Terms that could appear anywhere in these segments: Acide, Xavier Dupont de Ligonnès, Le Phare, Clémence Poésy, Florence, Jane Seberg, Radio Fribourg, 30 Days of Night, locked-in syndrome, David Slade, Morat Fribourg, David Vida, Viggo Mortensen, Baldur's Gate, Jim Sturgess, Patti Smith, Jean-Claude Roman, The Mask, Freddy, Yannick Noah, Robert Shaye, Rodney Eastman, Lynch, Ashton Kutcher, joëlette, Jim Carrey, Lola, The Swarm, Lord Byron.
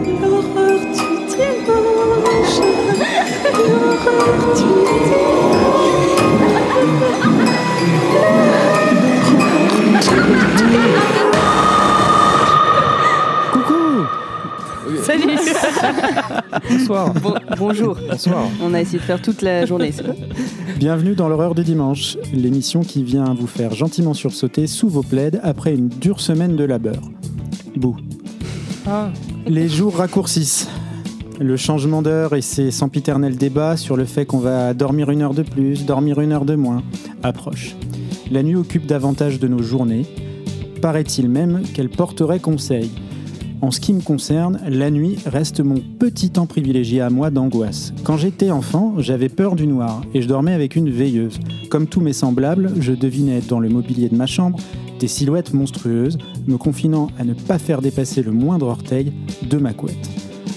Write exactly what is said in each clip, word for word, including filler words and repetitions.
L'horreur du dimanche, l'horreur du dimanche. Coucou. Salut. Bonsoir. Bon, bonjour. Bonsoir. On a essayé de faire toute la journée. Ça. Bienvenue dans l'horreur du dimanche, l'émission qui vient vous faire gentiment sursauter sous vos plaids après une dure semaine de labeur. Bouh. Ah. Les jours raccourcissent. Le changement d'heure et ses sempiternels débats sur le fait qu'on va dormir une heure de plus, dormir une heure de moins, approche. La nuit occupe davantage de nos journées. Paraît-il même qu'elle porterait conseil. En ce qui me concerne, la nuit reste mon petit temps privilégié à moi d'angoisse. Quand j'étais enfant, j'avais peur du noir et je dormais avec une veilleuse. Comme tous mes semblables, je devinais dans le mobilier de ma chambre des silhouettes monstrueuses, me confinant à ne pas faire dépasser le moindre orteil de ma couette.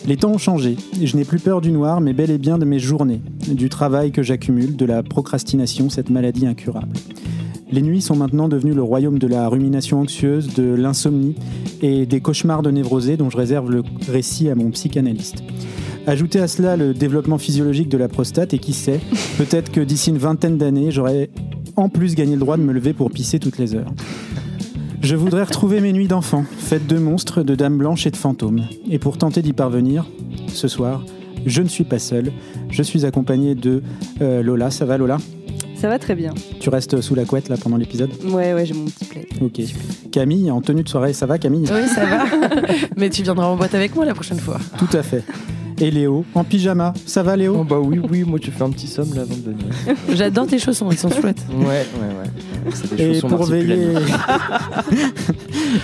Les temps ont changé, et je n'ai plus peur du noir, mais bel et bien de mes journées, du travail que j'accumule, de la procrastination, cette maladie incurable. Les nuits sont maintenant devenues le royaume de la rumination anxieuse, de l'insomnie et des cauchemars de névrosés dont je réserve le récit à mon psychanalyste. Ajoutez à cela le développement physiologique de la prostate et qui sait, peut-être que d'ici une vingtaine d'années, j'aurais en plus gagné le droit de me lever pour pisser toutes les heures. Je voudrais retrouver mes nuits d'enfant, faites de monstres, de dames blanches et de fantômes. Et pour tenter d'y parvenir, ce soir, je ne suis pas seul. Je suis accompagné de euh, Lola. Ça va, Lola ? Ça va très bien. Tu restes sous la couette là pendant l'épisode ? Ouais, ouais, j'ai mon petit plaid. Ok. Camille, en tenue de soirée, ça va, Camille ? Oui, ça va. Mais tu viendras en boîte avec moi la prochaine fois. Tout à fait. Et Léo, en pyjama. Ça va, Léo ? Oh bah oui, oui, moi tu fais un petit somme là avant de venir. J'adore tes chaussons, ils sont chouettes. Ouais, ouais, ouais. C'est des et, pour veiller...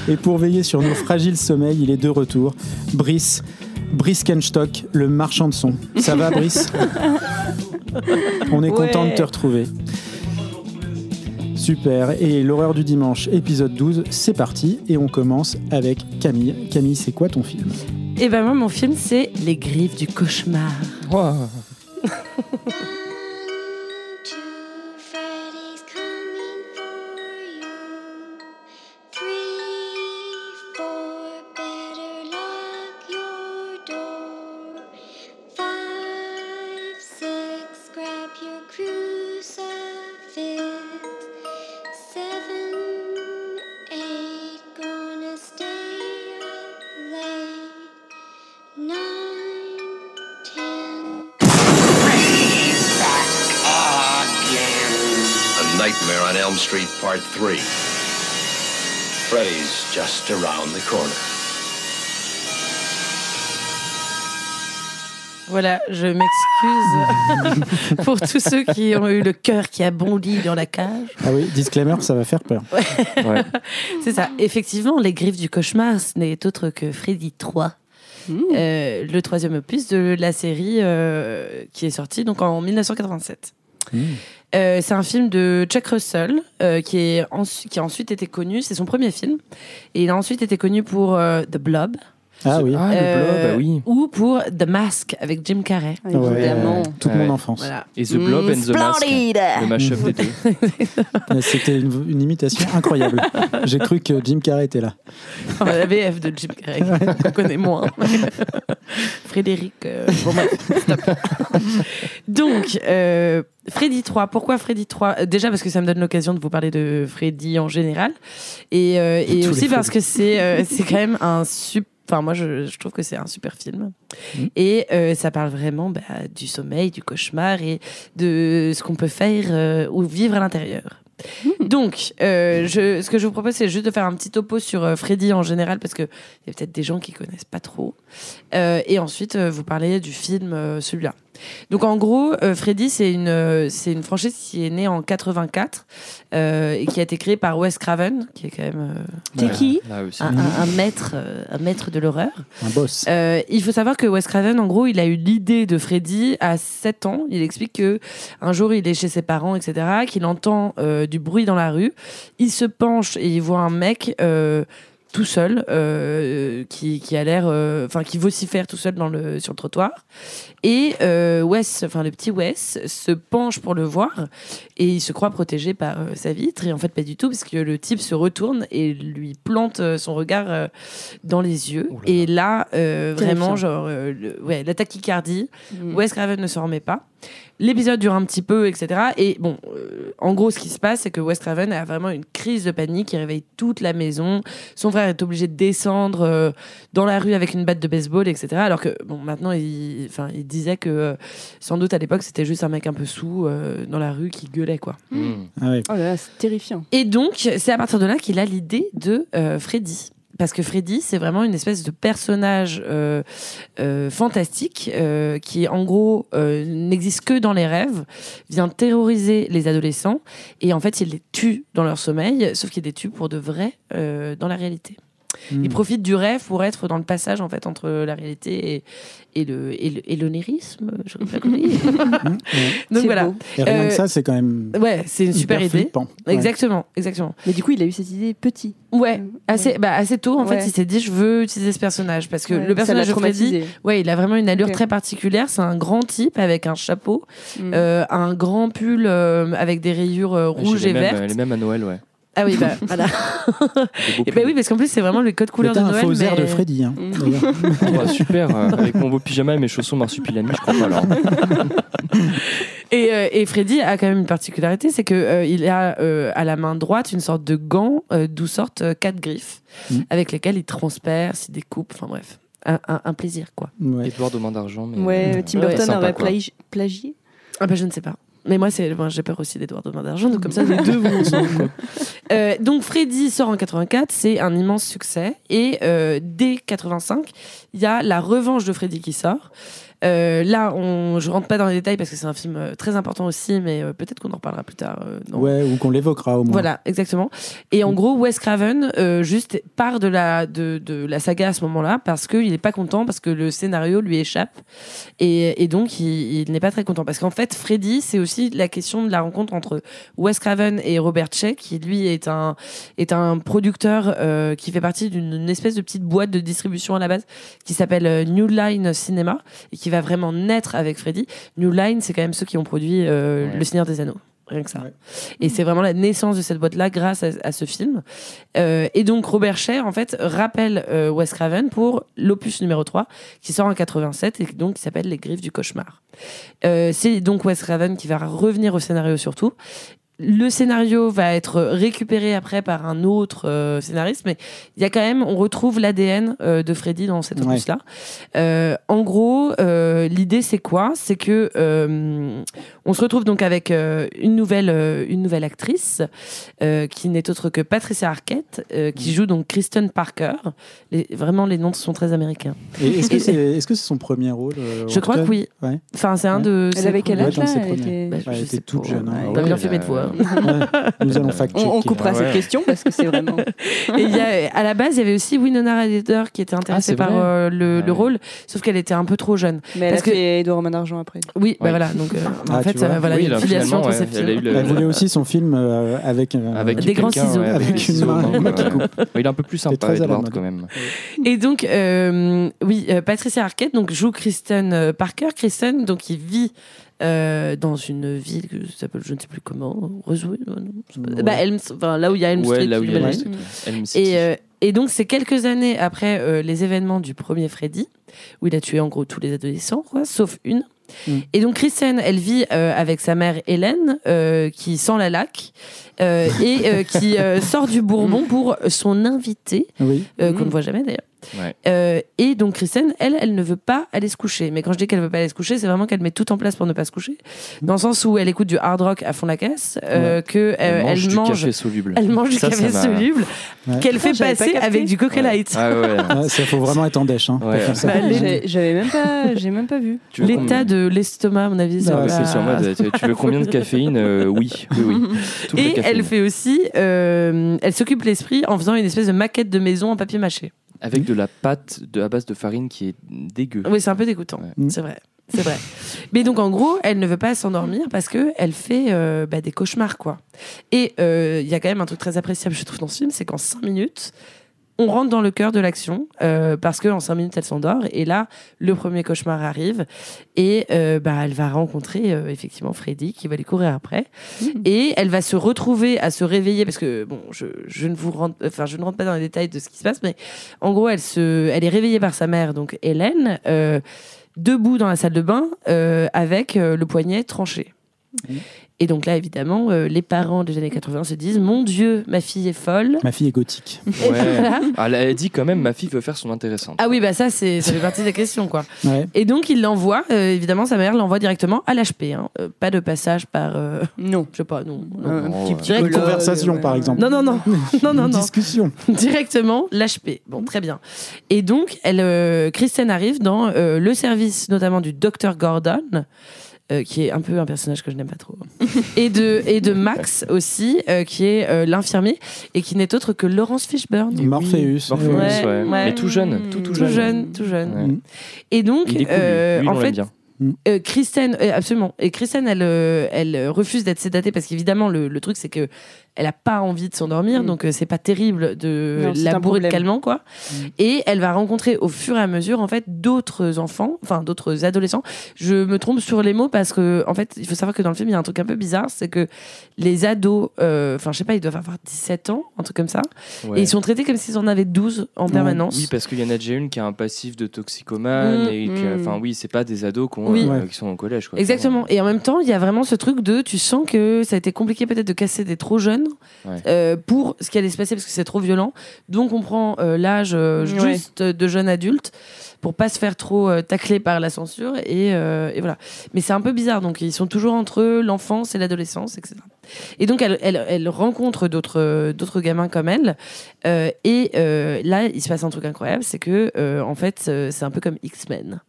et pour veiller sur nos fragiles sommeils, il est de retour. Brice, Brice Kenstock, le marchand de son. Ça va, Brice ? On est ouais. content de te retrouver. Super. Et l'horreur du dimanche, épisode douze, c'est parti. Et on commence avec Camille. Camille, c'est quoi ton film ? Et eh ben moi, mon film, c'est Les Griffes du Cauchemar. Wow. Street Part three. Freddy's just around the corner. Voilà, je m'excuse pour tous ceux qui ont eu le cœur qui a bondi dans la cage. Ah oui, disclaimer, ça va faire peur. Ouais. Ouais. C'est ça. Effectivement, Les Griffes du Cauchemar, ce n'est autre que Freddy trois. Mmh. Euh, le troisième opus de la série euh, qui est sorti donc, en dix-neuf cent quatre-vingt-sept. Mmh. Euh, c'est un film de Chuck Russell euh, qui, est en, qui a ensuite été connu, c'est son premier film, et il a ensuite été connu pour euh, The Blob. Ah oui, euh, ah, le Blob, bah oui. Ou pour The Mask avec Jim Carrey. Ouais, évidemment. Euh, toute ah ouais. mon enfance. Voilà. Et The Blob mmh, and The Mask. Le mashup des deux. C'était une, une imitation incroyable. J'ai cru que Jim Carrey était là. Oh, la V F de Jim Carrey, ouais. qu'on connaît moins. Frédéric. Euh, bon, stop. Donc, euh, Freddy trois. Pourquoi Freddy trois ? Déjà parce que ça me donne l'occasion de vous parler de Freddy en général. Et, euh, et aussi parce que c'est, euh, c'est quand même un super. Enfin, moi, je, je trouve que c'est un super film. Mmh. Et euh, ça parle vraiment bah, du sommeil, du cauchemar et de ce qu'on peut faire euh, ou vivre à l'intérieur. Mmh. Donc, euh, je, ce que je vous propose, c'est juste de faire un petit topo sur euh, Freddy en général, parce qu'il y a peut-être des gens qui ne connaissent pas trop. Euh, et ensuite, euh, vous parler du film, euh, celui-là. Donc, en gros, euh, Freddy, c'est une, euh, c'est une franchise qui est née en quatre-vingt-quatre euh, et qui a été créée par Wes Craven, qui est quand même euh, ouais, qui un, un, un, maître, euh, un maître de l'horreur. Un boss. Euh, il faut savoir que Wes Craven, en gros, il a eu l'idée de Freddy à sept ans. Il explique qu'un jour, il est chez ses parents, et cetera, qu'il entend euh, du bruit dans la rue. Il se penche et il voit un mec... Euh, tout seul, euh, qui, qui a l'air, enfin euh, qui vocifère tout seul dans le, sur le trottoir. Et euh, Wes, enfin le petit Wes, se penche pour le voir et il se croit protégé par euh, sa vitre et en fait pas du tout parce que le type se retourne et lui plante euh, son regard euh, dans les yeux. Oula. Et là euh, vraiment genre euh, le, ouais la tachycardie. Mmh. Wes Craven ne s'en remet pas. L'épisode dure un petit peu, et cetera. Et bon, euh, en gros, ce qui se passe, c'est que Wes Craven a vraiment une crise de panique qui réveille toute la maison. Son frère est obligé de descendre euh, dans la rue avec une batte de baseball, et cetera. Alors que, bon, maintenant, il, enfin, il disait que, euh, sans doute, à l'époque, c'était juste un mec un peu saoul euh, dans la rue qui gueulait, quoi. Mmh. Ah oui. Oh là là, c'est terrifiant. Et donc, c'est à partir de là qu'il a l'idée de euh, Freddy. Parce que Freddy, c'est vraiment une espèce de personnage euh, euh, fantastique euh, qui, en gros, euh, n'existe que dans les rêves, vient terroriser les adolescents et en fait, il les tue dans leur sommeil, sauf qu'il les tue pour de vrai euh, dans la réalité. Mmh. Il profite du rêve pour être dans le passage en fait entre la réalité et, et le et le et l'onirisme, je ne sais pas comment dire. Mmh. Donc c'est voilà. Beau. Et rien euh, que ça, c'est quand même. Ouais, c'est une super idée. Flippant. Exactement, exactement. Mais du coup, il a eu cette idée petit. Ouais, assez, bah, assez tôt en ouais. fait, il s'est dit je veux utiliser ce personnage parce que ouais, le personnage de Freddy, ouais, il a vraiment une allure okay. très particulière. C'est un grand type avec un chapeau, mmh. euh, un grand pull euh, avec des rayures euh, rouges et vertes. Euh, les mêmes à Noël, ouais. Ah oui, bah voilà. Et bah oui, parce qu'en plus, c'est vraiment le code couleur de Noël. C'est un faux mais... air de Freddy. Hein, oh, bah, super, euh, avec mon beau pyjama et mes chaussons marsupilami, je crois pas alors. Et, euh, et Freddy a quand même une particularité, c'est qu'il euh, a euh, à la main droite une sorte de gant euh, d'où sortent euh, quatre griffes, mmh. avec lesquelles il transperce, il découpe, enfin bref, un, un, un plaisir quoi. Ouais. Edward aux mains d'argent. Mais... Ouais, Tim Burton ouais, aurait plagi- plagié. Ah bah je ne sais pas. Mais moi, c'est, moi, j'ai peur aussi d'Edward aux mains d'argent, donc comme ça, les deux vont ensemble. Euh, donc, Freddy sort en quatre-vingt-quatre, c'est un immense succès. Et euh, dès quatre-vingt-cinq, il y a La Revanche de Freddy qui sort. Euh, là, on, je rentre pas dans les détails parce que c'est un film euh, très important aussi, mais euh, peut-être qu'on en reparlera plus tard. Euh, dans... Ouais, ou qu'on l'évoquera au moins. Voilà, exactement. Et en gros, Wes Craven euh, juste part de la de, de la saga à ce moment-là parce qu'il est pas content parce que le scénario lui échappe et, et donc il, il n'est pas très content parce qu'en fait, Freddy, c'est aussi la question de la rencontre entre Wes Craven et Robert Shaye qui lui est un est un producteur euh, qui fait partie d'une espèce de petite boîte de distribution à la base qui s'appelle New Line Cinema et qui va vraiment naître avec Freddy. New Line, c'est quand même ceux qui ont produit euh, ouais. Le Seigneur des Anneaux, rien que ça. Ouais. Et c'est vraiment la naissance de cette boîte-là grâce à, à ce film. Euh, et donc Robert Shaye, en fait, rappelle euh, Wes Craven pour l'opus numéro trois qui sort en quatre-vingt-sept et donc qui s'appelle Les Griffes du Cauchemar. Euh, c'est donc Wes Craven qui va revenir au scénario surtout. Le scénario va être récupéré après par un autre euh, scénariste, mais il y a quand même, on retrouve l'A D N euh, de Freddy dans cet ouais. opus-là. Euh, en gros, euh, l'idée c'est quoi ? C'est que euh, on se retrouve donc avec euh, une nouvelle, euh, une nouvelle actrice euh, qui n'est autre que Patricia Arquette, euh, qui joue donc Kristen Parker. Les, vraiment, les noms sont très américains. Et est-ce que c'est, est-ce que c'est son premier rôle euh, Je crois que oui. Ouais. Enfin, c'est un ouais. de. Elle avait quel âge là ? Elle était, bah, ouais, elle était toute jeune. Hein. T'as bien fait mes voix. Ouais, nous allons fact-checker. On, on coupera ah ouais. cette question parce que c'est vraiment. Et y a, à la base, il y avait aussi Winona Ryder qui était intéressée ah, par euh, le, ah, le rôle, sauf qu'elle était un peu trop jeune. Mais elle parce a fait que... Edward aux mains d'argent après. Oui, ouais. bah voilà. Donc euh, ah, en fait, euh, voilà, oui, une là, filiation entre ouais, ces films. Elle, le... elle voulait aussi son film euh, avec, euh, avec des grands ciseaux, ouais, avec, avec une main euh, qui coupe. Il est un peu plus sympa Edward quand même. Et donc, euh, oui, euh, Patricia Arquette donc joue Kristen Parker. Kristen, donc qui vit. Euh, dans une ville que ça s'appelle je ne sais plus comment Roswell ouais. bah Elm enfin là où il y a Elm Street et euh, et donc c'est quelques années après euh, les événements du premier Freddy où il a tué en gros tous les adolescents quoi, sauf une mm. et donc Kristen elle vit euh, avec sa mère Hélène euh, qui sent la laque euh, et euh, qui euh, sort du Bourbon pour son invité oui. euh, qu'on mm. ne voit jamais d'ailleurs. Ouais. Euh, et donc Kristen elle elle ne veut pas aller se coucher mais quand je dis qu'elle veut pas aller se coucher c'est vraiment qu'elle met tout en place pour ne pas se coucher dans le sens où elle écoute du hard rock à fond la caisse euh, ouais. que, euh, elle mange elle du mange, café soluble elle mange ça, du café ça soluble ouais. qu'elle fait enfin, passer pas avec du Coca Light ouais. ah ouais. ah, ça faut vraiment être en dèche hein, ouais. ça. Bah, j'avais, j'avais même pas j'ai même pas vu l'état de l'estomac à mon avis non, c'est sur mode tu veux combien de caféine euh, oui oui, oui. Et elle fait aussi euh, elle s'occupe l'esprit en faisant une espèce de maquette de maison en papier mâché avec de la pâte de, à base de farine qui est dégueu. Oui, c'est un peu dégoûtant, ouais. c'est vrai. C'est vrai. Mais donc, en gros, elle ne veut pas s'endormir parce qu'elle fait euh, bah, des cauchemars, quoi. Et il euh, y a quand même un truc très appréciable, je trouve, dans ce film, c'est qu'en cinq minutes, on rentre dans le cœur de l'action euh, parce qu'en cinq minutes elle s'endort et là le premier cauchemar arrive et euh, bah, elle va rencontrer euh, effectivement Freddy qui va les courir après mmh. et elle va se retrouver à se réveiller parce que bon je, je ne vous rentre enfin je ne rentre pas dans les détails de ce qui se passe mais en gros elle se elle est réveillée par sa mère donc Hélène euh, debout dans la salle de bain euh, avec euh, le poignet tranché. Mmh. Et donc là, évidemment, euh, les parents des années quatre-vingts se disent « Mon Dieu, ma fille est folle. » Ma fille est gothique. Ouais. Elle a dit quand même « Ma fille veut faire son intéressante. » Ah oui, bah ça, c'est, ça fait partie des questions, quoi. Ouais. Et donc, il l'envoie, euh, évidemment, sa mère l'envoie directement à l'H P. Hein. Euh, pas de passage par... Euh... Non, je sais pas, non. non, non ouais. Direct... Une conversation, ouais. par exemple. Non, non, non. non, non Une discussion. Directement, l'H P. Bon, très bien. Et donc, elle, euh, Kristen arrive dans euh, le service, notamment du docteur Gordon, Euh, qui est un peu un personnage que je n'aime pas trop. et, de, et de Max aussi, euh, qui est euh, l'infirmier, et qui n'est autre que Laurence Fishburne. Morpheus. Morpheus, ouais. ouais. Mais tout jeune. Tout, tout, tout jeune. jeune. Tout jeune. Ouais. Et donc, cool, euh, lui, en fait, euh, Kristen, euh, absolument. Et Kristen, elle, euh, elle refuse d'être sédatée, parce qu'évidemment, le, le truc, c'est que elle n'a pas envie de s'endormir, mmh. donc euh, c'est pas terrible de non, labourer de calmant, quoi. Mmh. Et elle va rencontrer au fur et à mesure, en fait, d'autres enfants, enfin d'autres adolescents. Je me trompe sur les mots parce que, en fait, il faut savoir que dans le film, il y a un truc un peu bizarre, c'est que les ados, enfin, euh, je sais pas, ils doivent avoir dix-sept ans, un truc comme ça, ouais. et ils sont traités comme s'ils en avaient douze en mmh. permanence. Oui, parce qu'il y en a déjà une qui a un passif de toxicomane, mmh. et enfin, mmh. oui, c'est pas des ados qu'on, oui. euh, ouais. qui sont au collège, quoi. Exactement. Et en même temps, il y a vraiment ce truc de, tu sens que ça a été compliqué peut-être de casser des trop jeunes. Ouais. Euh, pour ce qui allait se passer parce que c'est trop violent, donc on prend euh, l'âge euh, juste ouais. de jeune adulte pour pas se faire trop euh, tacler par la censure et, euh, et voilà, mais c'est un peu bizarre, donc ils sont toujours entre eux, l'enfance et l'adolescence, etc. Et donc elle, elle, elle rencontre d'autres, d'autres gamins comme elle euh, et euh, là il se passe un truc incroyable, c'est que euh, en fait c'est un peu comme X-Men,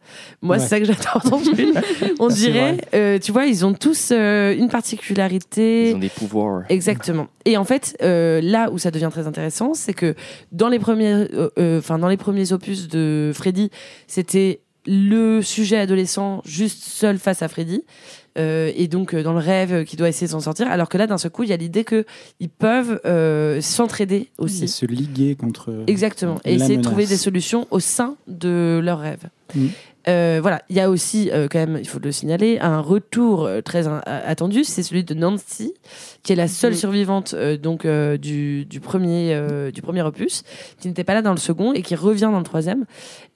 moi ouais. c'est ça que j'adore dans le film. on Merci dirait euh, tu vois, ils ont tous euh, une particularité, ils ont des pouvoirs, exactement. Et en fait, euh, là où ça devient très intéressant, c'est que dans les premiers, euh, euh, 'fin, dans les premiers opus de Freddy, c'était le sujet adolescent juste seul face à Freddy. Euh, et donc euh, dans le rêve euh, qui doit essayer de s'en sortir, alors que là d'un seul coup il y a l'idée qu'ils peuvent euh, s'entraider aussi et se liguer contre exactement et essayer menace. De trouver des solutions au sein de leur rêve. mmh. euh, voilà, il y a aussi euh, quand même, il faut le signaler, un retour très in- attendu, c'est celui de Nancy qui est la seule mmh. survivante euh, donc, euh, du, du, premier, euh, du premier opus, qui n'était pas là dans le second et qui revient dans le troisième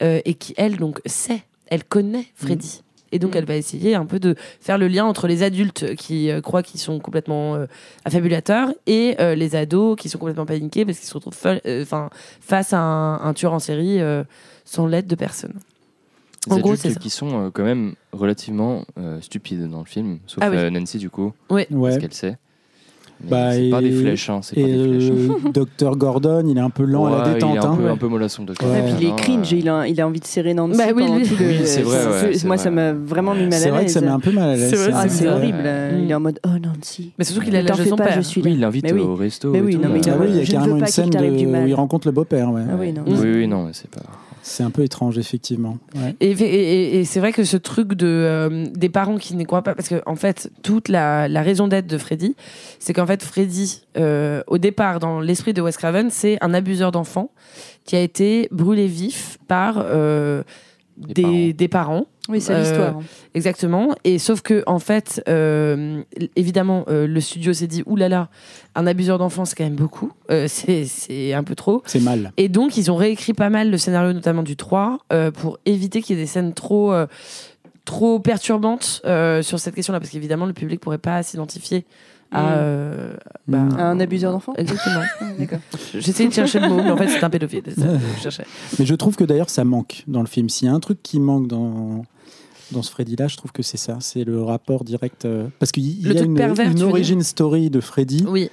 euh, et qui elle donc sait, elle connaît Freddy. mmh. Et donc, mmh. elle va essayer un peu de faire le lien entre les adultes qui euh, croient qu'ils sont complètement euh, affabulateurs et euh, les ados qui sont complètement paniqués parce qu'ils se retrouvent fe- euh, face à un, un tueur en série euh, sans l'aide de personne. Les en adultes gros, c'est ça. Qui sont euh, quand même relativement euh, stupides dans le film, sauf ah oui. euh, Nancy, du coup, oui. parce ouais. qu'elle sait. Bah c'est pas des flèches, hein, c'est pas des flèches. Euh, Docteur Gordon, il est un peu lent ouais, à la détente. Il est un peu, hein. un peu mollasson, Docteur Gordon. Ouais. Il est cringe, il a, il a envie de serrer Nancy. Bah, oui, oui. Le... oui, c'est vrai. C'est, ouais, c'est moi, vrai. Ça m'a vraiment mis mal à l'aise. C'est vrai que ça m'a un peu mal à l'aise. C'est, vrai, ah, c'est, c'est horrible. Mmh. Il est en mode oh Nancy. Mais surtout qu'il a l'âge de son père. Oui, il l'invite au resto. Mais oui, il y a carrément une scène où il rencontre le beau-père. Oui, oui, non, c'est pas. C'est un peu étrange, effectivement. Ouais. Et, et, et c'est vrai que ce truc de, euh, des parents qui n'y croient pas, parce que en fait, toute la, la raison d'être de Freddy, c'est qu'en fait, Freddy, euh, au départ, dans l'esprit de Wes Craven, c'est un abuseur d'enfants qui a été brûlé vif par euh, des, des parents. Des parents. Oui, c'est euh, l'histoire. Exactement. Et sauf que, en fait, euh, évidemment, euh, le studio s'est dit oulala, un abuseur d'enfant, c'est quand même beaucoup. Euh, c'est, c'est un peu trop. C'est mal. Et donc, ils ont réécrit pas mal le scénario, notamment du trois, euh, pour éviter qu'il y ait des scènes trop, euh, trop perturbantes euh, sur cette question-là. Parce qu'évidemment, le public ne pourrait pas s'identifier à, euh, bah, à un abuseur d'enfant. Exactement. D'accord. J'essayais de chercher le mot, mais en fait, c'est un pédophile. C'est ça que je cherchais. Mais je trouve que d'ailleurs, ça manque dans le film. S'il y a un truc qui manque dans. Dans ce Freddy-là, je trouve que c'est ça, c'est le rapport direct. Euh, parce qu'il y, y a une, pervers, une origin story de Freddy, oui.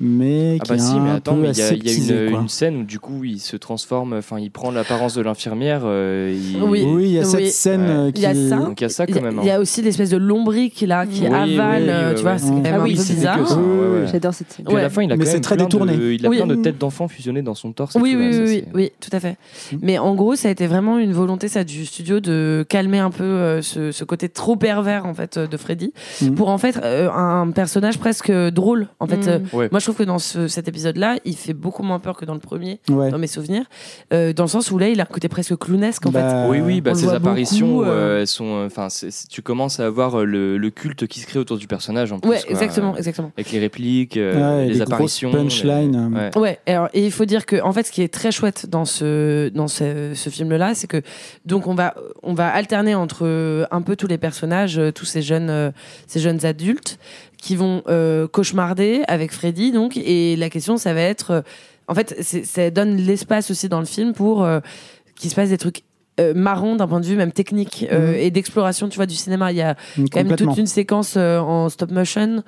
mais ah bah qui si, est mais un attends, peu aseptisé. Il y a une, une scène où du coup il se transforme, enfin il prend l'apparence de l'infirmière. Euh, il... Oui, il oui, y a cette oui. scène ouais. qui. Il y a ça. Donc il y a ça quand même. Il y a aussi l'espèce de lombrique là qui oui, avale, oui, oui, tu oui, vois, oui. c'est quand même ah oui, un peu bizarre. Ça, ouais, ouais. J'adore cette scène. Ouais. À la fin, il a mais quand c'est très détourné. Il a plein de têtes d'enfants fusionnées dans son torse. Oui, oui, oui, oui, tout à fait. Mais en gros, ça a été vraiment une volonté ça du studio de calmer un peu ce côté trop pervers en fait de Freddy pour en fait un personnage presque drôle en fait. Moi trouve que dans ce, cet épisode-là, il fait beaucoup moins peur que dans le premier, ouais. dans mes souvenirs, euh, dans le sens où là, il a un côté presque clownesque en bah... fait. Oui, oui, bah, ses apparitions, beaucoup, euh... Euh, elles sont, enfin, euh, tu commences à avoir le, le culte qui se crée autour du personnage en plus. Ouais, quoi, exactement, euh, exactement. Avec les répliques, euh, ouais, les, les apparitions, punchline. Les... Ouais. ouais alors, et il faut dire que en fait, ce qui est très chouette dans ce dans ce, ce film-là, c'est que donc on va on va alterner entre un peu tous les personnages, tous ces jeunes euh, ces jeunes adultes qui vont euh, cauchemarder avec Freddy, donc, et la question, ça va être... Euh, en fait, c'est, ça donne l'espace aussi dans le film pour euh, qu'il se passe des trucs euh, marrants d'un point de vue même technique euh, mmh. et d'exploration, tu vois, du cinéma. Il y a mmh, quand même toute une séquence euh, en stop motion.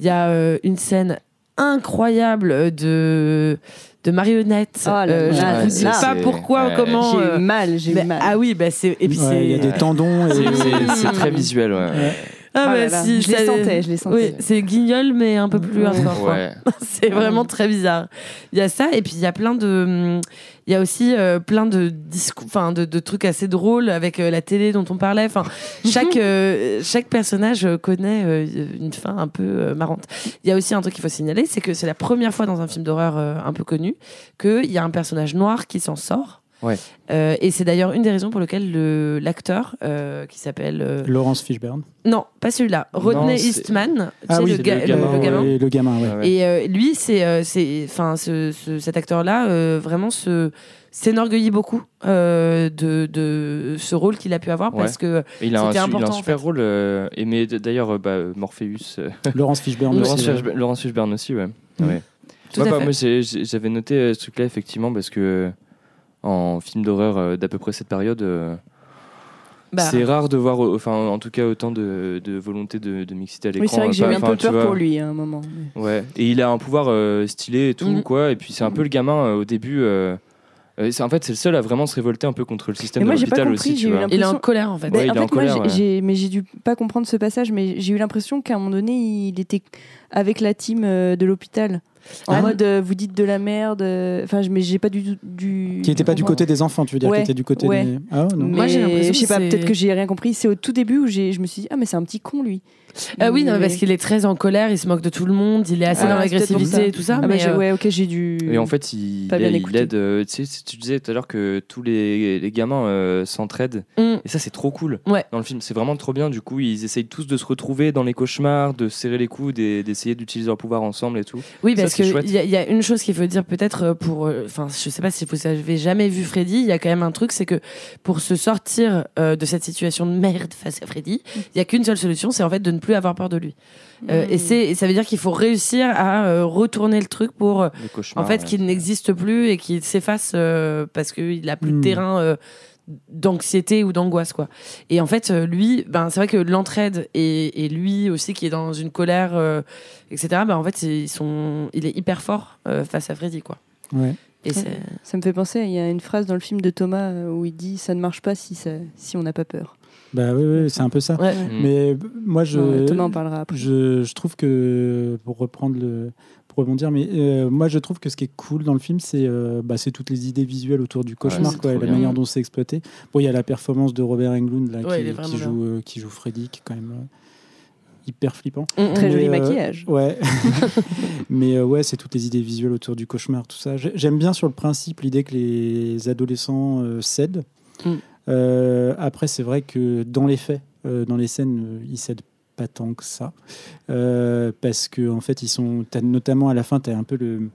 Il y a euh, une scène incroyable de... de marionnettes. Oh là euh, là, je ne sais pas pourquoi, ouais. comment. J'ai eu mal, j'ai eu bah, mal. Ah oui, bah c'est. Et puis ouais, c'est. Il y a des tendons. Et... c'est, c'est, c'est très visuel, ouais. ouais. Ah, ah bah là si, là. Je les sentais, je les sentais. Oui, c'est Guignol, mais un peu plus hardcore. Ouais. C'est vraiment très bizarre. Il y a ça, et puis il y a plein de. Il y a aussi euh, plein de discours, enfin de, de trucs assez drôles avec euh, la télé dont on parlait. Enfin, chaque euh, chaque personnage connaît euh, une fin un peu euh, marrante. Il y a aussi un truc qu'il faut signaler, c'est que c'est la première fois dans un film d'horreur euh, un peu connu qu'il y a un personnage noir qui s'en sort. Ouais. Euh, et c'est d'ailleurs une des raisons pour lesquelles le, l'acteur euh, qui s'appelle euh... Laurence Fishburne. Non, pas celui-là. Rodney Eastman, ah oui, le, ga- le gamin. Le, le gamin. Ouais, le gamin ouais. Ah ouais. Et euh, lui, c'est, euh, c'est, enfin, ce, ce, cet acteur-là, euh, vraiment se s'énorgueillit beaucoup euh, de, de ce rôle qu'il a pu avoir, ouais. parce que il a c'était un, important. Il a un super en fait. rôle, euh, et mais d'ailleurs, bah, Morpheus. Euh... Laurence Fishburne. Laurence aussi, Fishburne, ouais. Laurence Fishburne aussi, ouais. Mmh. ouais. Tout bah, à bah, fait. Moi, j'ai, j'avais noté ce truc-là effectivement parce que. En film d'horreur euh, d'à peu près cette période, euh, bah. c'est rare de voir, enfin euh, en tout cas autant de, de volonté de, de mixité à l'écran. Oui, c'est vrai que j'ai eu un peu peur pour lui à un moment. Ouais, et il a un pouvoir euh, stylé et tout mmh. quoi. Et puis c'est un mmh. peu le gamin euh, au début. Euh, c'est, en fait, c'est le seul à vraiment se révolter un peu contre le système moi, de l'hôpital compris, aussi. Tu vois. Il est en colère en fait. Bah, ouais, en il fait, est en colère. Moi, j'ai, j'ai, mais j'ai dû pas comprendre ce passage, mais j'ai eu l'impression qu'à un moment donné, il était avec la team euh, de l'hôpital. En ah, mode, euh, vous dites de la merde. Enfin, euh, mais j'ai pas du tout du. Qui n'était pas du côté des enfants, tu veux dire, ouais. qui était du côté ouais. des. Ah oh, non. Mais moi, j'ai l'impression. Je sais pas, c'est... peut-être que j'ai rien compris. C'est au tout début où j'ai, je me suis dit, ah mais c'est un petit con lui. Ah euh, oui, non, mais... parce qu'il est très en colère, il se moque de tout le monde, il est assez ah, dans l'agressivité et tout ça. Ah, mais euh... ouais, ok, j'ai dû. Et en fait, il, il, il, il aide. Euh, tu sais, tu disais tout à l'heure que tous les, les gamins euh, s'entraident, mm. et ça, c'est trop cool. Ouais. Dans le film, c'est vraiment trop bien. Du coup, ils essayent tous de se retrouver dans les cauchemars, de serrer les coudes et d'essayer d'utiliser leur pouvoir ensemble et tout. Oui, ça, parce que il y, y a une chose qu'il faut dire peut-être pour. Enfin, euh, je sais pas si vous avez jamais vu Freddy, il y a quand même un truc, c'est que pour se sortir euh, de cette situation de merde face à Freddy, il mm. y a qu'une seule solution, c'est en fait de ne plus avoir peur de lui. Euh, mmh. et, c'est, et ça veut dire qu'il faut réussir à euh, retourner le truc pour euh, en fait ouais. qu'il n'existe plus et qu'il s'efface euh, parce qu'il a plus mmh. de terrain euh, d'anxiété ou d'angoisse quoi. Et en fait euh, lui, ben c'est vrai que l'entraide et, et lui aussi qui est dans une colère, euh, et cetera. Ben en fait ils sont, il est hyper fort euh, face à Freddy quoi. Ouais. Et c'est... Ça me fait penser, il y a une phrase dans le film de Thomas où il dit ça ne marche pas si ça, si on n'a pas peur. Bah oui, oui, c'est un peu ça. Ouais. Mais moi, je, non, je, je trouve que pour reprendre le, pour rebondir, mais euh, moi je trouve que ce qui est cool dans le film, c'est, euh, bah, c'est toutes les idées visuelles autour du cauchemar, ouais, quoi, et la manière dont c'est exploité. Bon, il y a la performance de Robert Englund là, ouais, qui, qui joue, euh, qui joue Freddy, qui est quand même. Euh, hyper flippant. Mmh, très mais joli euh, maquillage. Ouais. mais euh, ouais, c'est toutes les idées visuelles autour du cauchemar, tout ça. J'aime bien sur le principe l'idée que les adolescents euh, cèdent. Mmh. Euh, après, c'est vrai que dans les faits, euh, dans les scènes, euh, ils cèdent pas tant que ça. Euh, parce que, en fait, ils sont. T'as, notamment à la fin, t'as un peu le.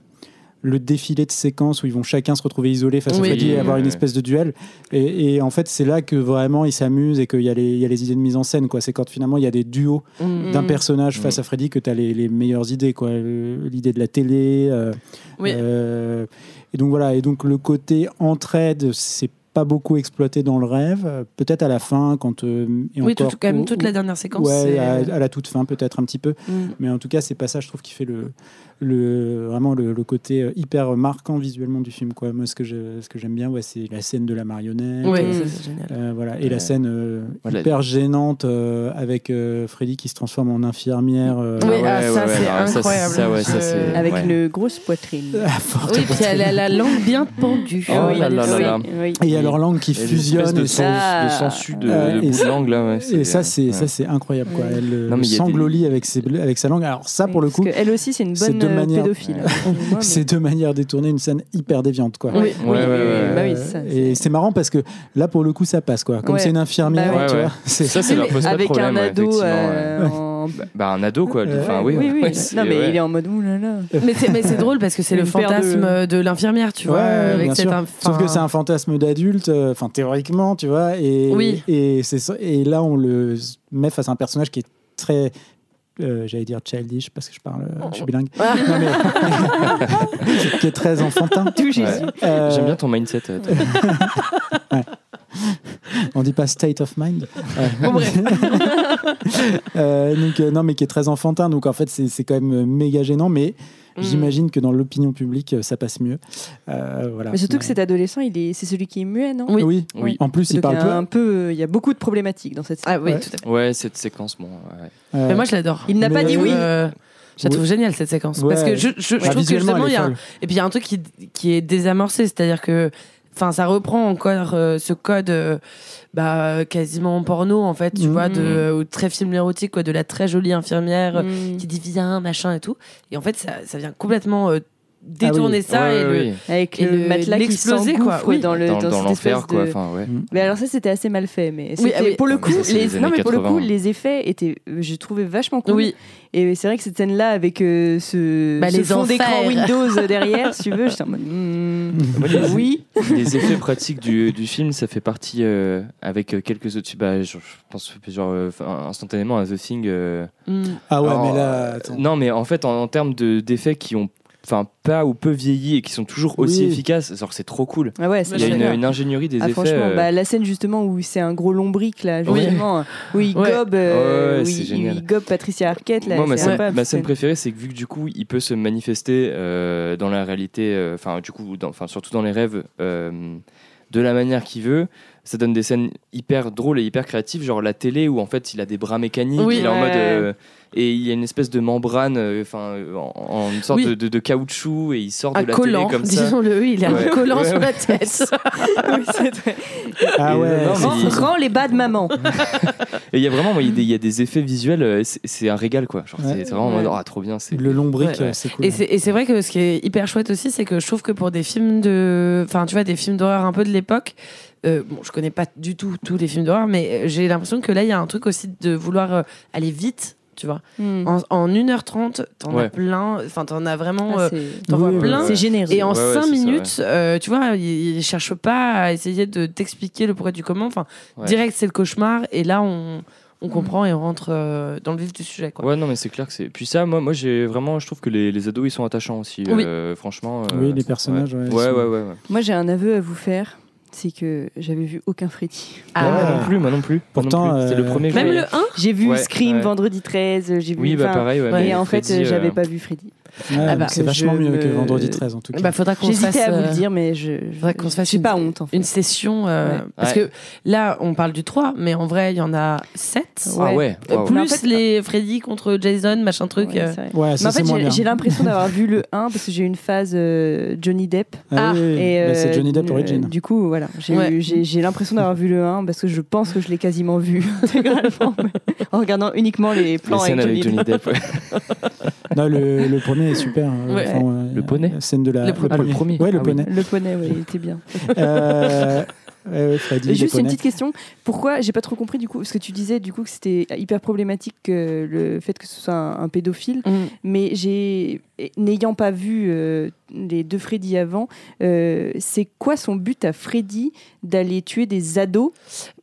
le défilé de séquences où ils vont chacun se retrouver isolés face oui, à Freddy et avoir oui, une oui. espèce de duel et, et en fait c'est là que vraiment ils s'amusent et qu'il y a les, il y a les idées de mise en scène quoi. C'est quand finalement il y a des duos mmh. d'un personnage mmh. face à Freddy que t'as les, les meilleures idées quoi. L'idée de la télé euh, oui. euh, et donc voilà, et donc le côté entraide c'est pas beaucoup exploité dans le rêve, peut-être à la fin quand euh, et oui encore, tout, quand même toute ou, la dernière séquence ouais c'est... À, à la toute fin peut-être un petit peu mm. mais en tout cas c'est pas ça je trouve qui fait le le vraiment le, le côté hyper marquant visuellement du film quoi. Moi ce que je, ce que j'aime bien ouais c'est la scène de la marionnette ouais, euh, ça, c'est génial. Euh, voilà et ouais. la scène euh, voilà. hyper gênante euh, avec euh, Freddy qui se transforme en infirmière euh, oui, ouais, ah, ça, ouais, c'est incroyable. Ça, c'est, ça, ouais, ça, c'est... avec ouais. une grosse poitrine ah, oui poitrine. Puis elle a la langue bien pendue oh, oui, là, là, là, là. Oui. Et alors, leur langue qui fusionne de, sens, ça... de sensu de, euh, de bout ça, de langue là, ouais, c'est, et ça c'est ouais. ça c'est incroyable quoi. Elle non, sanglolie des... avec ses avec sa langue. Alors ça pour oui, le coup, parce que elle aussi c'est une bonne euh, manières... pédophile. C'est deux manières détourner une scène hyper déviante quoi. Oui, oui, ouais, ouais, ouais, bah oui ça, c'est... Et c'est marrant parce que là pour le coup ça passe quoi. Comme ouais. c'est une infirmière, bah, ouais. tu vois. C'est... Ça c'est leur principal problème avec un ado. Bah, bah un ado quoi euh, enfin, oui, oui, oui. Ouais, non mais ouais. il est en mode ouh là là mais c'est, mais c'est drôle parce que c'est le fantasme de... de l'infirmière tu vois ouais, avec cette inf... sauf que c'est un fantasme d'adulte enfin euh, théoriquement tu vois et, oui. et, c'est, et là on le met face à un personnage qui est très euh, j'allais dire childish parce que je parle euh, je suis bilingue ah. non, mais... qui est très enfantin ouais. euh... j'aime bien ton mindset euh, ouais. On dit pas state of mind. Bon, bref. euh, donc euh, non, mais qui est très enfantin. Donc en fait, c'est, c'est quand même méga gênant. Mais mmh. j'imagine que dans l'opinion publique, ça passe mieux. Euh, voilà. Mais surtout ouais. que cet adolescent, il est, c'est celui qui est muet, non ? Oui. Oui. oui. En plus, donc il parle il peu. Un peu. Il y a beaucoup de problématiques dans cette. Ah oui, ouais. tout à fait. Ouais, cette séquence, bon. Ouais. Euh, mais moi, je l'adore. Il n'a mais pas dit oui. Euh... Je la trouve oui. géniale cette séquence ouais. parce que je, je, ouais, je trouve que justement il y a un... et puis il y a un truc qui qui est désamorcé, c'est-à-dire que enfin ça reprend encore euh, ce code euh, bah quasiment porno en fait, tu mmh. vois, de ou très film érotique quoi, de la très jolie infirmière mmh. qui dit viens machin et tout, et en fait ça ça vient complètement euh, détourner ah oui. ça ouais, et ouais, le oui. avec et le matelas qui s'engouffre quoi, oui. dans le dans, dans, dans l'enfer quoi, de... enfin ouais. Mais alors ça c'était assez mal fait, mais oui, ah oui. pour le coup ça, les, les non mais pour le coup les effets étaient je trouvais vachement cool. Oui. Et c'est vrai que cette scène là avec euh, ce, bah, ce fond d'écran Windows derrière, si tu veux, j'étais en mode mmh. oui. Les effets pratiques du du film, ça fait partie euh, avec quelques autres bah je pense genre euh, instantanément à The Thing. Euh, mm. Ah ouais, alors, mais là attends. Non mais en fait en, en termes de d'effets qui ont enfin pas ou peu vieillis et qui sont toujours aussi oui. efficaces, genre c'est trop cool. Ah ouais, il y a une, une ingénierie des ah, effets. Franchement, euh... bah, la scène justement où c'est un gros lombric là, justement, oui. où il ouais. gobe, euh, oh, ouais, où il, il gobe Patricia Arquette là. Moi, ma, scène, ma scène préférée, c'est que vu que du coup il peut se manifester euh, dans la réalité, enfin euh, du coup, enfin surtout dans les rêves, euh, de la manière qu'il veut. Ça donne des scènes hyper drôles et hyper créatives, genre la télé où en fait il a des bras mécaniques, oui, il est ouais. en mode euh, et il y a une espèce de membrane, enfin euh, en, en une sorte oui. de, de, de caoutchouc, et il sort un de la collant, télé comme ça. Disons-le, oui, il a ouais. un collant ouais, sur ouais. la tête. oui, c'est vrai. Ah ouais. Rends les bas de maman. Et il y a vraiment, il y, y a des effets visuels, c'est, c'est un régal quoi. Genre, ouais. c'est, c'est vraiment ouais. oh, ah, trop bien. C'est... Le lombric, ouais. c'est cool. Et c'est, et c'est vrai que ce qui est hyper chouette aussi, c'est que je trouve que pour des films de, enfin tu vois, des films d'horreur un peu de l'époque. Euh, bon, je connais pas du tout tous les films d'horreur, mais j'ai l'impression que là, il y a un truc aussi de vouloir euh, aller vite, tu vois. Mm. En, en une heure trente, t'en ouais. as plein, enfin, t'en as vraiment. Euh, ah, t'en oui, vois oui, plein. C'est généreux. Et en ouais, cinq ouais, minutes, ça, ouais. euh, tu vois, ils cherchent pas à essayer de t'expliquer le pourquoi du comment. Enfin, ouais. direct, c'est le cauchemar, et là, on. On comprend et on rentre euh, dans le vif du sujet. Quoi. Ouais, non, mais c'est clair que c'est. Puis ça, moi, moi j'ai vraiment. Je trouve que les, les ados, ils sont attachants aussi. Oui. Euh, franchement. Euh... Oui, les personnages. Ouais. Ouais, ouais, sont... ouais, ouais, ouais. Moi, j'ai un aveu à vous faire. C'est que j'avais vu aucun Freddy. Ah, ah. Moi non plus, moi non plus. Pourtant, euh... c'est le premier. Même le un. J'ai vu ouais, Scream ouais. vendredi treize. J'ai vu. Oui, bah pareil. Ouais, et en Freddy, fait, euh... j'avais pas vu Freddy. Ouais, ah bah, c'est vachement mieux me... que vendredi treize en tout cas. Bah, faudra qu'on J'hésitais se fasse, à vous le dire, mais je faudra qu'on se fasse. J'ai une... pas honte en fait. Une session euh, ouais. parce ouais. que là on parle du trois, mais en vrai il y en a sept. Ouais. Ah ouais. Wow. Plus en fait, les Freddy contre Jason machin truc. Ouais, c'est ouais, ça, mais en fait c'est j'ai, j'ai l'impression d'avoir vu le un parce que j'ai eu une phase euh, Johnny Depp. Ah. Et, euh, bah, c'est Johnny Depp origin. Euh, du coup voilà, j'ai, ouais. eu, j'ai, j'ai l'impression d'avoir vu le un parce que je pense que je l'ai quasiment vu intégralement en regardant uniquement les plans les avec, Johnny avec Johnny Depp. Non le le premier est super. Ouais. Enfin, euh, le poney. Scène de la. Le, pro- ah, le, le premier. Ouais, le ah, poney. Oui. Le poney, ouais, il était bien. euh, ouais, Freddy, juste une petite question. Pourquoi j'ai pas trop compris du coup ce que tu disais du coup que c'était hyper problématique euh, le fait que ce soit un, un pédophile. Mm. Mais j'ai n'ayant pas vu euh, les deux Freddy avant, euh, c'est quoi son but à Freddy d'aller tuer des ados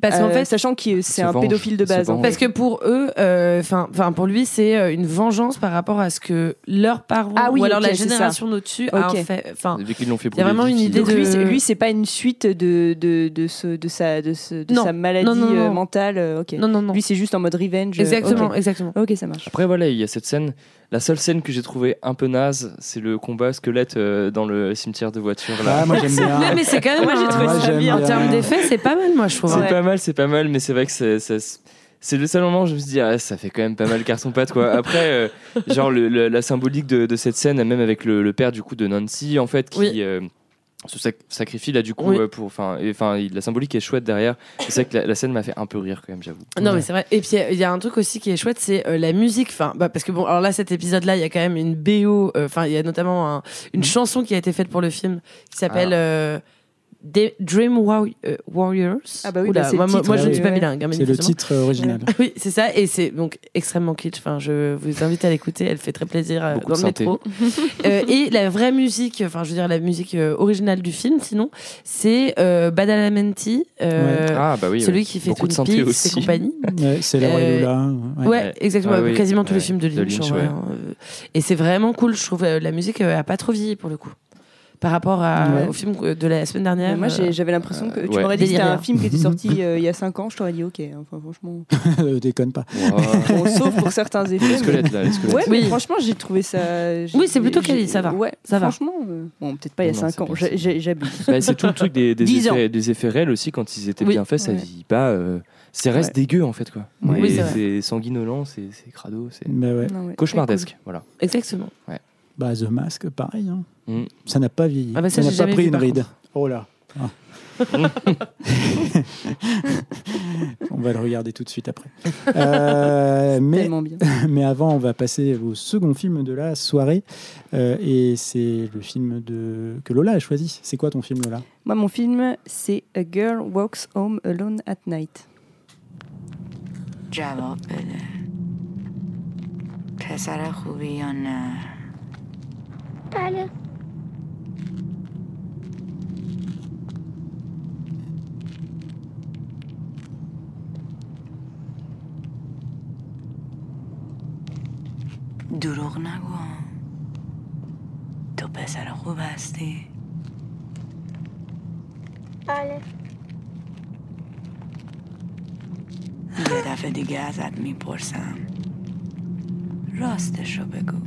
parce qu'en euh, fait, sachant que c'est un venge, pédophile de base. Venge. Parce que pour eux, enfin, euh, pour lui, c'est une vengeance par rapport à ce que leurs parents ah oui, ou alors okay, la génération d'au-dessus okay. a fait. Enfin, il y a vraiment une idée de. Lui c'est, lui, c'est pas une suite de de de, ce, de sa de, ce, de sa maladie non, non, non. mentale. Ok. Non, non, non. Lui, c'est juste en mode revenge. Exactement, okay. exactement. Ok, ça marche. Après, voilà, il y a cette scène. La seule scène que j'ai trouvée un peu naze, c'est le combat squelette euh, dans le cimetière de voiture. Là. Ah, moi j'aime bien. Non, mais c'est quand même, moi j'ai trouvé moi, ça bien. En termes d'effets, c'est pas mal, moi je trouve. C'est ouais. pas mal, c'est pas mal, mais c'est vrai que c'est, c'est, c'est le seul moment où je me suis dit, ah, ça fait quand même pas mal carton-pâte quoi. Après, euh, genre le, le, la symbolique de, de cette scène, même avec le, le père du coup de Nancy, en fait, qui. Oui. Euh, se sac- sacrifie là du coup oui. euh, pour enfin enfin la symbolique est chouette derrière. C'est vrai que la, la scène m'a fait un peu rire quand même, j'avoue. Non ouais. mais c'est vrai. Et puis il y, y a un truc aussi qui est chouette, c'est euh, la musique. Enfin bah, parce que bon alors là cet épisode là il y a quand même une B O. Enfin euh, il y a notamment un, une chanson qui a été faite pour le film qui s'appelle ah. euh, Dream Warriors. Ah bah oui, Oula, bah c'est moi, titre, moi je ne suis pas bilingue. Hein, c'est le titre original. Oui, c'est ça, et c'est donc extrêmement kitsch. Enfin, je vous invite à l'écouter, elle fait très plaisir euh, dans le métro. euh, et la vraie musique, enfin je veux dire la musique euh, originale du film, sinon c'est euh, Badalamenti, euh, ouais. ah, bah oui, celui ouais. qui fait Twin Peaks et compagnie. Ouais, c'est là où elle est là. Ouais, ouais exactement, ah, oui. quasiment ouais. tous les films de Lynch. Ouais. Ouais. Et c'est vraiment cool, je trouve. Euh, la musique euh, a pas trop vieilli pour le coup. Par rapport à, ouais. au film de la semaine dernière. Mais moi, j'ai, j'avais l'impression que euh, tu ouais. m'aurais dit que c'était un film qui était sorti euh, il y a cinq ans, je t'aurais dit ok, enfin franchement. Déconne pas. Wow. Bon, sauf pour certains effets. Les squelettes, là, les squelettes. Ouais, mais oui. franchement, j'ai trouvé ça. J'ai, oui, c'est plutôt quali, ça va. Ouais, ça franchement, va. Franchement, bon, peut-être pas il y a cinq ans, j'ai, j'ai, j'abuse. Bah, c'est tout le truc des, des, effets, des effets réels aussi, quand ils étaient oui. bien faits, ça ouais. vieillit pas. Euh... C'est reste ouais. dégueu en fait quoi. Ouais. Oui, c'est, c'est sanguinolent, c'est, c'est crado, c'est cauchemardesque. Voilà. Exactement. Ouais. Bah, The Mask, pareil. Hein. Mm. Ça n'a pas vieilli. Ah bah ça, ça n'a pas pris vu, une ride. Contre. Oh là. Ah. On va le regarder tout de suite après. Euh, mais, bien. mais avant, on va passer au second film de la soirée. Euh, et c'est le film de... que Lola a choisi. C'est quoi ton film, Lola ? Moi, mon film, c'est A Girl Walks Home Alone at Night. جواب بده. پسر خوبی یا نه؟ بله. دروغ نگو. تو پسر خوب هستی؟ بله. یه دفعه دیگه ازت میپرسم راستشو بگو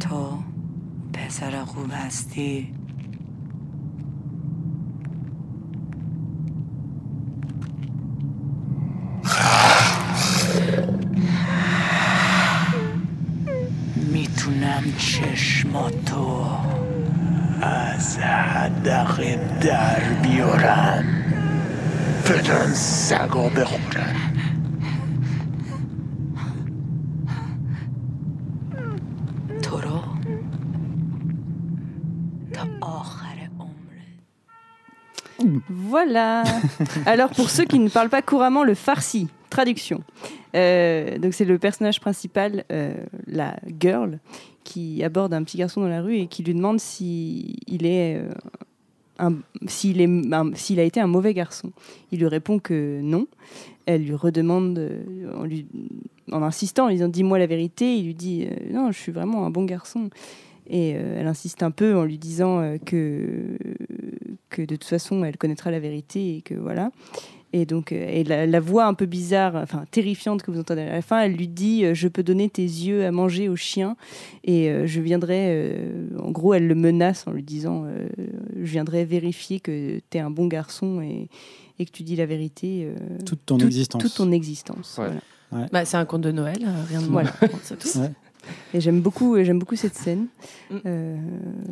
تو پسر خوب هستی؟ میتونم چشماتو از حدق در بیارم بدن سگا بخورن تو رو تا آخر عمرت. Voilà. Alors pour ceux qui ne parlent pas couramment le farsi, traduction. Euh, donc c'est le personnage principal, euh, la girl, qui aborde un petit garçon dans la rue et qui lui demande si il est euh, Un, s'il, est, un, s'il a été un mauvais garçon. Il lui répond que non. Elle lui redemande euh, en, lui, en insistant, en lui disant « dis-moi la vérité ». Il lui dit euh, « non, je suis vraiment un bon garçon ». Et euh, elle insiste un peu en lui disant euh, que, que de toute façon, elle connaîtra la vérité et que voilà. Et donc, euh, et la, la voix un peu bizarre, enfin terrifiante que vous entendez à la fin, elle lui dit euh, « je peux donner tes yeux à manger aux chiens et euh, je viendrai... Euh, » En gros, elle le menace en lui disant euh, « je viendrai vérifier que t'es un bon garçon et, et que tu dis la vérité. Euh, » Toute ton tout, existence. Toute ton existence, ouais. Voilà. Ouais. Bah, c'est un conte de Noël, rien de moins. Voilà, c'est tout. Ouais. Et j'aime beaucoup, j'aime beaucoup cette scène. Euh,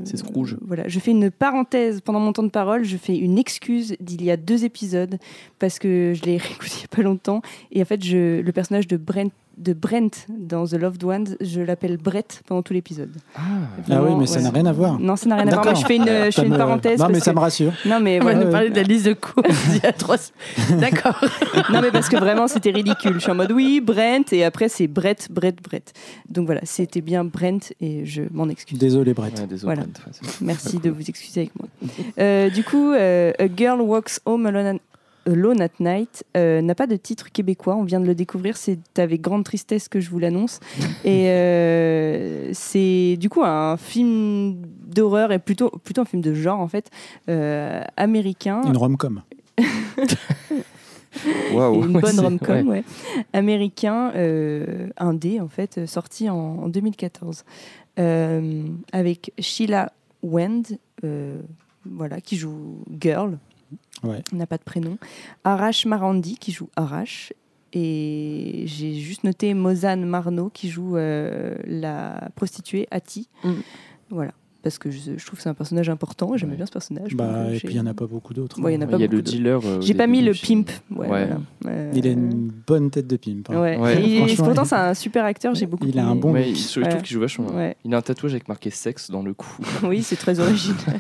c'est ce rouge. Voilà, je fais une parenthèse pendant mon temps de parole. Je fais une excuse d'il y a deux épisodes parce que je l'ai réécouté il n'y a pas longtemps. Et en fait, je, le personnage de Brent, de Brent dans The Loved Ones, je l'appelle Brett pendant tout l'épisode. Ah, ah oui, mais ouais. ça n'a rien à voir. Non, ça n'a rien à voir. Mais je fais une, je fais une parenthèse. Non, mais ça que... me rassure. Non, mais voilà. On a parlé de la liste de courses il y a trois. D'accord. Non, mais parce que vraiment, c'était ridicule. Je suis en mode oui, Brent, et après c'est Brett, Brett, Brett. Donc voilà. C'était bien Brent et je m'en excuse. Désolé Brent. Ouais, désolé, voilà. Brent. Ouais, merci de vous excuser avec moi. Euh, du coup, euh, A Girl Walks Home Alone at, Alone at Night euh, n'a pas de titre québécois. On vient de le découvrir. C'est avec grande tristesse que je vous l'annonce. Et euh, c'est du coup un film d'horreur et plutôt, plutôt un film de genre en fait euh, américain. Une rom-com. Wow, une ouais, bonne rom-com, ouais. Ouais. Américain, euh, indé en fait, sorti en, en deux mille quatorze, euh, avec Sheila Wend, euh, voilà, qui joue Girl, ouais. N'a pas de prénom, Arash Marandi qui joue Arash, et j'ai juste noté Mozane Marno qui joue euh, la prostituée Hattie, mm. Voilà. parce que je, je trouve que c'est un personnage important, j'aime ouais. bien ce personnage. Bah, et puis il n'y en a pas beaucoup d'autres. Ouais, il y en a pas beaucoup d'autres. Dealer, euh, j'ai pas mis le pimp. Ouais, ouais. Voilà. Euh... Il a une bonne tête de pimp. Hein. Ouais. Ouais. Et et pourtant, c'est un super acteur, j'ai beaucoup aimé. Il a un bon ouais, il, je trouve ouais. qu'il joue vachement. Ouais. Il a un tatouage avec marqué sexe dans le cou. Oui, c'est très original.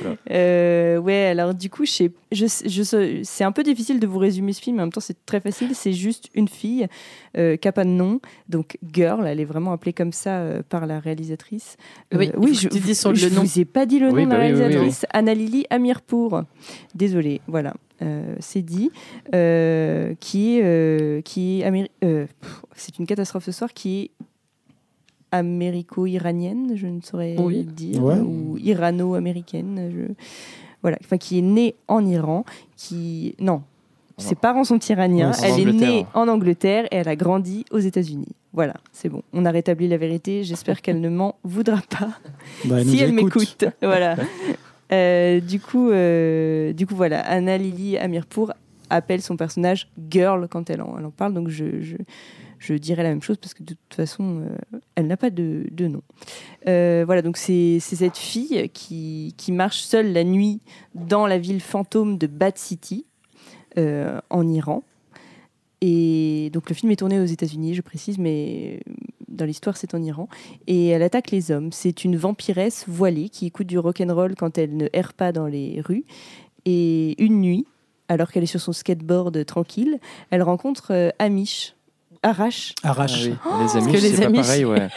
Voilà. Euh, ouais, alors du coup, je, je, je, c'est un peu difficile de vous résumer ce film, mais en même temps, c'est très facile. C'est juste une fille euh, qui n'a pas de nom, donc girl, elle est vraiment appelée comme ça euh, par la réalisatrice. Euh, oui, oui, je ne vous ai pas dit le oui, nom de bah, la réalisatrice, oui, oui, oui. Ana Lily Amirpour. Désolée, voilà. Euh, c'est dit euh, qui, euh, qui Améri- euh, pff, c'est une catastrophe ce soir qui est américo-iranienne, je ne saurais oui. dire, ouais. ou irano-américaine, je... voilà, enfin, qui est née en Iran, qui non, oh. ses parents sont iraniens, oui, elle est née en Angleterre et elle a grandi aux États-Unis. Voilà, c'est bon, on a rétabli la vérité. J'espère qu'elle ne m'en voudra pas bah, elle si elle écoute. m'écoute. Voilà. euh, du coup, euh, du coup, voilà, Ana Lily Amirpour appelle son personnage girl quand elle en, elle en parle, donc je, je Je dirais la même chose parce que de toute façon, euh, elle n'a pas de, de nom. Euh, voilà, donc c'est, c'est cette fille qui, qui marche seule la nuit dans la ville fantôme de Bad City, euh, en Iran. Et donc le film est tourné aux États-Unis, je précise, mais dans l'histoire, c'est en Iran. Et elle attaque les hommes. C'est une vampiresse voilée qui écoute du rock'n'roll quand elle ne erre pas dans les rues. Et une nuit, alors qu'elle est sur son skateboard tranquille, elle rencontre euh, Amish. Arrache. Arrache. Ah oui. Oh, les Amish, c'est les Amish... pas pareil, ouais.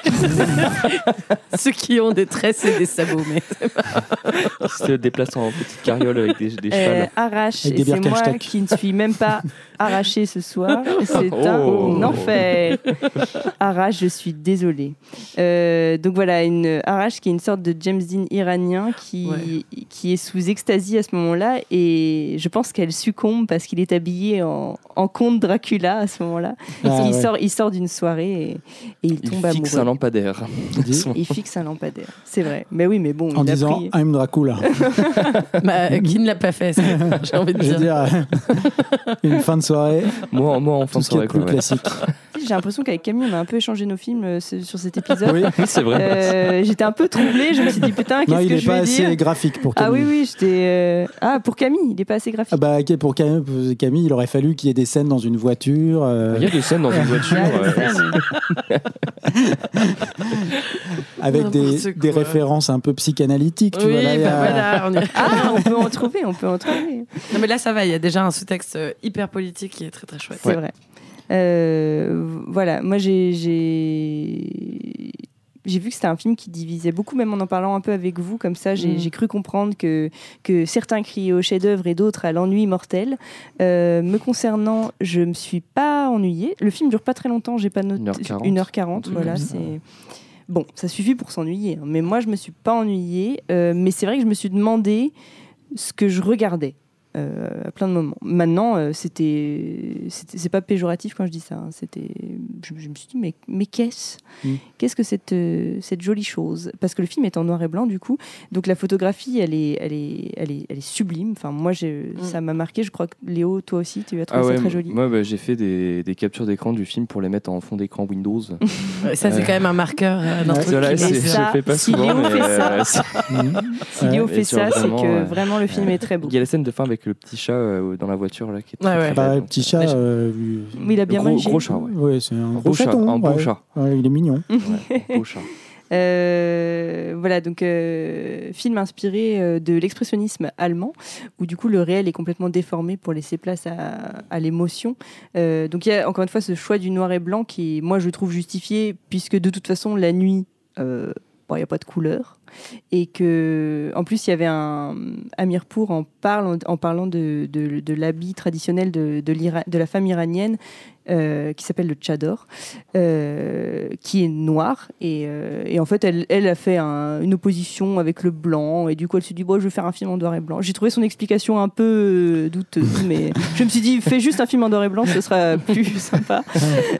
Ceux qui ont des tresses et des sabots, mais c'est pas... Ils se déplacent en petite carriole avec des, des chevaux. Euh, arrache, et c'est moi stack. qui ne suis même pas arrachée ce soir. C'est oh. un enfer. Arrache, je suis désolée. Euh, donc voilà, une Arrache qui est une sorte de James Dean iranien qui, ouais. qui est sous extasie à ce moment-là, et je pense qu'elle succombe parce qu'il est habillé en, en conte Dracula à ce moment-là. Ah. Il sort, il sort d'une soirée et, et il tombe amoureux. Il fixe amoureux. un lampadaire. Il fixe un lampadaire, c'est vrai. Mais oui, mais bon, en il disant a pris... I'm Dracula. bah, qui ne l'a pas fait, ça, j'ai envie de dire. dire. Une fin de soirée. Moi, moi en fin de soirée, quoi. Classique. J'ai l'impression qu'avec Camille, on a un peu échangé nos films euh, sur cet épisode. Oui, oui c'est vrai. Euh, j'étais un peu troublée, je me suis dit putain, qu'est-ce non, que je vais dire. Il n'est pas assez dire graphique pour toi. Ah oui, oui, j'étais. Euh... Ah, pour Camille, il n'est pas assez graphique. Ah bah, okay, pour Camille, il aurait fallu qu'il y ait des scènes dans une voiture. Euh... Il y a des scènes dans une voiture. euh... Avec des, des références un peu psychanalytiques. Tu oui, vois, là, bah a... voilà. On est... Ah, on peut en trouver, on peut en trouver. Non, mais là, ça va, il y a déjà un sous-texte hyper politique qui est très, très chouette. C'est ouais. vrai. Euh, voilà, moi j'ai, j'ai j'ai vu que c'était un film qui divisait beaucoup, même en en parlant un peu avec vous comme ça, j'ai, mmh. j'ai cru comprendre que que certains criaient au chef-d'œuvre et d'autres à l'ennui mortel. Euh, me concernant, je me suis pas ennuyée. Le film dure pas très longtemps, j'ai pas noté une heure quarante, mmh. voilà, c'est bon, ça suffit pour s'ennuyer. Hein. Mais moi je me suis pas ennuyée, euh, mais c'est vrai que je me suis demandé ce que je regardais. Euh, à plein de moments. Maintenant, euh, c'était, c'était, c'est pas péjoratif quand je dis ça. Hein. C'était, je, je me suis dit mais, mais qu'est-ce, mmh. qu'est-ce que cette, euh, cette jolie chose ? Parce que le film est en noir et blanc du coup, donc la photographie, elle est, elle est, elle est, elle est sublime. Enfin, moi, j'ai, mmh. ça m'a marqué. Je crois que Léo, toi aussi, tu as trouvé ah ouais, ça très joli. Moi, bah, j'ai fait des, des captures d'écran du film pour les mettre en fond d'écran Windows. ça, c'est euh... quand même un marqueur. Euh, dans voilà, c'est, ça, je fais pas si souvent. Léo mais, euh, ça. si Léo fait ça, vraiment, c'est que euh, vraiment le film euh, est très beau. Il y a la scène de fin avec le petit chat euh, dans la voiture là qui est très, ah ouais. très bah, le petit chat euh, il a bien gros, mangé gros chat ouais. Ouais, c'est un, un beau chat, chaton, un beau ouais. chat. Ouais, il est mignon ouais, un beau chat. Euh, voilà donc euh, film inspiré euh, de l'expressionnisme allemand où du coup le réel est complètement déformé pour laisser place à, à l'émotion euh, donc il y a encore une fois ce choix du noir et blanc qui moi je trouve justifié puisque de toute façon la nuit euh, bon, y a pas de couleur et que en plus il y avait un Amirpour en parle en parlant de de, de l'habit traditionnel de de, l'Ira, de la femme iranienne euh, qui s'appelle le tchador euh, qui est noir et, euh, et en fait elle elle a fait un, une opposition avec le blanc et du coup elle se dit bon je vais faire un film en noir et blanc. J'ai trouvé son explication un peu douteuse mais je me suis dit fais juste un film en noir et blanc ce sera plus sympa.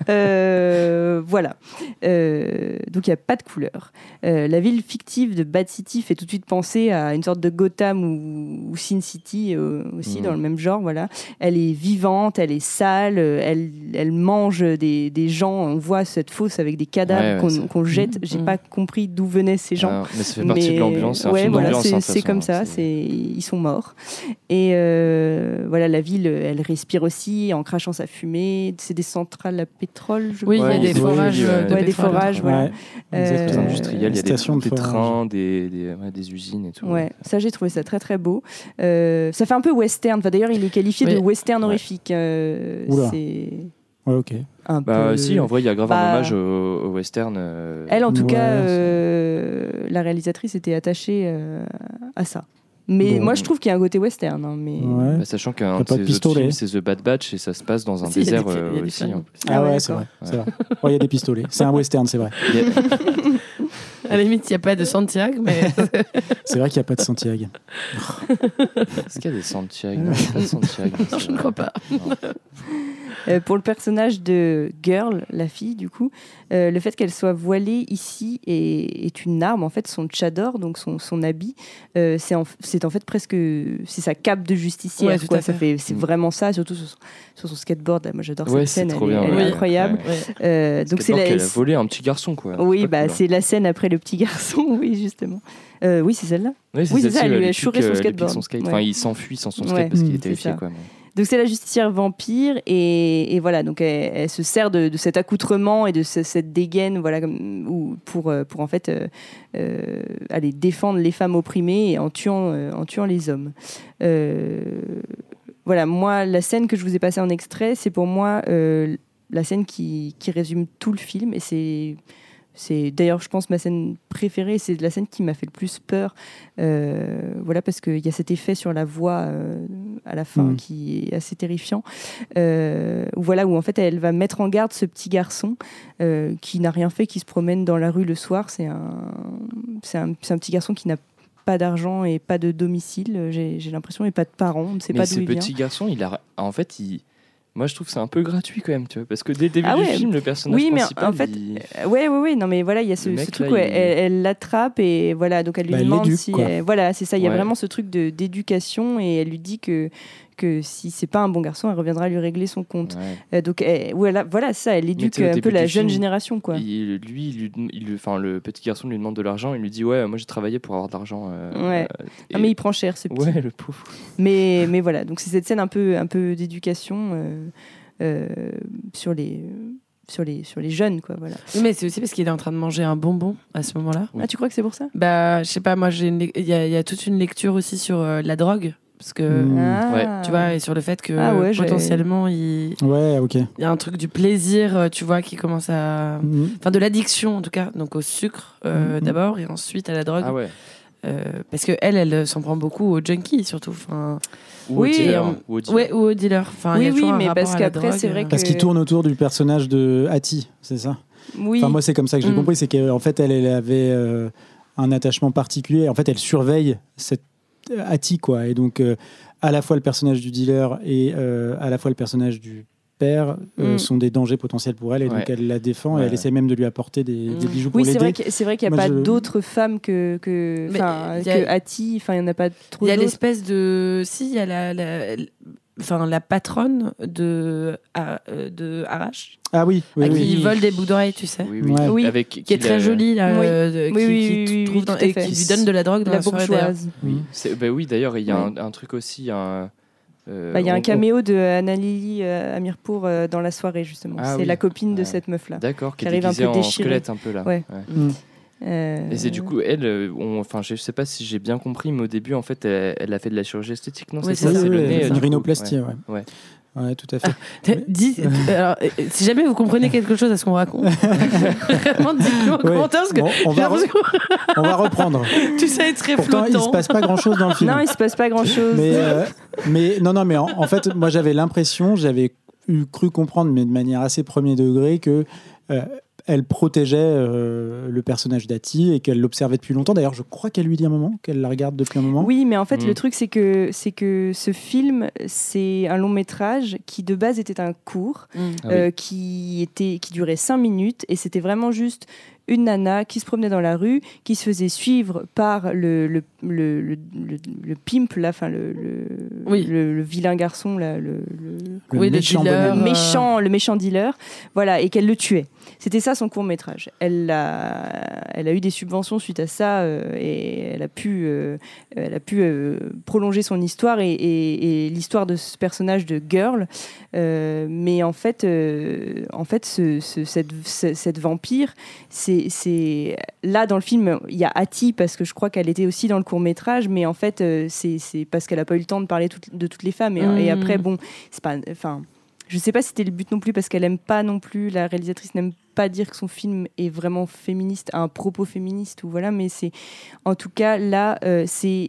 Euh, voilà euh, donc il y a pas de couleur. Euh, la ville fictive de de Bad City fait tout de suite penser à une sorte de Gotham ou, ou Sin City euh, aussi mmh. dans le même genre voilà. Elle est vivante, elle est sale, elle elle mange des, des gens, on voit cette fosse avec des cadavres ouais, ouais, qu'on, qu'on jette. J'ai mmh. pas compris d'où venaient ces gens. Alors, mais ça fait mais... partie de l'ambiance. C'est, ouais, voilà, c'est, hein, c'est comme ça, c'est... C'est... ils sont morts. Et euh, voilà, la ville, elle respire aussi en crachant sa fumée. C'est des centrales à pétrole, je crois. Oui, il ouais, y a des forages. Des forages, voilà. Des industriels, il y a des trains, des usines et tout. Ouais, ça j'ai trouvé ça très très beau. Ça fait un peu western. Enfin, d'ailleurs, il est qualifié de western horrifique. Oula. C'est... Ouais, ok. Un bah, peu... Si, en vrai, il y a grave bah... un hommage au, au western. Euh... Elle, en tout ouais, cas, euh, la réalisatrice était attachée euh, à ça. Mais bon. Moi, je trouve qu'il y a un côté western. Hein, mais... ouais. Bah, sachant qu'un de ses autres films, c'est The Bad Batch, et ça se passe dans un si, désert euh, aussi. Hein. Ah ouais, ouais c'est vrai. Il ouais. oh, y a des pistolets. C'est un western, c'est vrai. À la limite, il n'y a pas de Santiago, mais... C'est vrai qu'il n'y a pas de Santiago. Est-ce qu'il y a des Santiago? Non, il n'y a pas de Santiago. Non, je ne crois pas. Euh, pour le personnage de Girl, la fille, du coup, euh, le fait qu'elle soit voilée ici est, est une arme. En fait, son tchador, donc son, son habit, euh, c'est, en, c'est en fait presque... C'est sa cape de justicière. Ouais, quoi. Ça fait, c'est vraiment ça, surtout sur son, sur son skateboard. Moi, j'adore ouais, cette scène. Elle, bien, elle ouais. est incroyable. Ouais. Euh, donc c'est la... qu'elle a volé un petit garçon, quoi. Oui, bah, cool, c'est la scène après le petit garçon, oui, justement. Euh, oui, c'est celle-là. Oui, c'est, oui, c'est ça, elle lui a chouré son skateboard. Son skate. Ouais. Enfin, il s'enfuit sans son skate ouais. parce qu'il est terrifié, quoi. Donc c'est la justicière vampire et, et voilà, donc elle, elle se sert de, de cet accoutrement et de ce, cette dégaine, voilà, comme, ou pour pour en fait euh, euh, aller défendre les femmes opprimées et en tuant euh, en tuant les hommes. Euh, voilà, moi la scène que je vous ai passée en extrait, c'est pour moi euh, la scène qui qui résume tout le film et c'est C'est d'ailleurs, je pense, ma scène préférée. C'est la scène qui m'a fait le plus peur. Euh, voilà, parce qu'il y a cet effet sur la voix euh, à la fin mmh. qui est assez terrifiant. Euh, voilà, où en fait, elle va mettre en garde ce petit garçon euh, qui n'a rien fait, qui se promène dans la rue le soir. C'est un, c'est un, c'est un petit garçon qui n'a pas d'argent et pas de domicile, j'ai, j'ai l'impression, et pas de parents. On ne sait Mais pas d'où il vient. Mais ce petit garçon, il a, en fait, il... Moi, je trouve que c'est un peu gratuit quand même, tu vois, parce que dès le début ah ouais. du film, le personnage oui, principal. En fait, il... ouais, ouais, ouais, non, mais voilà, il y a ce, ce truc où il... elle, elle l'attrape et voilà, donc elle lui bah, demande elle si, elle, voilà, c'est ça, il ouais. y a vraiment ce truc de d'éducation et elle lui dit que que si c'est pas un bon garçon, elle reviendra lui régler son compte. Ouais. Euh, donc elle, voilà, voilà, ça, elle éduque un peu la jeune film, génération, quoi. Il, lui, il, il, enfin, le petit garçon lui demande de l'argent, il lui dit ouais, moi j'ai travaillé pour avoir de l'argent. Euh, ouais. euh, et... ah, mais il prend cher, ce petit. Ouais, le pauvre. Mais mais voilà, donc c'est cette scène un peu un peu d'éducation. Euh... Euh, sur les sur les sur les jeunes, quoi, voilà. Oui, mais c'est aussi parce qu'il est en train de manger un bonbon à ce moment-là. Oui. Ah, tu crois que c'est pour ça? Bah, je sais pas, moi j'ai il y, y a toute une lecture aussi sur euh, la drogue, parce que mmh. ah. tu vois, et sur le fait que ah ouais, potentiellement il ouais, OK. Il y a un truc du plaisir, tu vois, qui commence à mmh. enfin de l'addiction en tout cas, donc au sucre euh, mmh. d'abord et ensuite à la drogue. Ah ouais. Euh, parce que elle, elle s'en prend beaucoup aux junkies surtout. Enfin, ou, oui, au dealer, ouais, ou au dealer. Enfin, oui, oui, mais parce qu'après, c'est vrai que parce qu'il tourne autour du personnage de Hattie, c'est ça. Oui. Enfin, moi, c'est comme ça que j'ai mm. compris, c'est qu'en fait, elle, elle avait euh, un attachement particulier. En fait, elle surveille cette Hattie, quoi. Et donc, euh, à la fois le personnage du dealer et euh, à la fois le personnage du père euh, mm. sont des dangers potentiels pour elle, et ouais. donc elle la défend ouais. et elle essaie même de lui apporter des, mm. des bijoux pour oui, l'aider. Oui, c'est, c'est vrai qu'il n'y a Moi, pas je... d'autres femmes que, que, a... que Hattie, enfin il n'y en a pas trop. Il y a d'autres. L'espèce de... Si, il y a la... la... Enfin, la patronne de, à, de Arrache. Ah oui, oui, oui. Qui vole des bouts d'oreilles, tu sais. Oui, oui. Ouais. oui. Avec, qui, qui est très jolie, là. Oui. Euh, qui, oui, oui, qui, oui, trouve oui, dans, et qui lui donne de la drogue dans la, la bourgeoise. Oui. C'est, bah oui, d'ailleurs, il y a oui. un, un truc aussi... Un... Il euh, bah, y a on, un caméo on... de Ana Lily Amirpour euh, dans la soirée, justement. Ah, c'est oui. la copine de ouais. cette meuf-là. D'accord, qui, qui arrive un peu déchirée. Squelette, un peu là. Ouais. Ouais. Mm. Euh... Et c'est du coup, elle, enfin, je sais pas si j'ai bien compris, mais au début, en fait, elle, elle a fait de la chirurgie esthétique, non ouais, c'est, c'est ça, ça. C'est oui, le oui, nez. Une rhinoplastie, ouais. ouais. ouais. Ouais, tout à fait. Ah, dis, alors, si jamais vous comprenez quelque chose à ce qu'on raconte, vraiment dites-nous en ouais. commentaire. Parce que bon, on, va re- on va reprendre. Tout ça est très flottant. Pourtant, il se passe pas grand-chose dans le film. Non, il se passe pas grand-chose. Mais, euh, mais non, non, mais en, en fait, moi, j'avais l'impression, j'avais eu cru comprendre, mais de manière assez premier degré, que euh, elle protégeait euh, le personnage d'Hattie et qu'elle l'observait depuis longtemps. D'ailleurs, je crois qu'elle lui dit un moment, qu'elle la regarde depuis un moment. Oui, mais en fait, mmh. le truc, c'est que, c'est que ce film, c'est un long métrage qui, de base, était un court, mmh. ah oui. euh, qui, était, qui durait cinq minutes, et c'était vraiment juste une nana qui se promenait dans la rue, qui se faisait suivre par le, le, le, le, le, le pimp, là, enfin, le, le, oui. le, le vilain garçon, là, le, le, le, oui, méchant le, dealer, le méchant le méchant dealer, voilà, et qu'elle le tuait. C'était ça son court-métrage. Elle a, elle a eu des subventions suite à ça euh, et elle a pu, euh, elle a pu euh, prolonger son histoire et, et, et l'histoire de ce personnage de Girl. Euh, mais en fait, euh, en fait ce, ce, cette, ce, cette vampire, c'est, c'est... là dans le film, il y a Hattie parce que je crois qu'elle était aussi dans le court-métrage, mais en fait, euh, c'est, c'est parce qu'elle n'a pas eu le temps de parler tout, de toutes les femmes. Et, mmh. et après, bon, c'est pas... Enfin, je sais pas si c'était le but non plus, parce qu'elle aime pas non plus, la réalisatrice n'aime pas dire que son film est vraiment féministe, a un propos féministe, ou voilà, mais c'est, en tout cas, là, euh, c'est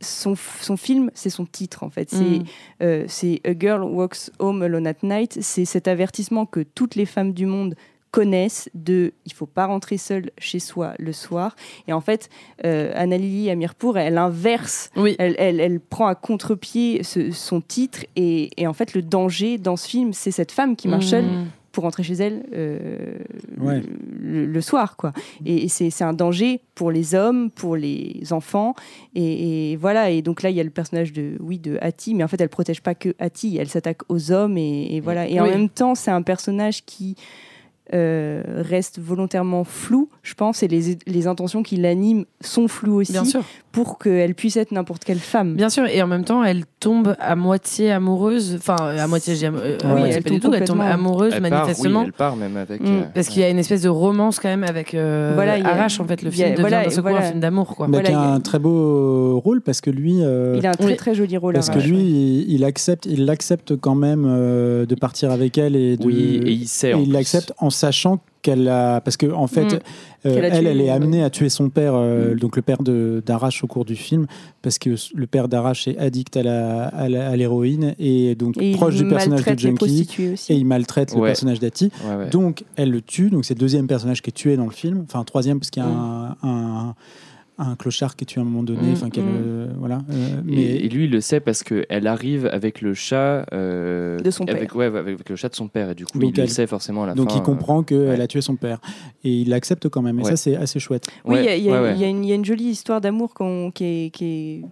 son, son film, c'est son titre, en fait. C'est, mm. euh, c'est A Girl Walks Home Alone at Night, c'est cet avertissement que toutes les femmes du monde connaissent de il faut pas rentrer seule chez soi le soir. Et en fait, euh, Ana Lily Amirpour, elle inverse, oui. elle, elle, elle prend à contre-pied ce, son titre. Et, et en fait, le danger dans ce film, c'est cette femme qui marche mmh. seule pour rentrer chez elle euh, ouais. le, le soir, quoi. Et, et c'est, c'est un danger pour les hommes, pour les enfants. Et, et voilà. Et donc là, il y a le personnage de, oui, de Hattie, mais en fait, elle protège pas que Hattie, elle s'attaque aux hommes. Et, et voilà. Et oui. en même temps, c'est un personnage qui Euh, reste volontairement floue, je pense, et les, les intentions qui l'animent sont floues aussi, pour qu'elle puisse être n'importe quelle femme. Bien sûr, et en même temps, elle tombe à moitié amoureuse, enfin, à moitié, j'aime, euh, oui, moitié elle pas du tout, elle tombe amoureuse, elle manifestement. Part, oui, elle part même avec... Mmh. Euh, parce qu'il y a une espèce de romance quand même avec euh, voilà, Arash, en fait, le film a, devient voilà, dans ce voilà. coup un film d'amour, quoi. Bah, voilà, qui a, a un très beau rôle, parce que lui... Euh, il a un très oui. très joli rôle, Parce Arash, que lui, ouais. il, il, accepte, il accepte quand même euh, de partir avec elle, et de, oui, et il sait, et il l'accepte en sachant qu'elle a, parce que en fait, mmh. euh, elle, tué, elle est amenée ouais. à tuer son père, euh, mmh. donc le père de d'Arrache au cours du film, parce que le père d'Arrache est addict à la à, la, à l'héroïne et donc et proche du personnage de Junkie et il maltraite ouais. le personnage d'Hattie. Ouais, ouais. Donc elle le tue, donc c'est le deuxième personnage qui est tué dans le film, enfin troisième parce qu'il y a mmh. un, un un clochard qui est tué à un moment donné, enfin mmh, qu'elle, mmh. Euh, voilà. Euh, mais et, et lui, il le sait parce que elle arrive avec le chat euh, de son avec, père. Ouais, avec le chat de son père, et du coup, donc il elle, le sait forcément à la donc fin. Donc il comprend euh, qu'elle ouais. a tué son père et il l'accepte quand même. Et ouais. ça, c'est assez chouette. Oui, il ouais. y, y, ouais, ouais. y, y a une jolie histoire d'amour qu'on, qui est. Qui est...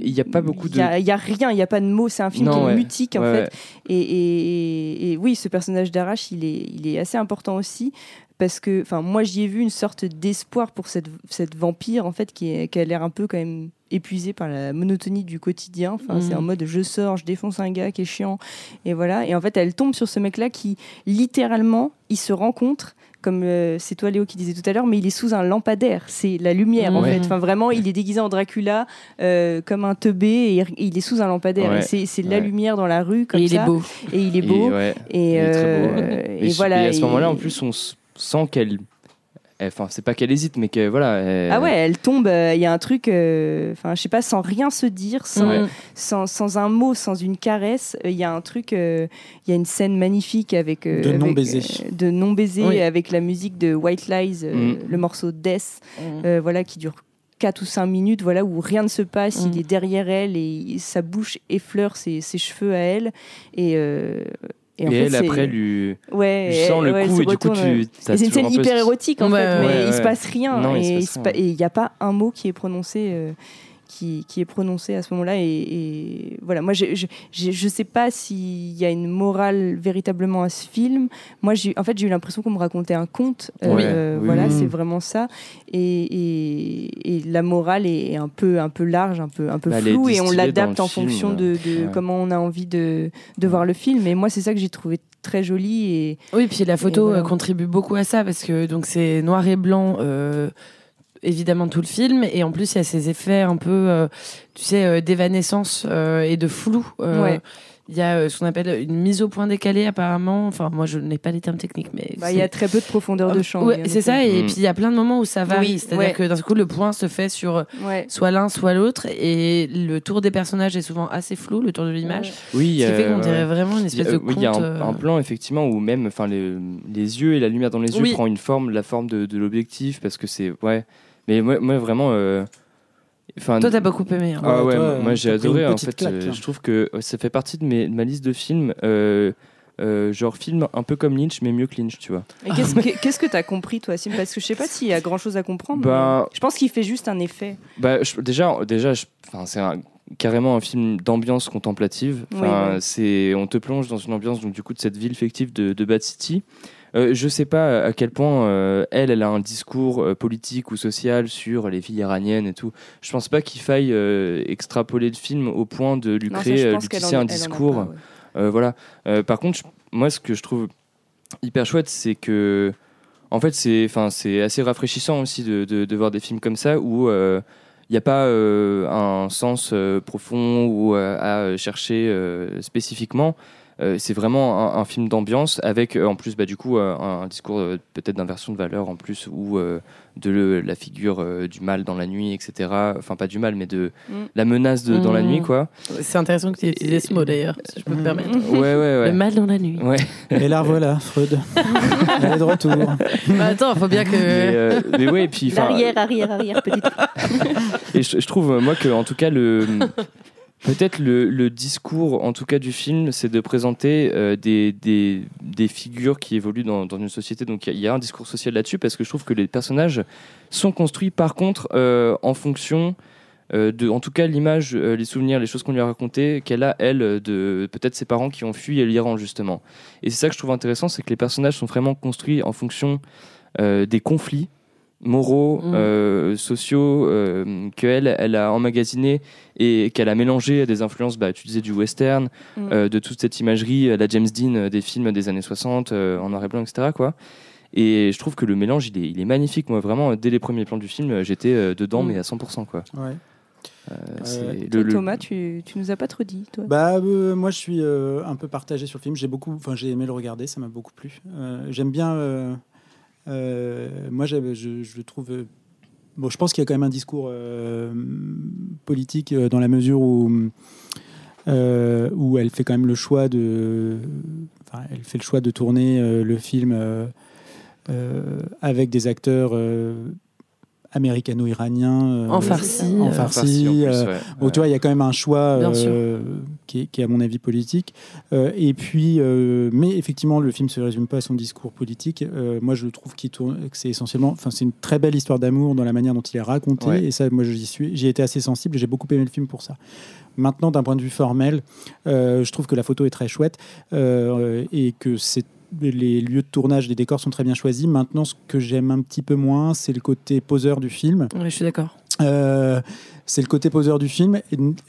Il n'y a pas beaucoup de... Il n'y a, a rien, il n'y a pas de mots, c'est un film non, qui est ouais. mutique en ouais, fait. Ouais. Et, et, et, et oui, ce personnage d'Arrache, il est, il est assez important aussi, parce que, enfin, moi j'y ai vu une sorte d'espoir pour cette, cette vampire en fait, qui, est, qui a l'air un peu quand même épuisée par la monotonie du quotidien. Enfin, mmh. c'est en mode je sors, je défonce un gars qui est chiant, et voilà. Et en fait, elle tombe sur ce mec-là qui, littéralement, ils se rencontrent, comme euh, c'est toi Léo qui disais tout à l'heure, mais il est sous un lampadaire, c'est la lumière mmh. en fait. Enfin, vraiment, il est déguisé en Dracula euh, comme un teubé, et il, il est sous un lampadaire. Ouais. Et c'est, c'est de la ouais. lumière dans la rue comme et ça. Et il est beau. Et, ouais. et, il est euh, beau. Euh, et, et voilà. Et à ce moment-là, et... en plus, on s- sent qu'elle... Enfin, c'est pas qu'elle hésite, mais que voilà. Elle... Ah ouais, elle tombe. Il euh, y a un truc. Enfin, euh, je sais pas, sans rien se dire, sans ouais. sans, sans un mot, sans une caresse. Il euh, y a un truc. Il euh, y a une scène magnifique avec euh, de non baiser, euh, de non baiser oui. avec la musique de White Lies, euh, mm. le morceau Death, mm. euh, voilà, qui dure quatre ou cinq minutes, voilà, où rien ne se passe. Mm. Il est derrière elle et sa bouche effleure ses, ses cheveux à elle et. Euh, Et, et en fait, elle, c'est... après, lui, ouais, lui sent le ouais, coup, et du coup, tu... C'est une scène hyper érotique, en ouais, fait, mais ouais, ouais. il se passe rien. Non, et il n'y a pas un mot qui est prononcé... Euh... Qui, qui est prononcée à ce moment-là. Et, et voilà, moi, je ne sais pas s'il y a une morale véritablement à ce film. Moi, j'ai, en fait, j'ai eu l'impression qu'on me racontait un conte. Euh, ouais, euh, oui, voilà, oui. c'est vraiment ça. Et, et, et la morale est un peu, un peu large, un peu, un peu bah, floue, et on l'adapte en film, fonction ouais. de, de ouais. comment on a envie de, de ouais. voir le film. Et moi, c'est ça que j'ai trouvé très jolie. Et, oui, puis la photo voilà. contribue beaucoup à ça, parce que donc, c'est noir et blanc... Euh... évidemment tout le film, et en plus il y a ces effets un peu euh, tu sais euh, d'évanescence euh, et de flou euh, ouais. Il y a euh, ce qu'on appelle une mise au point décalée, apparemment. Enfin, moi, je n'ai pas les termes techniques, mais... Il bah, y a très peu de profondeur de champ. Ouais, c'est ça, et mmh. puis il y a plein de moments où ça varie. Oui, c'est-à-dire ouais. que d'un coup, le point se fait sur ouais. soit l'un, soit l'autre, et le tour des personnages est souvent assez flou, le tour de l'image. Oui, ce qui euh, fait qu'on dirait vraiment une espèce a, de conte... Oui, il y a un, euh... un plan, effectivement, où même les, les yeux et la lumière dans les yeux oui. prend une forme, la forme de, de l'objectif, parce que c'est... Ouais. Mais moi, moi vraiment... Euh... Enfin, toi, t'as beaucoup aimé. Hein. Ah ouais, toi, moi j'ai adoré. En fait, claque, euh, je trouve que ça fait partie de, mes, de ma liste de films, euh, euh, genre film un peu comme Lynch, mais mieux que Lynch, tu vois. Et qu'est-ce, qu'est-ce que t'as compris, toi, Sim ? Parce que je sais pas s'il y a grand chose à comprendre. Bah, je pense qu'il fait juste un effet. Bah, je, déjà, déjà, je, c'est un carrément un film d'ambiance contemplative. Enfin, oui, oui. C'est, on te plonge dans une ambiance donc, du coup, de cette ville fictive de, de Bad City. Euh, je ne sais pas à quel point euh, elle, elle a un discours euh, politique ou social sur les filles iraniennes et tout. Je ne pense pas qu'il faille euh, extrapoler le film au point de lui non, créer, ça, euh, lui tisser en, un discours. Pas, ouais. euh, voilà. Euh, par contre, je, moi, ce que je trouve hyper chouette, c'est que en fait, c'est, c'est assez rafraîchissant aussi de, de, de voir des films comme ça où il euh, n'y a pas euh, un sens euh, profond ou euh, à chercher euh, spécifiquement. Euh, c'est vraiment un, un film d'ambiance avec euh, en plus bah, du coup euh, un, un discours euh, peut-être d'inversion de valeur en plus ou euh, de le, la figure euh, du mal dans la nuit, etc. Enfin pas du mal mais de mmh. la menace de, mmh. dans la nuit quoi. C'est intéressant que tu aies utilisé ce mot d'ailleurs si je peux mmh. me permettre. Ouais, ouais, ouais. Le mal dans la nuit ouais. Et là voilà Freud elle est de retour. Bah, attends faut bien que mais, euh, mais ouais, et puis, l'arrière arrière arrière petite. Et je, je trouve moi que en tout cas le peut-être le, le discours, en tout cas du film, c'est de présenter euh, des, des, des figures qui évoluent dans, dans une société. Donc il y, y a un discours social là-dessus parce que je trouve que les personnages sont construits par contre euh, en fonction euh, de, en tout cas l'image, euh, les souvenirs, les choses qu'on lui a racontées, qu'elle a elle de peut-être ses parents qui ont fui l'Iran justement. Et c'est ça que je trouve intéressant, c'est que les personnages sont vraiment construits en fonction euh, des conflits moraux, mmh. euh, sociaux, euh, qu'elle elle a emmagasinés et qu'elle a mélangés à des influences, bah, tu disais du western, mmh. euh, de toute cette imagerie à la James Dean des films des années soixante, euh, en noir et blanc, et cetera quoi. Et je trouve que le mélange, il est, il est magnifique. Moi, vraiment, dès les premiers plans du film, j'étais euh, dedans, mmh. mais à cent pour cent quoi. Ouais. Euh, c'est le, le... Thomas, tu, tu nous as pas trop dit, toi. Bah, euh, moi, je suis euh, un peu partagé sur le film. J'ai beaucoup, enfin, j'ai aimé le regarder, ça m'a beaucoup plu. Euh, j'aime bien. Euh... Euh, moi, je, je, je trouve. Euh, bon, je pense qu'il y a quand même un discours euh, politique euh, dans la mesure où euh, où elle fait quand même le choix de. Enfin, elle fait le choix de tourner euh, le film euh, euh, avec des acteurs. Euh, américano-iranien euh, en farci en farci euh, euh, ouais. Bon, tu vois il y a quand même un choix euh, qui, est, qui est à mon avis politique euh, et puis euh, mais effectivement le film se résume pas à son discours politique euh, moi je trouve qu'il tourne que c'est essentiellement enfin c'est une très belle histoire d'amour dans la manière dont il est raconté ouais. Et ça moi j'y suis j'y ai été assez sensible et j'ai beaucoup aimé le film pour ça. Maintenant d'un point de vue formel euh, je trouve que la photo est très chouette euh, et que c'est les lieux de tournage, les décors sont très bien choisis. Maintenant, ce que j'aime un petit peu moins, c'est le côté poseur du film. Oui, je suis d'accord. Euh, c'est le côté poseur du film,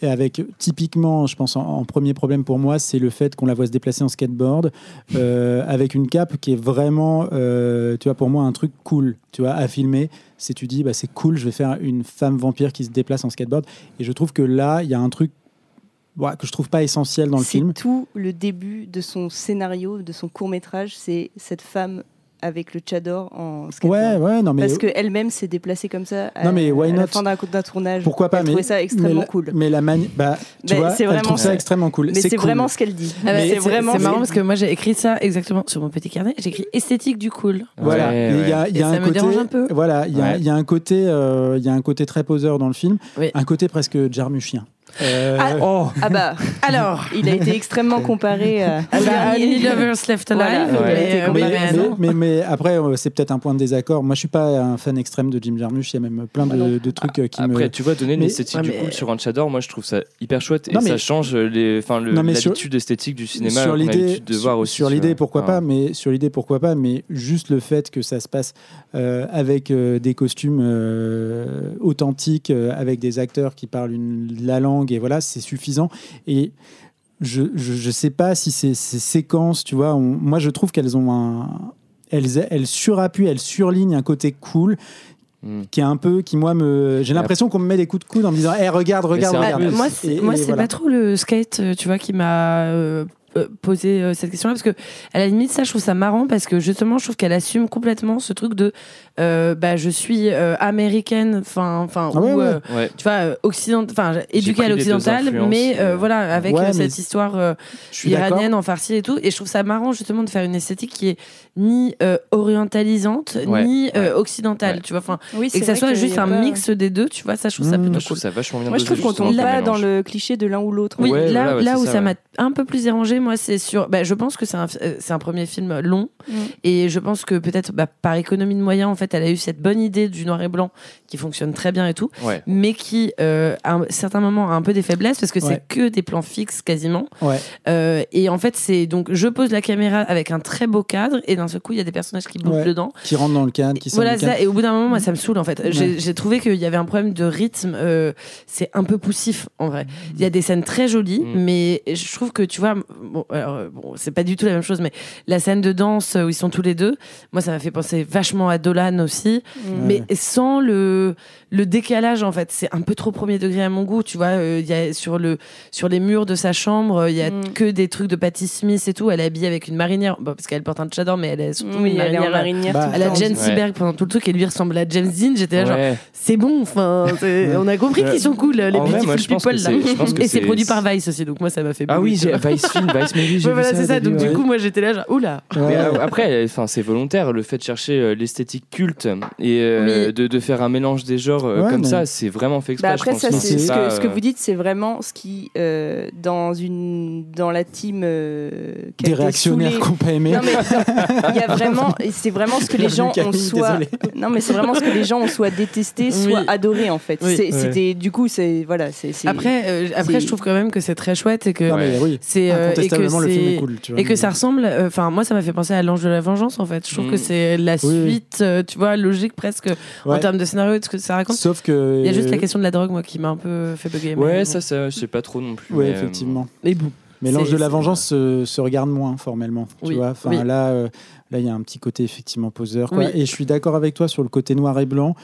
et avec typiquement, je pense, en, en premier problème pour moi, c'est le fait qu'on la voit se déplacer en skateboard euh, avec une cape qui est vraiment, euh, tu vois, pour moi, un truc cool, tu vois, à filmer. Si tu dis, bah, c'est cool, je vais faire une femme vampire qui se déplace en skateboard. Et je trouve que là, il y a un truc que je trouve pas essentiel dans le c'est film. C'est tout le début de son scénario, de son court-métrage, c'est cette femme avec le tchador en skateboard. Ouais, ouais, non mais parce que elle-même s'est déplacée comme ça à, non mais why à not la fin d'un, d'un tournage. Pourquoi pas, elle mais trouvait ça extrêmement mais, cool. Mais la mani... bah tu bah, vois, c'est vraiment... elle trouve ça extrêmement cool. Mais c'est, c'est cool. Vraiment ce qu'elle dit. Ah bah, c'est, c'est vraiment c'est marrant parce que moi j'ai écrit ça exactement sur mon petit carnet, j'ai écrit esthétique du cool. Voilà, ouais, ouais. il y a il y a un côté un peu. Voilà, il y a ouais. il y a un côté il euh, y a un côté très poseur dans le film, oui. Un côté presque jarmuchien. Euh... Ah, oh. ah bah alors il a été extrêmement comparé à Any Lovers Left Alive voilà, ouais. mais, mais, mais, mais, mais après c'est peut-être un point de désaccord. Moi je suis pas un fan extrême de Jim Jarmusch, il y a même plein de, de trucs qui après, me après tu vois donner une mais, esthétique ouais, du cool mais... sur un tchador, moi je trouve ça hyper chouette et non, mais... ça change les, enfin, le, non, l'habitude sur... esthétique du cinéma sur l'idée de voir aussi, sur l'idée pourquoi ah. pas mais sur l'idée pourquoi pas mais juste le fait que ça se passe euh, avec euh, des costumes euh, authentiques euh, avec des acteurs qui parlent une, la langue et voilà, c'est suffisant. Et je je, je sais pas si ces, ces séquences, tu vois, on, moi je trouve qu'elles ont un, elles elles surappuient, elles surlignent un côté cool. Mmh. Qui est un peu, qui moi me, j'ai l'impression qu'on me met des coups de coude en me disant, eh hey, regarde, regarde, regarde. Bah, moi c'est, et, moi et c'est voilà. Pas trop le skate, tu vois, qui m'a euh, posé euh, cette question-là parce que à la limite ça, je trouve ça marrant parce que justement, je trouve qu'elle assume complètement ce truc de, euh, bah je suis euh, américaine, enfin, enfin, ah, ou ouais, ouais. Euh, ouais. Tu vois, euh, occident, enfin, éduquée à l'occidental, mais euh, euh, voilà, avec ouais, cette histoire euh, iranienne d'accord. En farci et tout, et je trouve ça marrant justement de faire une esthétique qui est ni euh, orientalisante, ouais. ni euh, ouais. occidentale, ouais. Tu vois, enfin. Oui, et que ça soit que juste un pas... mix des deux, tu vois, ça je trouve ça mmh, plutôt cool. Ça vachement bien. Moi je trouve qu'on tombe pas dans le cliché de l'un ou l'autre. Oui, ouais, là, voilà, ouais, là où ça, ça ouais. m'a un peu plus dérangé, moi, c'est sur. Bah, je pense que c'est un, c'est un premier film long, mmh. et je pense que peut-être, bah, par économie de moyens, en fait, elle a eu cette bonne idée du noir et blanc qui fonctionne très bien et tout, ouais. mais qui, euh, à un certain moment, a un peu des faiblesses parce que ouais. c'est que des plans fixes quasiment. Ouais. Euh, et en fait, c'est donc je pose la caméra avec un très beau cadre et d'un seul coup, il y a des personnages qui bougent ouais. dedans, qui rentrent dans le cadre, qui sortent voilà, du cadre. Voilà, et au bout d'un moment, moi, ça me saoule en fait. Ouais. J'ai, j'ai trouvé qu'il y avait un problème de rythme. Euh, c'est un peu poussif en vrai. Il y a des scènes très jolies, mmh. mais je trouve que tu vois, bon, alors, bon, c'est pas du tout la même chose, mais la scène de danse où ils sont tous les deux, moi ça m'a fait penser vachement à Dolan aussi, mmh. mais sans le, le décalage en fait. C'est un peu trop premier degré à mon goût, tu vois. Euh, y a sur, le, sur les murs de sa chambre, il y a mmh. que des trucs de Patti Smith et tout. Elle est habillée avec une marinière, bon, parce qu'elle porte un tchador, mais elle est surtout mmh, une elle marinière. Est marinière bah, à la Jane Seberg ouais. pendant tout le truc, et lui ressemble à James Dean. J'étais là, ouais. genre, c'est bon, enfin, on a compris qu'ils sont cool, les beautiful people là. Et c'est, c'est produit par Vice aussi, donc moi ça m'a fait ah oui, j'ai, Vice Film, Vice Movie, j'ai ouais, voilà, ça, c'est ça, donc ouais. du coup moi j'étais là genre oula. Mais après, enfin c'est volontaire le fait de chercher l'esthétique culte et euh, oui. de de faire un mélange des genres ouais, comme mais... ça, c'est vraiment fait exprès. Bah après je pense ça, c'est, c'est pas... ce que ce que vous dites, c'est vraiment ce qui euh, dans une dans la team euh, des réactionnaires qu'on pas aimé. Non mais il y a vraiment c'est vraiment ce que les gens ont soit non mais c'est vraiment ce que les gens ont soit détesté, soit adoré en fait. C'est c'était du coup c'est voilà, c'est après euh, après c'est... je trouve quand même que c'est très chouette et que non, mais, oui. c'est euh, et que c'est le film est cool, tu vois, et que mais... ça ressemble enfin euh, moi ça m'a fait penser à L'Ange de la Vengeance en fait. Je trouve mmh. que c'est la suite euh, tu vois logique presque ouais. en termes de scénario de ce que ça raconte. Sauf que il y a juste la question de la drogue moi qui m'a un peu fait bugger. Ouais mais, ça ça je sais pas trop non plus. Ouais mais, effectivement. Euh... Et bon. Mais L'Ange de la Vengeance se, se regarde moins formellement, tu oui, vois. Enfin oui. là euh, là il y a un petit côté effectivement poseur quoi. Oui. Et je suis d'accord avec toi sur le côté noir et blanc.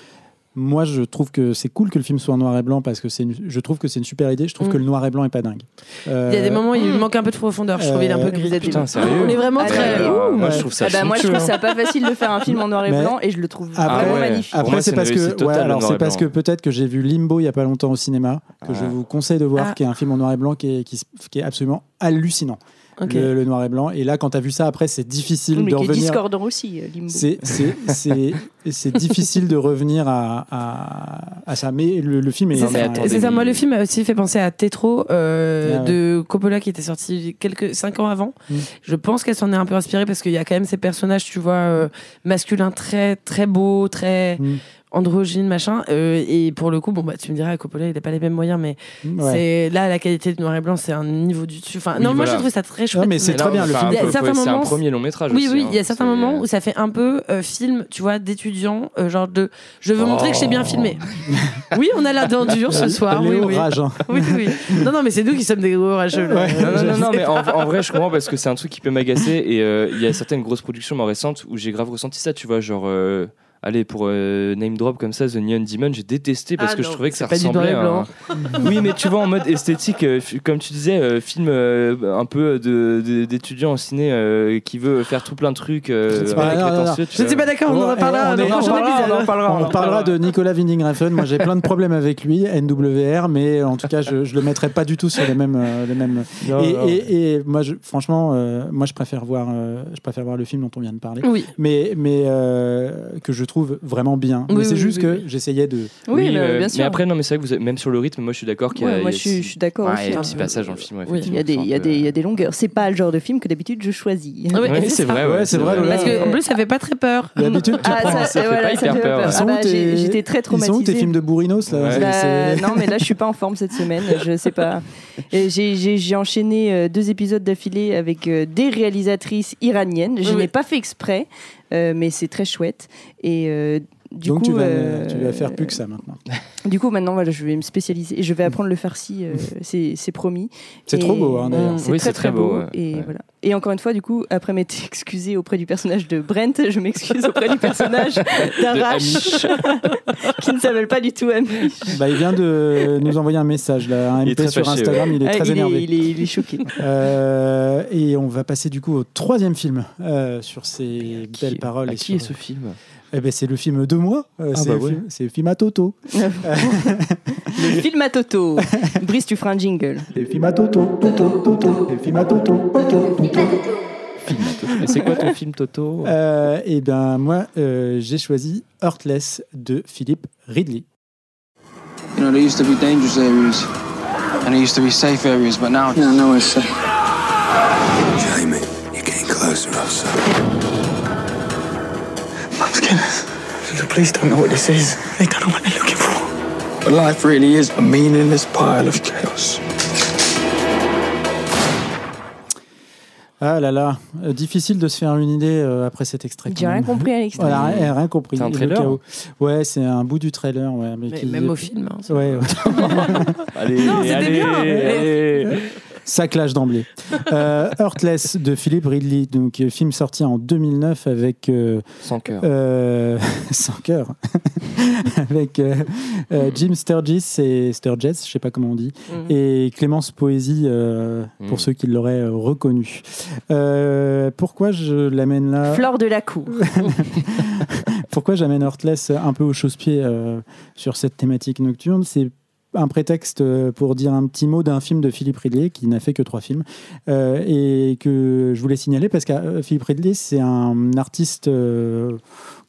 Moi, je trouve que c'est cool que le film soit en noir et blanc parce que c'est une... je trouve que c'est une super idée. Je trouve mmh. que le noir et blanc est pas dingue. Euh... Il y a des moments où il manque un peu de profondeur. Je trouve il est un peu grisé. Putain, sérieux ? On est vraiment ah, très. Là, là, là. Moi, je trouve ça. Ah bah, moi, je trouve ça pas facile de faire un film en noir et mais... blanc et je le trouve ah, vraiment ouais. magnifique. Après, moi, c'est, c'est parce que totale, ouais, alors c'est parce que peut-être que j'ai vu Limbo il y a pas longtemps au cinéma que ah. je vous conseille de voir, ah. qui est un film en noir et blanc qui est, qui, qui est absolument hallucinant. Okay. Le, le noir et blanc. Et là, quand t'as vu ça, après, c'est difficile oui, mais de revenir. Mais qui est discordant aussi, Limbo. C'est, c'est, c'est, c'est difficile de revenir à, à, à ça. Mais le, le film est. C'est, ça, attendez, c'est mais... ça. Moi, le film m'a aussi fait penser à Tétro euh, ah ouais. de Coppola, qui était sorti quelques cinq ans avant. Mmh. Je pense qu'elle s'en est un peu inspirée parce qu'il y a quand même ces personnages, tu vois, euh, masculins très, très beaux, très. Mmh. androgyne machin euh, et pour le coup bon bah tu me diras Coppola il n'a pas les mêmes moyens mais ouais. c'est là la qualité du noir et blanc c'est un niveau du dessus enfin oui, non voilà. moi je trouve ça très chouette non, mais c'est mais très là, bien le film peu, certains c'est moments, un premier long métrage oui aussi, oui il hein, y a certains c'est... moments où ça fait un peu euh, film tu vois d'étudiant euh, genre de je veux oh. montrer que j'ai bien filmé oui on a la dent dure ce soir oui oui. Rage, hein. oui oui non non mais c'est nous qui sommes des gros rageux là. Ouais, non non non, non mais en, en vrai je comprends parce que c'est un truc qui peut m'agacer et il euh, y a certaines grosses productions moins récentes où j'ai grave ressenti ça tu vois genre euh... Allez, pour euh, name drop comme ça, The Neon Demon, j'ai détesté parce ah que non, je trouvais que ça ressemblait à... Oui, mais tu vois, en mode esthétique, euh, f- comme tu disais, euh, film euh, un peu de, de, d'étudiant en ciné euh, qui veut faire tout plein de trucs. Euh, je ne suis pas d'accord, on en parlera. On parlera de Nicolas Winding Refn. Moi, j'ai plein de problèmes avec lui, N W R, mais en tout cas, je ne le mettrai pas du tout sur les mêmes... Euh, les mêmes... Non, et, non. Et, et moi, je, franchement, euh, moi, je préfère, voir, euh, je préfère voir le film dont on vient de parler, oui. mais, mais euh, que je trouve vraiment bien oui, mais c'est oui, juste oui, que oui. j'essayais de oui, oui euh, bien sûr. Mais après non mais c'est vrai que vous avez, même sur le rythme moi je suis d'accord qu'il y a, ouais, moi, y a je, six... je suis d'accord ouais, aussi il y a un petit passage dans le film il ouais, oui. y a des il y a des il y a des longueurs c'est pas le genre de film que d'habitude je choisis oui, oui, c'est, c'est vrai ouais c'est vrai parce que en plus ça fait pas très peur d'habitude tu ah, ça, ça fait voilà, pas hyper fait peur, peur. Ah bah, tes... j'étais très traumatisée ils sont tes films de bourrinos là non mais là je suis pas en forme cette semaine je sais pas j'ai j'ai enchaîné deux épisodes d'affilée avec des réalisatrices iraniennes je n'ai pas fait exprès Euh, mais c'est très chouette et euh, du donc coup tu vas, euh, tu vas faire plus que ça maintenant du coup maintenant voilà, je vais me spécialiser et je vais apprendre le farsi euh, c'est, c'est promis c'est et trop beau hein, d'ailleurs c'est oui, très, c'est très, très beau, beau ouais. et ouais. voilà et encore une fois du coup après m'être excusée auprès du personnage de Brent je m'excuse auprès du personnage d'Arash qui ne s'appelle pas du tout Amish bah, il vient de nous envoyer un message là, un M P sur fâché, Instagram ouais. il est ah, très il énervé est, il, est, il est choqué euh, et on va passer du coup au troisième film euh, sur ces qui, belles paroles à et qui sur... est ce film eh ben, c'est le film de moi euh, ah, c'est, bah, le ouais. film, c'est le film à Toto le film à Toto Brice tu feras un jingle le film à Toto Toto Toto le film à Toto Toto Toto Et c'est quoi ton film, Toto ? Eh bien, moi, euh, j'ai choisi Heartless de Philip Ridley. You know, there used to be dangerous areas, and there used to be safe areas, but now, yeah, I know it's safe. yours. Bumpkins. The police don't know what this is. They don't know what they're looking for. But life really is a meaningless pile of chaos. Ah là là, euh, difficile de se faire une idée euh, après cet extrait. J'ai rien compris, Alex. Voilà, rien, rien compris. C'est un trailer. Ou... Ouais, c'est un bout du trailer. Ouais, mais mais qui... Même au film. Hein, c'est ouais. allez, non, c'était allez, bien. Allez. Allez. Ça clash d'emblée. euh, Heartless de Philip Ridley, donc film sorti en deux mille neuf avec euh, sans cœur, euh, sans cœur, avec euh, mm. euh, Jim Sturgess et Sturgess, je sais pas comment on dit, mm. et Clémence Poésy euh, mm. pour ceux qui l'auraient euh, reconnu. Euh, pourquoi je l'amène là? Flore de la cour. Pourquoi j'amène Heartless un peu au chausse-pied euh, sur cette thématique nocturne? C'est un prétexte pour dire un petit mot d'un film de Philip Ridley qui n'a fait que trois films euh, et que je voulais signaler parce que Philip Ridley, c'est un artiste euh,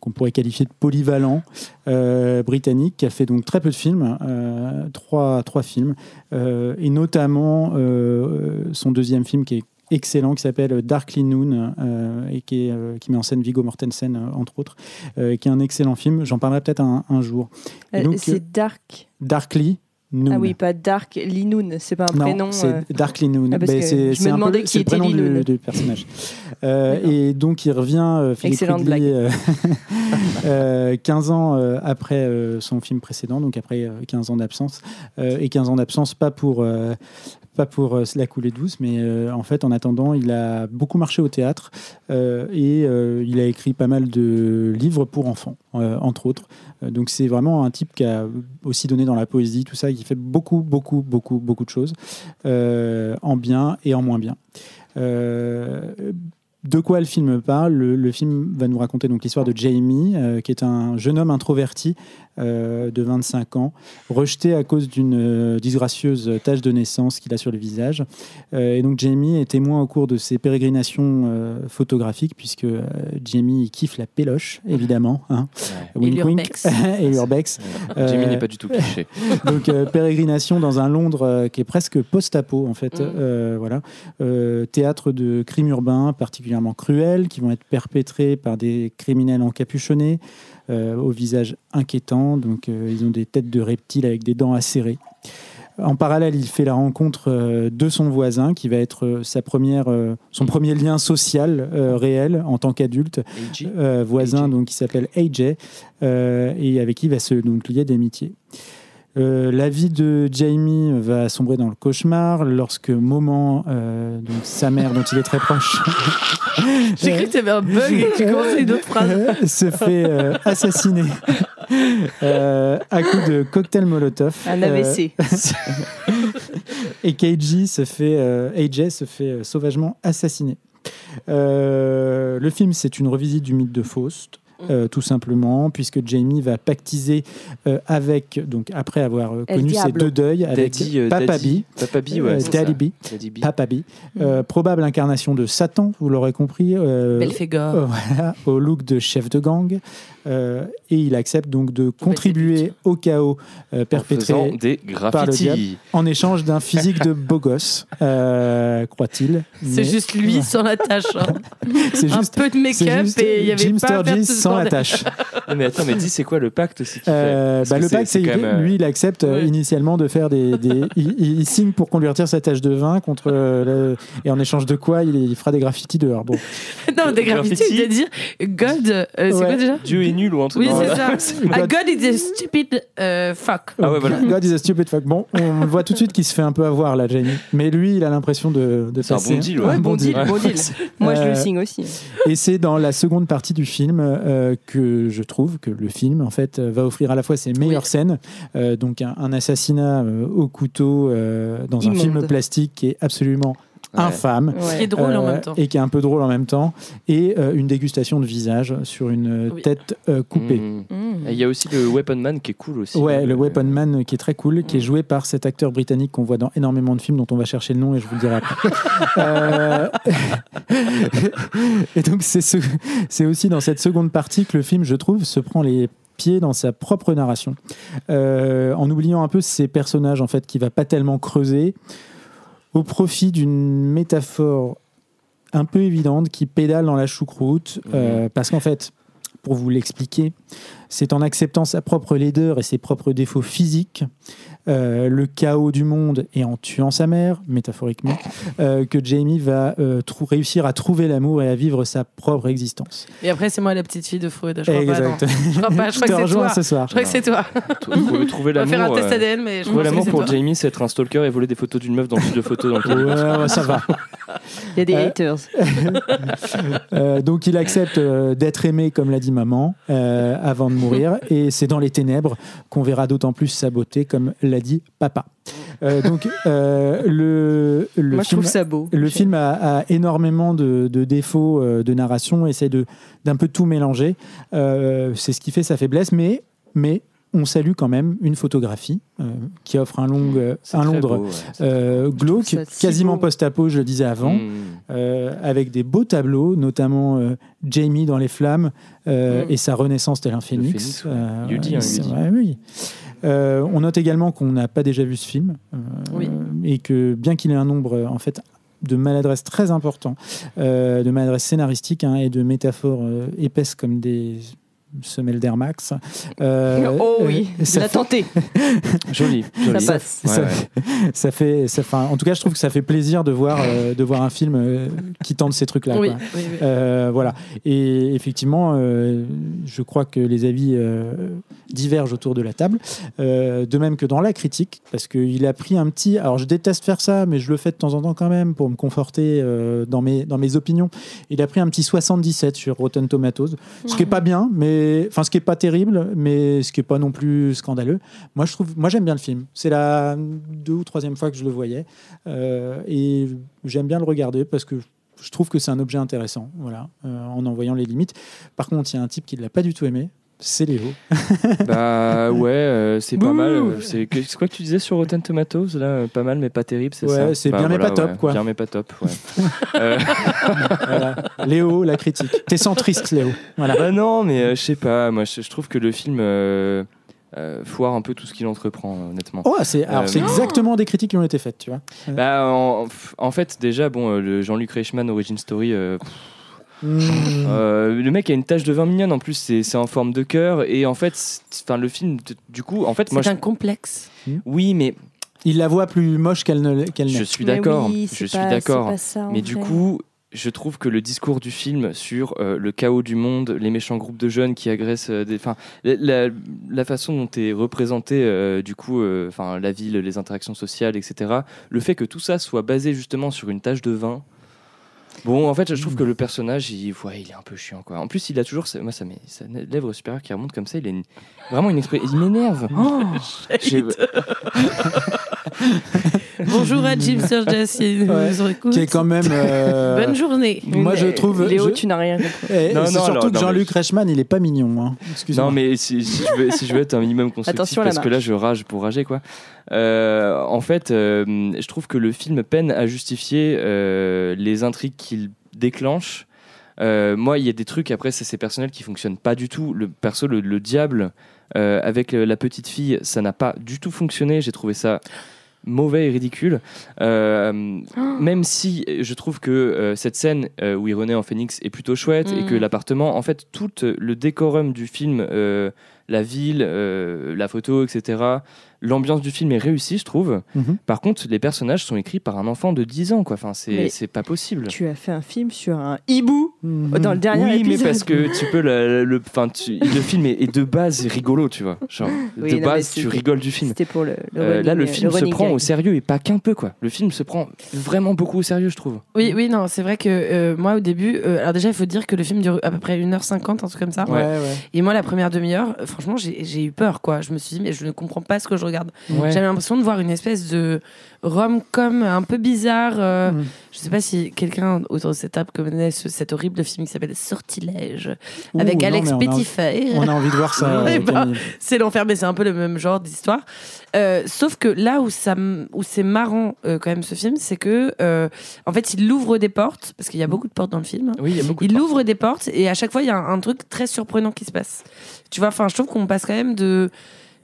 qu'on pourrait qualifier de polyvalent euh, britannique qui a fait donc très peu de films, euh, trois, trois films euh, et notamment euh, son deuxième film qui est excellent, qui s'appelle Darkly Noon euh, et qui, est, euh, qui met en scène Viggo Mortensen, euh, entre autres, euh, qui est un excellent film. J'en parlerai peut-être un, un jour. Euh, donc, c'est euh, Dark Darkly Noon. Ah oui, pas Darkly Noon, c'est pas un non, prénom. Non, c'est euh... Darkly Noon. Ah, bah, c'est, je c'est me demandais peu, qui était Lee Noon. C'est le prénom du personnage. Euh, et donc, il revient, euh, Philippe Ridley, euh, euh, quinze ans euh, après euh, son film précédent, donc après euh, quinze ans d'absence. Euh, et quinze ans d'absence, pas pour... Euh, pas pour euh, la couler douce, mais euh, en fait, en attendant, il a beaucoup marché au théâtre euh, et euh, il a écrit pas mal de livres pour enfants, euh, entre autres. Euh, donc, c'est vraiment un type qui a aussi donné dans la poésie, tout ça, qui fait beaucoup, beaucoup, beaucoup, beaucoup de choses, euh, en bien et en moins bien. Euh, De quoi le film parle ? le, le film va nous raconter donc l'histoire de Jamie, euh, qui est un jeune homme introverti euh, de vingt-cinq ans, rejeté à cause d'une euh, disgracieuse tache de naissance qu'il a sur le visage. Euh, et donc Jamie est témoin au cours de ses pérégrinations euh, photographiques, puisque euh, Jamie kiffe la péloche, évidemment. Hein. Ouais. Wink, et l'urbex. et l'urbex. Ouais. Euh, Jamie n'est pas du tout cliché. donc euh, pérégrination dans un Londres euh, qui est presque post-apo, en fait. Mm. Euh, voilà. euh, théâtre de crimes urbains, particulièrement cruels, qui vont être perpétrés par des criminels encapuchonnés, euh, au visage inquiétant. Donc, euh, ils ont des têtes de reptiles avec des dents acérées. En parallèle, il fait la rencontre euh, de son voisin, qui va être euh, sa première, euh, son premier lien social euh, réel en tant qu'adulte, euh, voisin, donc qui s'appelle A J, euh, et avec qui il va se donc lier d'amitié. Euh, la vie de Jamie va sombrer dans le cauchemar lorsque Moment, euh, donc sa mère dont il est très proche, j'ai cru que tu avais un bug et que tu commençais une autre phrase, se fait euh, assassiner euh, à coups de cocktail Molotov, un A V C. Euh, et K J se fait, euh, A J se fait euh, sauvagement assassiner. Euh, le film, c'est une revisite du mythe de Faust. Euh, tout simplement, puisque Jamie va pactiser euh, avec, donc après avoir euh, connu ses deux deuils, avec Daddy, euh, Papa Daddy, B, Papa B, ouais, euh, Daddy B, Daddy B, Papa B, euh, probable incarnation de Satan, vous l'aurez compris, euh, Belphégor, euh, voilà, au look de chef de gang, euh, et il accepte donc de contribuer au chaos euh, perpétré des par le diable, en échange d'un physique de beau gosse, euh, croit-il. C'est mais... juste lui sans la tâche, hein. C'est juste, un peu de make-up et il n'y avait Jim pas à faire sans la tâche. Mais attends, mais dis, c'est quoi le pacte aussi euh, bah, Le c'est, pacte, c'est, c'est même... lui, il accepte ouais. initialement de faire des... des il, il signe pour qu'on lui retire sa tâche de vin contre le, et en échange de quoi, il, il fera des graffitis dehors. Bon. Non, des graffitis, il va dire God, euh, c'est ouais. quoi déjà Dieu est nul ou un truc. Oui, c'est voilà. ça. God... God is a stupid uh, fuck. Ah ouais, voilà. God is a stupid fuck. Bon, on voit tout de suite qu'il se fait un peu avoir, là, Jenny. Mais lui, il a l'impression de, de c'est passer. C'est un bon deal. Ouais, ouais, bon deal, bon deal. Moi, je le signe aussi. Et c'est dans la seconde partie du film... Euh, que je trouve que le film en fait euh, va offrir à la fois ses meilleures oui. scènes, euh, donc un, un assassinat euh, au couteau euh, dans Immonde. Un film plastique qui est absolument ouais. infâme, ouais. qui est drôle euh, en même temps et qui est un peu drôle en même temps, et euh, une dégustation de visage sur une oui. tête euh, coupée. Mmh. Mmh. Et il y a aussi le Weapon Man qui est cool aussi. Ouais, hein, le euh... Weapon Man qui est très cool, mmh. qui est joué par cet acteur britannique qu'on voit dans énormément de films dont on va chercher le nom et je vous le dirai après. euh... Et donc c'est ce... c'est aussi dans cette seconde partie que le film, je trouve, se prend les pieds dans sa propre narration, euh, en oubliant un peu ses personnages en fait qui va pas tellement creuser. Au profit d'une métaphore un peu évidente qui pédale dans la choucroute, euh, mmh. parce qu'en fait, pour vous l'expliquer, c'est en acceptant sa propre laideur et ses propres défauts physiques, euh, le chaos du monde et en tuant sa mère, métaphoriquement, euh, que Jamie va euh, trou- réussir à trouver l'amour et à vivre sa propre existence. Et après, c'est moi la petite fille de Freud, je crois exact. pas. Non. Je crois pas, je crois que c'est toi. Ce soir. Je crois que c'est toi. Vous trouver l'amour. On va faire un test A D N, mais je trouve que c'est toi. L'amour pour Jamie, c'est être un stalker et voler des photos d'une meuf dans le studio photo dans le ouais, ça va. Il y a des euh, haters. euh, donc il accepte euh, d'être aimé, comme l'a dit maman, euh, avant de mourir, et c'est dans les ténèbres qu'on verra d'autant plus sa beauté, comme l'a dit papa. Euh, donc euh, le, le Moi, film, je trouve ça beau. Le film a, a énormément de, de défauts euh, de narration, essaie de d'un peu tout mélanger. Euh, c'est ce qui fait sa faiblesse, mais mais on salue quand même une photographie euh, qui offre un long, euh, un Londres beau, ouais. euh, glauque, quasiment beau. Post-apo, je le disais avant, mmh. euh, avec des beaux tableaux, notamment euh, Jamie dans les flammes euh, mmh. et sa renaissance tel un phénix. On note également qu'on n'a pas déjà vu ce film euh, oui. et que bien qu'il ait un nombre en fait de maladresse très important, euh, de maladresse scénaristique hein, et de métaphores euh, épaisses comme des semelle d'Air Max. Euh, oh oui, il a tenté. Joli, joli. Ça passe. Ça, ouais, ouais. ça fait, ça, enfin, en tout cas, je trouve que ça fait plaisir de voir, euh, de voir un film euh, qui tente ces trucs-là. Oui, quoi. Oui, oui. Euh, voilà. Et effectivement, euh, je crois que les avis euh, divergent autour de la table, euh, de même que dans la critique, parce qu'il a pris un petit. Alors, je déteste faire ça, mais je le fais de temps en temps quand même pour me conforter euh, dans mes, dans mes opinions. Il a pris un petit soixante-dix-sept sur Rotten Tomatoes, ce qui est pas bien, mais enfin, ce qui n'est pas terrible, mais ce qui n'est pas non plus scandaleux. Moi, je trouve, moi, j'aime bien le film. C'est la deux ou troisième fois que je le voyais. Euh, et j'aime bien le regarder parce que je trouve que c'est un objet intéressant, voilà, euh, en en voyant les limites. Par contre, il y a un type qui ne l'a pas du tout aimé. C'est Léo. Bah ouais, euh, c'est Ouh. pas mal. C'est, c'est quoi que tu disais sur Rotten Tomatoes là, pas mal mais pas terrible, c'est ouais, ça. Ouais, c'est bah, bien, voilà, mais pas ouais. top, quoi. Bien mais pas top. Ouais. euh... voilà. Léo, la critique. T'es centriste, Léo. Voilà. Bah non, mais euh, je sais pas. Moi, je trouve que le film. Euh... Euh, foire un peu tout ce qu'il entreprend, honnêtement. Oh, c'est, alors, euh, c'est exactement des critiques qui ont été faites, tu vois. Bah, en, en fait, déjà, bon, le Jean-Luc Reichmann Origin Story. Euh, pff, mmh. euh, le mec a une tache de vin mignonne. En plus, c'est, c'est en forme de cœur. Et en fait, enfin, le film, du coup, en fait, c'est moi, un je... complexe. Oui, mais. Il la voit plus moche qu'elle ne qu'elle n'est. Je suis d'accord. Oui, je pas, suis d'accord. Ça, mais fait. Du coup. Je trouve que le discours du film sur euh, le chaos du monde, les méchants groupes de jeunes qui agressent, euh, des, enfin, la, la, la façon dont est représentée euh, du coup, enfin, euh, la ville, les interactions sociales, et cetera. Le fait que tout ça soit basé justement sur une tache de vin. Bon, en fait, je trouve que le personnage, il, ouais, il est un peu chiant, quoi. En plus, il a toujours, moi, ça, mais sa lèvre supérieure qui remonte comme ça, il a une, vraiment une expression. Il m'énerve. Oh, j'ai... Bonjour à Jim Sturgess, il ouais, nous écoute. Qui est quand même. Euh... Bonne journée. Moi, je trouve. Léo, je... tu n'as rien compris. Et, non, et non, c'est surtout alors, que non, Jean-Luc je... Reichmann, il est pas mignon. Hein. Excusez-moi. Non, mais si, si, je veux, si je veux être un minimum constructif, attention parce que là, je rage pour rager, quoi. Euh, en fait, euh, je trouve que le film peine à justifier euh, les intrigues qu'il déclenche. Euh, moi, il y a des trucs, après, c'est, c'est personnel qui fonctionnent pas du tout. Le perso, le, le diable, euh, avec la petite fille, ça n'a pas du tout fonctionné. J'ai trouvé ça. Mauvais et ridicule, euh, oh. même si je trouve que euh, cette scène euh, où il renaît en phénix est plutôt chouette mmh. et que l'appartement, en fait, tout le décorum du film, euh, la ville, euh, la photo, et cetera, l'ambiance du film est réussie, je trouve. Mmh. Par contre, les personnages sont écrits par un enfant de dix ans, quoi. Enfin, c'est, c'est pas possible. Tu as fait un film sur un hibou mmh. dans le dernier oui, épisode. Oui, mais parce que tu peux le, le, tu, le film est, est de base rigolo, tu vois. Genre, oui, de non, base, tu rigoles du film. C'était pour le. le euh, running, là, le film le se prend gag. Au sérieux et pas qu'un peu, quoi. Le film se prend vraiment beaucoup au sérieux, je trouve. Oui, oui, non, c'est vrai que euh, moi, au début, euh, alors déjà, il faut dire que le film dure à peu près une heure cinquante, un truc comme ça. Ouais, ouais. Et moi, la première demi-heure, franchement, j'ai, j'ai eu peur, quoi. Je me suis dit, mais je ne comprends pas ce que je regarde. Ouais. J'avais l'impression de voir une espèce de rom-com un peu bizarre. Euh, mmh. Je sais pas si quelqu'un autour de cette table connaît ce, cet horrible film qui s'appelle Sortilège Ouh, avec non, Alex Petitfer. On, on a envie de voir ça. euh, ben, c'est l'enfer, mais c'est un peu le même genre d'histoire. Euh, sauf que là où, ça, où c'est marrant euh, quand même ce film, c'est que euh, en fait il ouvre des portes parce qu'il y a beaucoup de portes dans le film. Oui, il y a beaucoup. Il de ouvre portes. Des portes et à chaque fois il y a un, un truc très surprenant qui se passe. Tu vois, enfin je trouve qu'on passe quand même de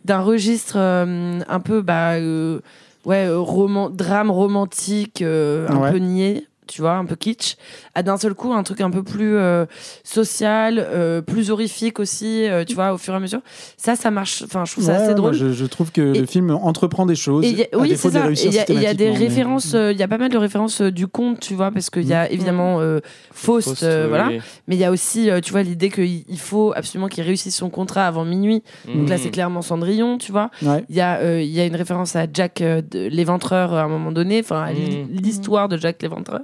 d'un registre euh, un peu bah euh, ouais roman drame romantique euh, un ouais. peu niais tu vois, un peu kitsch, à d'un seul coup un truc un peu plus euh, social, euh, plus horrifique aussi, euh, tu vois, au fur et à mesure. Ça, ça marche, enfin, je trouve ouais, ça assez drôle. Je, je trouve que et, le film entreprend des choses, et y a, oui, à défaut de réussir systématiquement. Il y a des mais... références, il euh, y a pas mal de références euh, du conte, tu vois, parce qu'il y a évidemment euh, Faust, Faust euh, oui. voilà, mais il y a aussi, euh, tu vois, l'idée qu'il faut absolument qu'il réussisse son contrat avant minuit. Mmh. Donc là, c'est clairement Cendrillon, tu vois. Il ouais. y, euh, y a une référence à Jack euh, l'Éventreur à un moment donné, enfin, mmh. l'histoire de Jack l'Éventreur.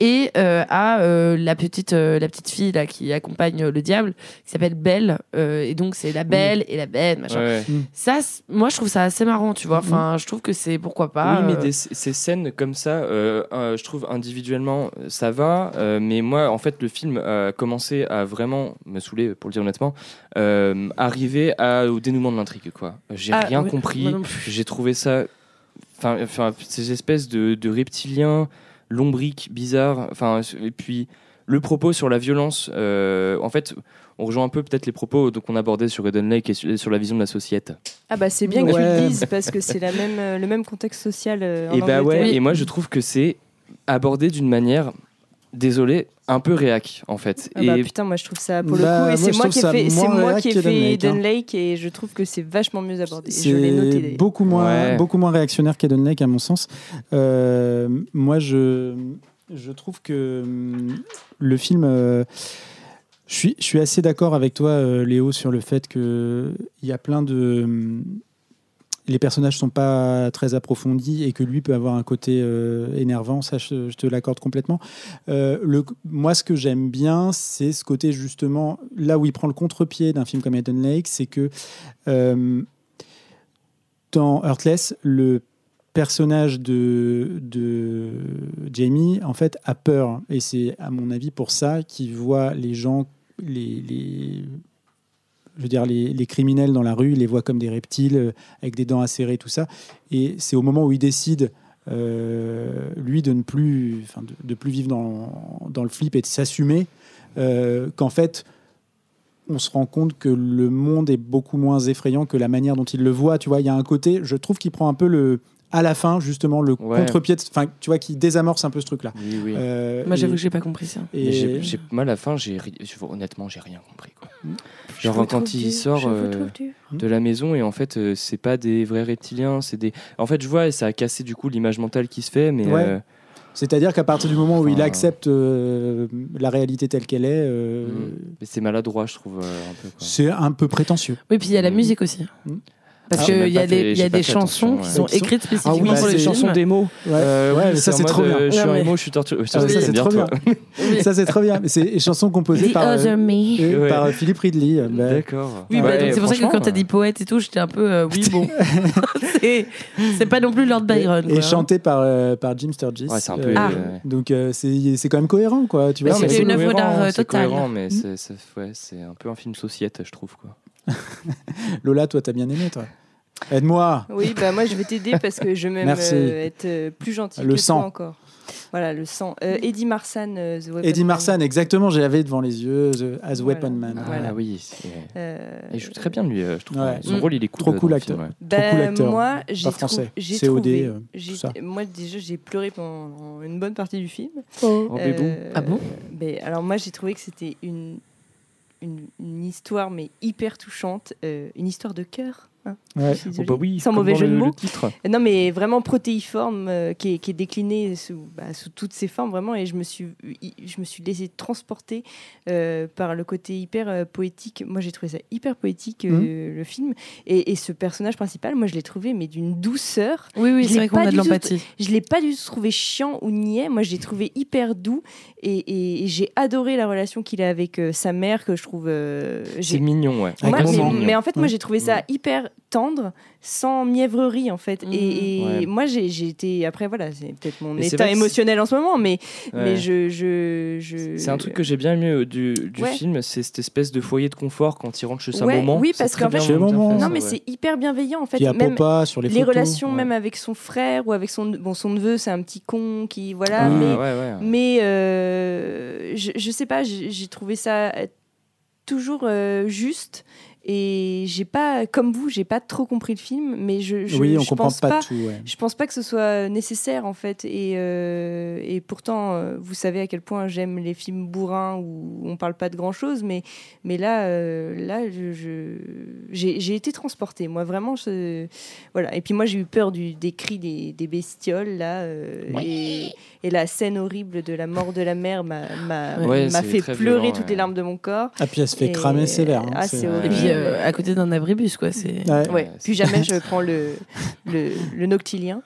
Et euh, à euh, la petite euh, la petite fille là qui accompagne euh, le diable, qui s'appelle Belle, euh, et donc c'est la Belle mmh. et la Bête, machin. Ouais. Mmh. Ça, moi je trouve ça assez marrant, tu vois. Enfin, je trouve que c'est pourquoi pas. Oui, mais euh... des, ces scènes comme ça, euh, euh, je trouve individuellement ça va, euh, mais moi en fait le film a commencé à vraiment me saouler, pour le dire honnêtement, euh, arriver à, au dénouement de l'intrigue, quoi. J'ai ah, rien oui, compris. J'ai trouvé ça, enfin, enfin ces espèces de, de reptiliens. Lombrique, bizarre, enfin, et puis le propos sur la violence, euh, en fait, on rejoint un peu peut-être les propos qu'on abordait sur Eden Lake et sur, sur la vision de la société. Ah bah c'est bien ouais. que tu le dises, parce que c'est la même, le même contexte social euh, en et Angleterre. Bah ouais, et moi je trouve que c'est abordé d'une manière, désolé, un peu réac en fait. Ah bah et putain, moi je trouve ça pour bah, le coup, et moi, c'est, moi qui fait, c'est moi qui ai fait Eden Lake, hein. Et je trouve que c'est vachement mieux abordé. C'est je l'ai noté. Des... Beaucoup, moins, ouais. beaucoup moins réactionnaire qu'Eden Lake à mon sens. Euh, moi je, je trouve que le film. Euh, je, suis, je suis assez d'accord avec toi, euh, Léo, sur le fait qu'il y a plein de. Les personnages ne sont pas très approfondis et que lui peut avoir un côté euh, énervant, ça je, je te l'accorde complètement. Euh, le, moi, ce que j'aime bien, c'est ce côté justement, là où il prend le contre-pied d'un film comme Eden Lake, c'est que euh, dans Heartless, le personnage de, de Jamie, en fait, a peur. Et c'est, à mon avis, pour ça qu'il voit les gens... les, les Je veux dire, les, les criminels dans la rue, ils les voient comme des reptiles, euh, avec des dents acérées, tout ça. Et c'est au moment où il décide, euh, lui, de ne plus, enfin, de, de plus vivre dans, dans le flip et de s'assumer, euh, qu'en fait, on se rend compte que le monde est beaucoup moins effrayant que la manière dont il le voit. Tu vois, il y a un côté, je trouve qu'il prend un peu le... à la fin, justement, le ouais. contre-pied, enfin, tu vois, qui désamorce un peu ce truc-là. Oui, oui. Euh, Moi, j'avoue et... que j'ai pas compris ça. Et... J'ai, j'ai... Moi, à la fin, j'ai... honnêtement, j'ai rien compris, quoi. Mmh. Genre, quand il sort euh, de la maison, et en fait, euh, c'est pas des vrais reptiliens, c'est des... En fait, je vois, et ça a cassé, du coup, l'image mentale qui se fait, mais... Ouais. Euh... C'est-à-dire qu'à partir du moment où enfin, il accepte euh, la réalité telle qu'elle est... Euh... Mais c'est maladroit, je trouve, euh, un peu, quoi. C'est un peu prétentieux. Oui, puis il y a la musique aussi. Mmh. Parce ah, qu'il y a des, y a des chansons qui sont écrites spécifiquement ah oui, pour les chansons d'émo. Ouais, euh, ouais mais ça c'est trop bien. Je suis émo, je suis torturé. Ça c'est trop bien. Ça c'est trop bien. C'est des chansons composées par, euh, euh, ouais. par Philip Ridley. Bah. D'accord. Oui, bah, ouais, donc, c'est pour ça que quand t'as dit poète et tout, j'étais un peu euh, oui bon. c'est, c'est pas non plus Lord Byron. Et chanté par par Jim Sturgess. Ouais, c'est un peu. Donc c'est c'est quand même cohérent quoi. Tu vois. C'est une œuvre d'art totale. Cohérent, mais c'est ouais, c'est un peu un film sociétal, je trouve quoi. Lola, toi, t'as bien aimé, toi. Aide-moi. Oui, bah moi, je vais t'aider parce que je vais même euh, être euh, plus gentille le que sang. Toi encore. Voilà, le sang. Euh, Eddie Marsan, euh, The Weapon Eddie Marsan, Man. Exactement, j'avais devant les yeux The, As voilà. Weapon Man. Ah voilà. Oui, c'est... Euh... il joue très bien, lui, je trouve. Ouais. Son rôle, il est cool. Trop cool acteur. Film, ouais. bah, Trop cool acteur. Moi, j'ai, trou- français. j'ai C O D, trouvé... Euh, j'ai... Tout ça. Moi, déjà, j'ai pleuré pendant une bonne partie du film. Oh, oh euh, bébou. Ah bon mais, alors, moi, j'ai trouvé que c'était une... Une, une histoire mais hyper touchante, euh, une histoire de cœur, hein, ouais. oh bah oui, sans mauvais jeu de mots. Non mais vraiment protéiforme, euh, qui est, qui est déclinée sous, bah, sous toutes ses formes vraiment. Et je me suis, je me suis laissée transporter euh, par le côté hyper euh, poétique. Moi j'ai trouvé ça hyper poétique euh, mmh. le film et, et ce personnage principal, moi je l'ai trouvé mais d'une douceur. Oui oui, je c'est vrai qu'on a de l'empathie. Tout, je l'ai pas du tout trouvé chiant ou niais. Moi je l'ai trouvé hyper doux. Et, et, et j'ai adoré la relation qu'il a avec euh, sa mère, que je trouve... Euh, c'est mignon, ouais. Moi, mais, mignon. Mais en fait, moi, j'ai trouvé ça ouais. hyper tendre, sans mièvrerie, en fait. Mmh. Et, et ouais. moi, j'ai, j'ai été... Après, voilà, c'est peut-être mon mais état émotionnel en ce moment, mais, ouais. mais je, je, je... C'est un truc que j'ai bien aimé du, du ouais. film, c'est cette espèce de foyer de confort quand il rentre chez sa ouais, maman. Oui, parce qu'en fait... fait non, ça, mais ouais. c'est hyper bienveillant, en fait. Qui même pas sur les, les relations, ouais. même avec son frère ou avec son... Bon, son neveu, c'est un petit con qui... Voilà, mais... Euh, je, je sais pas, j'ai, j'ai trouvé ça toujours euh, juste Et j'ai pas, comme vous, j'ai pas trop compris le film, mais je, je, oui, je on comprend pense pas, pas tout, ouais. Je pense pas que ce soit nécessaire en fait. Et, euh, et pourtant, euh, vous savez à quel point j'aime les films bourrins où on parle pas de grand chose, mais mais là, euh, là, je, je, j'ai, j'ai été transportée. Moi, vraiment, je, voilà. Et puis moi, j'ai eu peur du des cris des, des bestioles là, euh, oui. et, et la scène horrible de la mort de la mère m'a m'a, ouais, m'a fait pleurer violent, toutes ouais. les larmes de mon corps. Ah puis elle se fait et, cramer sévère. Hein, ah c'est, c'est horrible. Et puis, euh, à côté d'un abribus quoi, c'est ouais. Ouais. Puis jamais je prends le le, le noctilien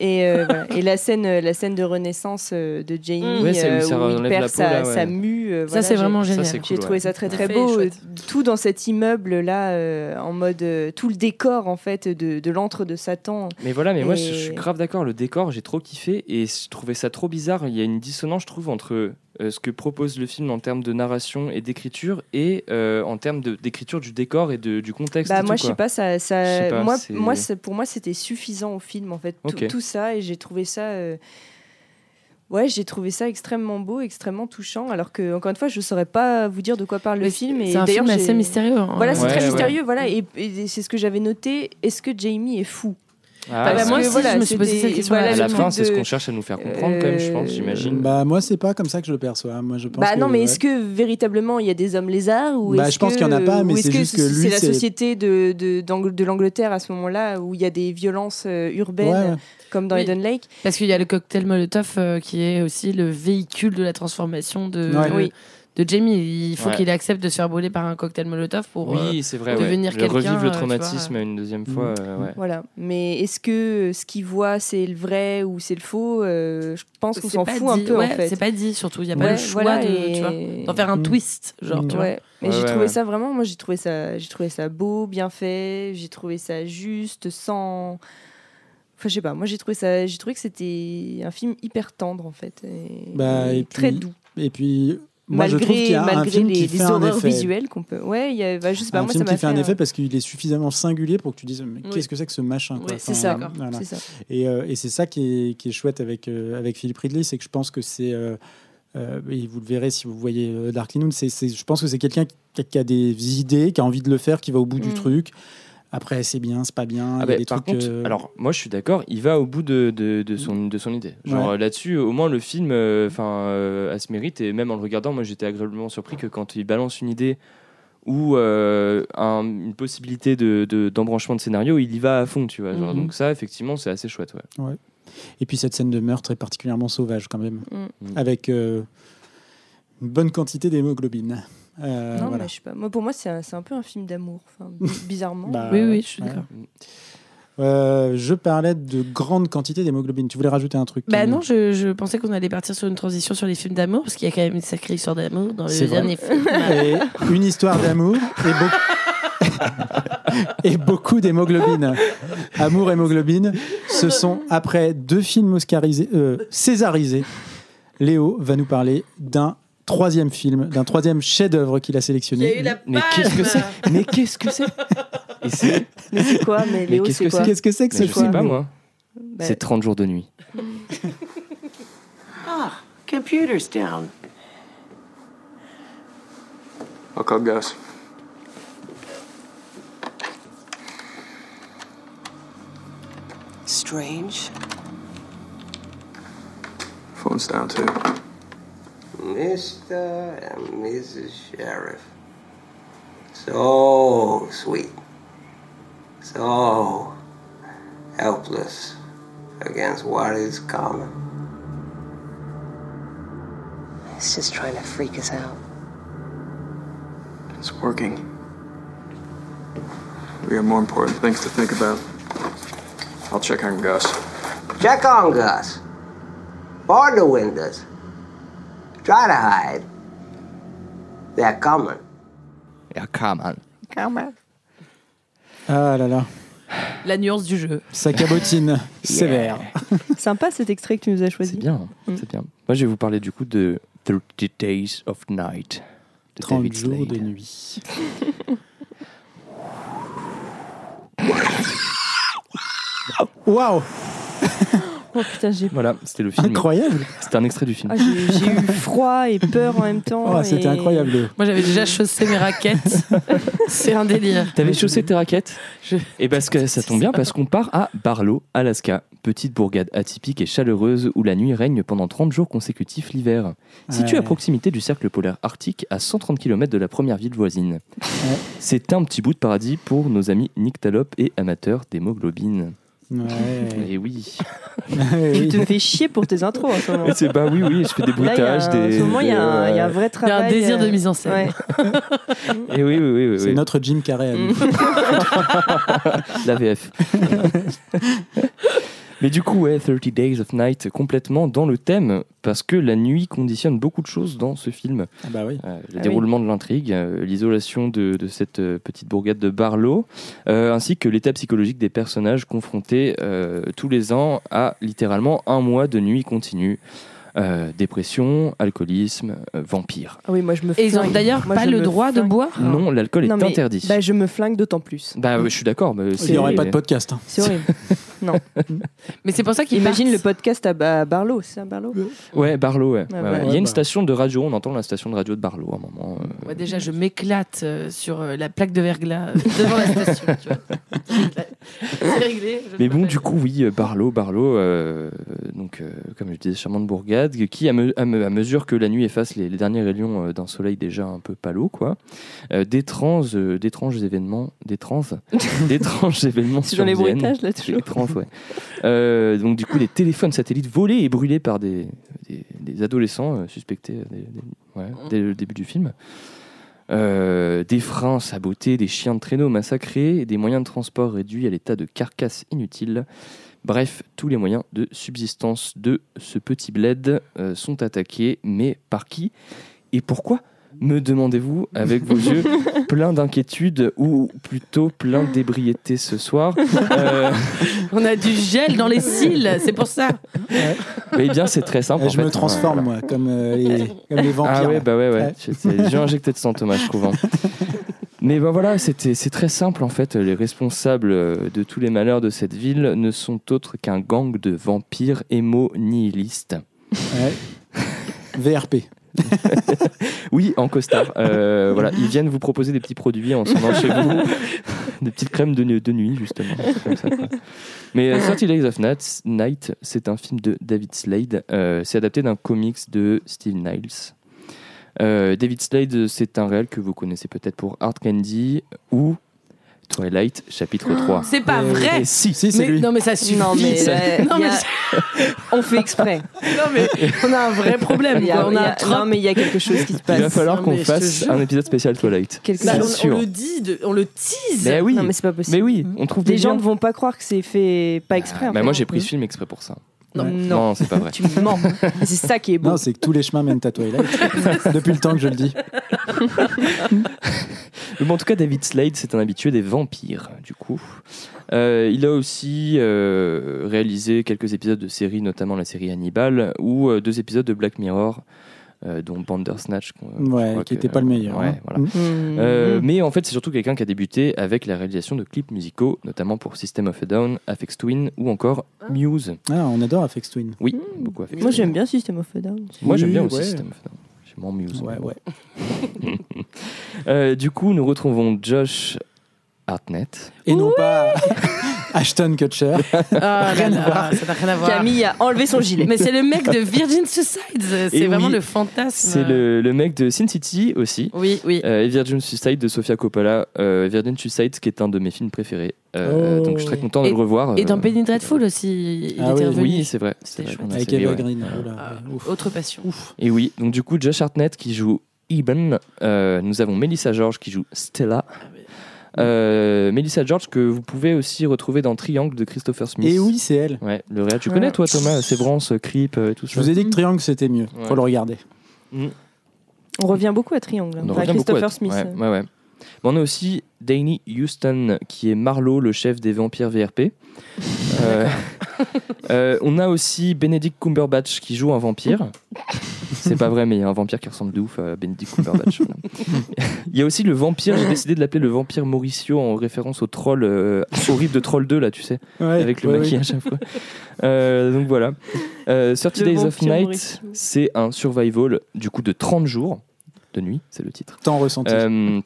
et euh, voilà. Et la scène la scène de renaissance de Jane ouais, euh, où, où il perd sa, ouais. sa mue euh, ça voilà, c'est vraiment génial ça, c'est cool, j'ai trouvé ouais. ça très très beau fait, tout dans cet immeuble là euh, en mode euh, tout le décor en fait de de l'antre de Satan mais voilà mais et... moi je, je suis grave d'accord le décor j'ai trop kiffé et je trouvais ça trop bizarre il y a une dissonance je trouve entre Euh, ce que propose le film en termes de narration et d'écriture et euh, en termes de, d'écriture du décor et de, du contexte. Bah moi je sais pas ça, ça j'sais pas, moi c'est... moi c'est, pour moi c'était suffisant au film en fait okay. tout ça et j'ai trouvé ça euh... ouais j'ai trouvé ça extrêmement beau extrêmement touchant alors que encore une fois je saurais pas vous dire de quoi parle le film et c'est un d'ailleurs film assez mystérieux hein. Voilà c'est ouais, très ouais. mystérieux voilà et, et c'est ce que j'avais noté est-ce que Jamie est fou? Ah, bah moi aussi, voilà, je me suis posé cette question. Voilà, à la fin, c'est de... ce qu'on cherche à nous faire comprendre, euh... quand même, je pense, j'imagine. Bah, moi, c'est pas comme ça que je le perçois. Moi, je pense bah, que, non, mais ouais. est-ce que véritablement il y a des hommes lézards ou bah, est-ce je pense que... qu'il n'y en a pas, mais c'est juste que, que lui. C'est la société de, de, de l'Angleterre à ce moment-là où il y a des violences euh, urbaines. Ouais, ouais. Comme dans oui. Eden Lake. Parce qu'il y a le cocktail Molotov euh, qui est aussi le véhicule de la transformation de. Ouais. Oui. De Jamie, il faut ouais. qu'il accepte de se faire brûler par un cocktail Molotov pour oui, c'est vrai, euh, ouais. devenir le quelqu'un. Revivre le traumatisme euh, une deuxième fois. Mmh. Euh, ouais. Voilà. Mais est-ce que ce qu'il voit, c'est le vrai ou c'est le faux euh, je pense qu'on c'est s'en fout dit. Un peu ouais, en fait. C'est pas dit surtout. Il n'y a pas ouais, le choix voilà, de, et... tu vois, d'en faire un mmh. twist. Genre, mmh. tu vois. Ouais. Mais ouais, j'ai trouvé ouais. ça vraiment. Moi, j'ai trouvé ça, j'ai trouvé ça beau, bien fait. J'ai trouvé ça juste, sans. Enfin, je sais pas. Moi, j'ai trouvé ça. J'ai trouvé que c'était un film hyper tendre en fait, et bah, et très puis, doux. Et puis. Moi, malgré, je trouve qu'il y a un film les, qui fait un effet visuel qu'on peut. Ouais, il y a bah, je sais pas un moi film ça m'a qui fait un effet euh... parce qu'il est suffisamment singulier pour que tu dises mais oui. qu'est-ce que c'est que ce machin oui, quoi. C'est, enfin, ça, voilà. Voilà. C'est ça. Et, euh, et c'est ça qui est, qui est chouette avec euh, avec Philip Ridley, c'est que je pense que c'est euh, euh, et vous le verrez si vous voyez euh, Darkly Noon, c'est, c'est je pense que c'est quelqu'un qui, qui a des idées, qui a envie de le faire, qui va au bout mm. du truc. Après, c'est bien, c'est pas bien. Ah bah, des par trucs, contre, euh... alors moi je suis d'accord, il va au bout de, de, de, son, de son idée. Genre ouais. là-dessus, au moins le film euh, euh, a ce mérite, et même en le regardant, moi j'étais agréablement surpris que quand il balance une idée ou euh, un, une possibilité de, de, d'embranchement de scénario, il y va à fond, tu vois. Genre, mm-hmm. Donc ça, effectivement, c'est assez chouette. Ouais. Ouais. Et puis cette scène de meurtre est particulièrement sauvage quand même, mm. avec euh, une bonne quantité d'hémoglobine. Euh, non, voilà. Mais je sais pas. Moi, pour moi, c'est un, c'est un peu un film d'amour, enfin, bizarrement. Bah, oui, oui, je suis ouais. d'accord. Euh, je parlais de grande quantité d'hémoglobine. Tu voulais rajouter un truc? Bah non, je, je pensais qu'on allait partir sur une transition sur les films d'amour, parce qu'il y a quand même une sacrée histoire d'amour dans les derniers films. Et une histoire d'amour et beaucoup, et beaucoup d'hémoglobine. Amour, hémoglobine. Ce sont après deux films oscarisés, euh, césarisés. Léo va nous parler d'un. Troisième film, d'un troisième chef-d'œuvre qu'il a sélectionné. Il y a eu la palme. Mais qu'est-ce que c'est ? Mais qu'est-ce que c'est ? Et c'est... Mais c'est quoi ? Mais Léo, mais qu'est-ce c'est que quoi ? C'est qu'est-ce que c'est que mais ce film ? Je sais pas moi. Bah... C'est trente jours de nuit. Ah, computer's down. I'll call Gus. Strange. Phone's down too. Mister and Missus Sheriff. So sweet. So helpless against what is common. It's just trying to freak us out. It's working. We have more important things to think about. I'll check on Gus. Check on Gus. Bar the windows. Try to hide. They're coming. They're coming. Coming. Ah là là. La nuance du jeu. Ça cabotine sévère. Sympa cet extrait que tu nous as choisi. C'est bien. Mm. C'est bien. Moi, je vais vous parler du coup de thirty Days of Night. De trente David jours Slade. De nuit. Waouh. Oh putain, j'ai... Voilà, c'était le film. Incroyable. C'était un extrait du film. Ah, j'ai, j'ai eu froid et peur en même temps. Oh, et... C'était incroyable. Moi, j'avais déjà chaussé mes raquettes. C'est un délire. T'avais chaussé tes raquettes Je... Et parce que ça tombe bien, parce qu'on part à Barlow, Alaska. Petite bourgade atypique et chaleureuse où la nuit règne pendant trente jours consécutifs l'hiver. Située ouais. à proximité du cercle polaire arctique, à cent trente kilomètres de la première ville voisine. Ouais. C'est un petit bout de paradis pour nos amis nyctalopes et amateurs d'hémoglobine. Ouais. Et oui. Ouais, tu oui. te fais chier pour tes intros en ce moment. C'est bah oui oui, je fais des bruitages. Là, un, des... En ce moment, il y, euh... y a un vrai travail. Il y a un désir euh... de mise en scène. Ouais. Et oui oui oui. oui c'est oui. notre Jim Carrey. La V F. Mais du coup, ouais, thirty Days of Night, complètement dans le thème, parce que la nuit conditionne beaucoup de choses dans ce film. Ah bah oui. Euh, le ah déroulement oui. de l'intrigue, euh, l'isolation de, de cette petite bourgade de Barlow, euh, ainsi que l'état psychologique des personnages confrontés euh, tous les ans à littéralement un mois de nuit continue. Euh, dépression, alcoolisme, euh, vampire. Oui, moi je me flingue. Ils ont d'ailleurs moi, pas le droit flingue. de boire. Non, l'alcool non, est mais, interdit. Bah, je me flingue d'autant plus. Bah, je suis d'accord. Mais il n'y aurait pas de podcast. Hein. C'est horrible. Non. Mais c'est pour ça qu'ils imaginent le podcast à, à Barlow. C'est à Barlow ? Ouais, Barlow. Ouais. Ah, ouais, ouais. Ouais, il y a une bah. station de radio. On entend la station de radio de Barlow à un moment. Euh... Ouais, déjà, je m'éclate euh, sur euh, la plaque de verglas euh, devant la station. Tu vois. C'est réglé. Mais bon, du coup, oui, euh, Barlow, Barlow. Euh, donc, euh, comme je disais, charmante bourgade. Qui, à, me, à, me, à mesure que la nuit efface les, les derniers rayons d'un soleil déjà un peu palo, quoi, euh, d'étranges, euh, d'étranges événements, d'étranges, d'étranges événements sur les bruitages là toujours. Étranges, ouais. euh, donc du coup, des téléphones satellites volés et brûlés par des, des, des adolescents euh, suspectés euh, des, des, ouais, dès le début du film. Euh, des freins sabotés, des chiens de traîneau massacrés, des moyens de transport réduits à l'état de carcasses inutiles. Bref, tous les moyens de subsistance de ce petit bled euh, sont attaqués, mais par qui et pourquoi ? Me demandez-vous avec vos yeux plein d'inquiétude ou plutôt plein d'ébriété ce soir. Euh... On a du gel dans les cils, c'est pour ça. Ouais. Mais eh bien, c'est très simple. Euh, je fait. me transforme, voilà. moi, comme, euh, les, comme les vampires. Ah ouais, bah ouais, ouais. J'ai injecté de sang, Thomas, je trouve. Hein. Mais ben voilà, c'était, c'est très simple en fait. Les responsables de tous les malheurs de cette ville ne sont autres qu'un gang de vampires émo nihilistes. Ouais. V R P. Oui, en costard. Euh, voilà, ils viennent vous proposer des petits produits en s'en allant chez vous, des petites crèmes de, nu- de nuit justement. Comme ça, quoi. Mais thirty Days of Night, c'est un film de David Slade. Euh, c'est adapté d'un comics de Steve Niles. Euh, David Slade, c'est un réel que vous connaissez peut-être pour Hard Candy ou Twilight, chapitre trois. C'est pas euh, vrai. Si, si, c'est mais, lui. Non mais ça suffit. Non mais, ça... euh, non, mais a... on fait exprès. Non mais on a un vrai problème. Il y a, on a, a trop... Non mais il y a quelque chose qui se passe. Il va falloir non, qu'on fasse un épisode spécial Twilight. Quelque bah, chose. On, on le dit, de, on le tease. Mais oui. Non mais c'est pas possible. Mais oui, on trouve. Les gens ne vont pas croire que c'est fait pas exprès. Ah, bah moi j'ai pris ce film exprès pour ça. Non. Ouais. non, non, c'est pas vrai. Tu me mens. C'est ça qui est beau. Non, c'est que tous les chemins mènent à Twilight. Depuis le temps que je le dis. Bon, en tout cas, David Slade, c'est un habitué des vampires, du coup. Euh, il a aussi euh, réalisé quelques épisodes de séries, notamment la série Hannibal, ou euh, deux épisodes de Black Mirror. Euh, dont Bandersnatch euh, ouais, qui n'était pas euh, le meilleur ouais, hein. voilà. mmh. euh, mais en fait c'est surtout quelqu'un qui a débuté avec la réalisation de clips musicaux, notamment pour System of a Down, Aphex Twin ou encore Muse. Ah, on adore Aphex Twin. Oui, mmh. beaucoup Aphex Twin. Moi j'aime bien System of a Down. Moi oui, j'aime bien ouais. aussi System of a Down. J'aime mon Muse. Ouais, ouais. euh, du coup nous retrouvons Josh Hartnett et non oui pas Ashton Kutcher. Ah, rien là, à voir. Ça n'a rien à voir. Camille a enlevé son gilet. Mais c'est le mec de Virgin Suicide. C'est et vraiment oui, le fantasme. C'est le, le mec de Sin City aussi. Oui, oui. Euh, et Virgin Suicide de Sofia Coppola. Euh, Virgin Suicide, qui est un de mes films préférés. Euh, oh. Donc je suis très content de et, le revoir. Et dans Penny Dreadful aussi, il ah était oui. revenu. Oui, c'est vrai. C'est vrai avec Eva ouais. Green. Oh là, ah, autre passion. Ouf. Et oui, donc du coup, Josh Hartnett qui joue Eben. Euh, nous avons Melissa George qui joue Stella. Ah, mais... Euh, Melissa George que vous pouvez aussi retrouver dans Triangle de Christopher Smith. Et oui, c'est elle. Ouais, le réel. Tu connais toi, Thomas, Sévrance, Creep et tout ça. Je vous ai dit que Triangle c'était mieux. Ouais. Faut le regarder. Mmh. On revient beaucoup à Triangle. On enfin, revient à Christopher à... Smith. Ouais, ouais, ouais. Bon, on a aussi Danny Houston qui est Marlowe, le chef des vampires V R P. euh, euh, on a aussi Benedict Cumberbatch qui joue un vampire. C'est pas vrai, mais il y a un vampire qui ressemble de ouf à Benedict Cumberbatch. Il y a aussi le vampire, j'ai décidé de l'appeler le vampire Mauricio en référence au troll euh, horrible de Troll deux, là, tu sais, ouais, avec le ouais, maquillage à fois. Euh, donc voilà. Euh, thirty Days of Night, Mauricio. C'est un survival du coup de trente jours. De nuit, c'est le titre. Tant ressenti. Euh,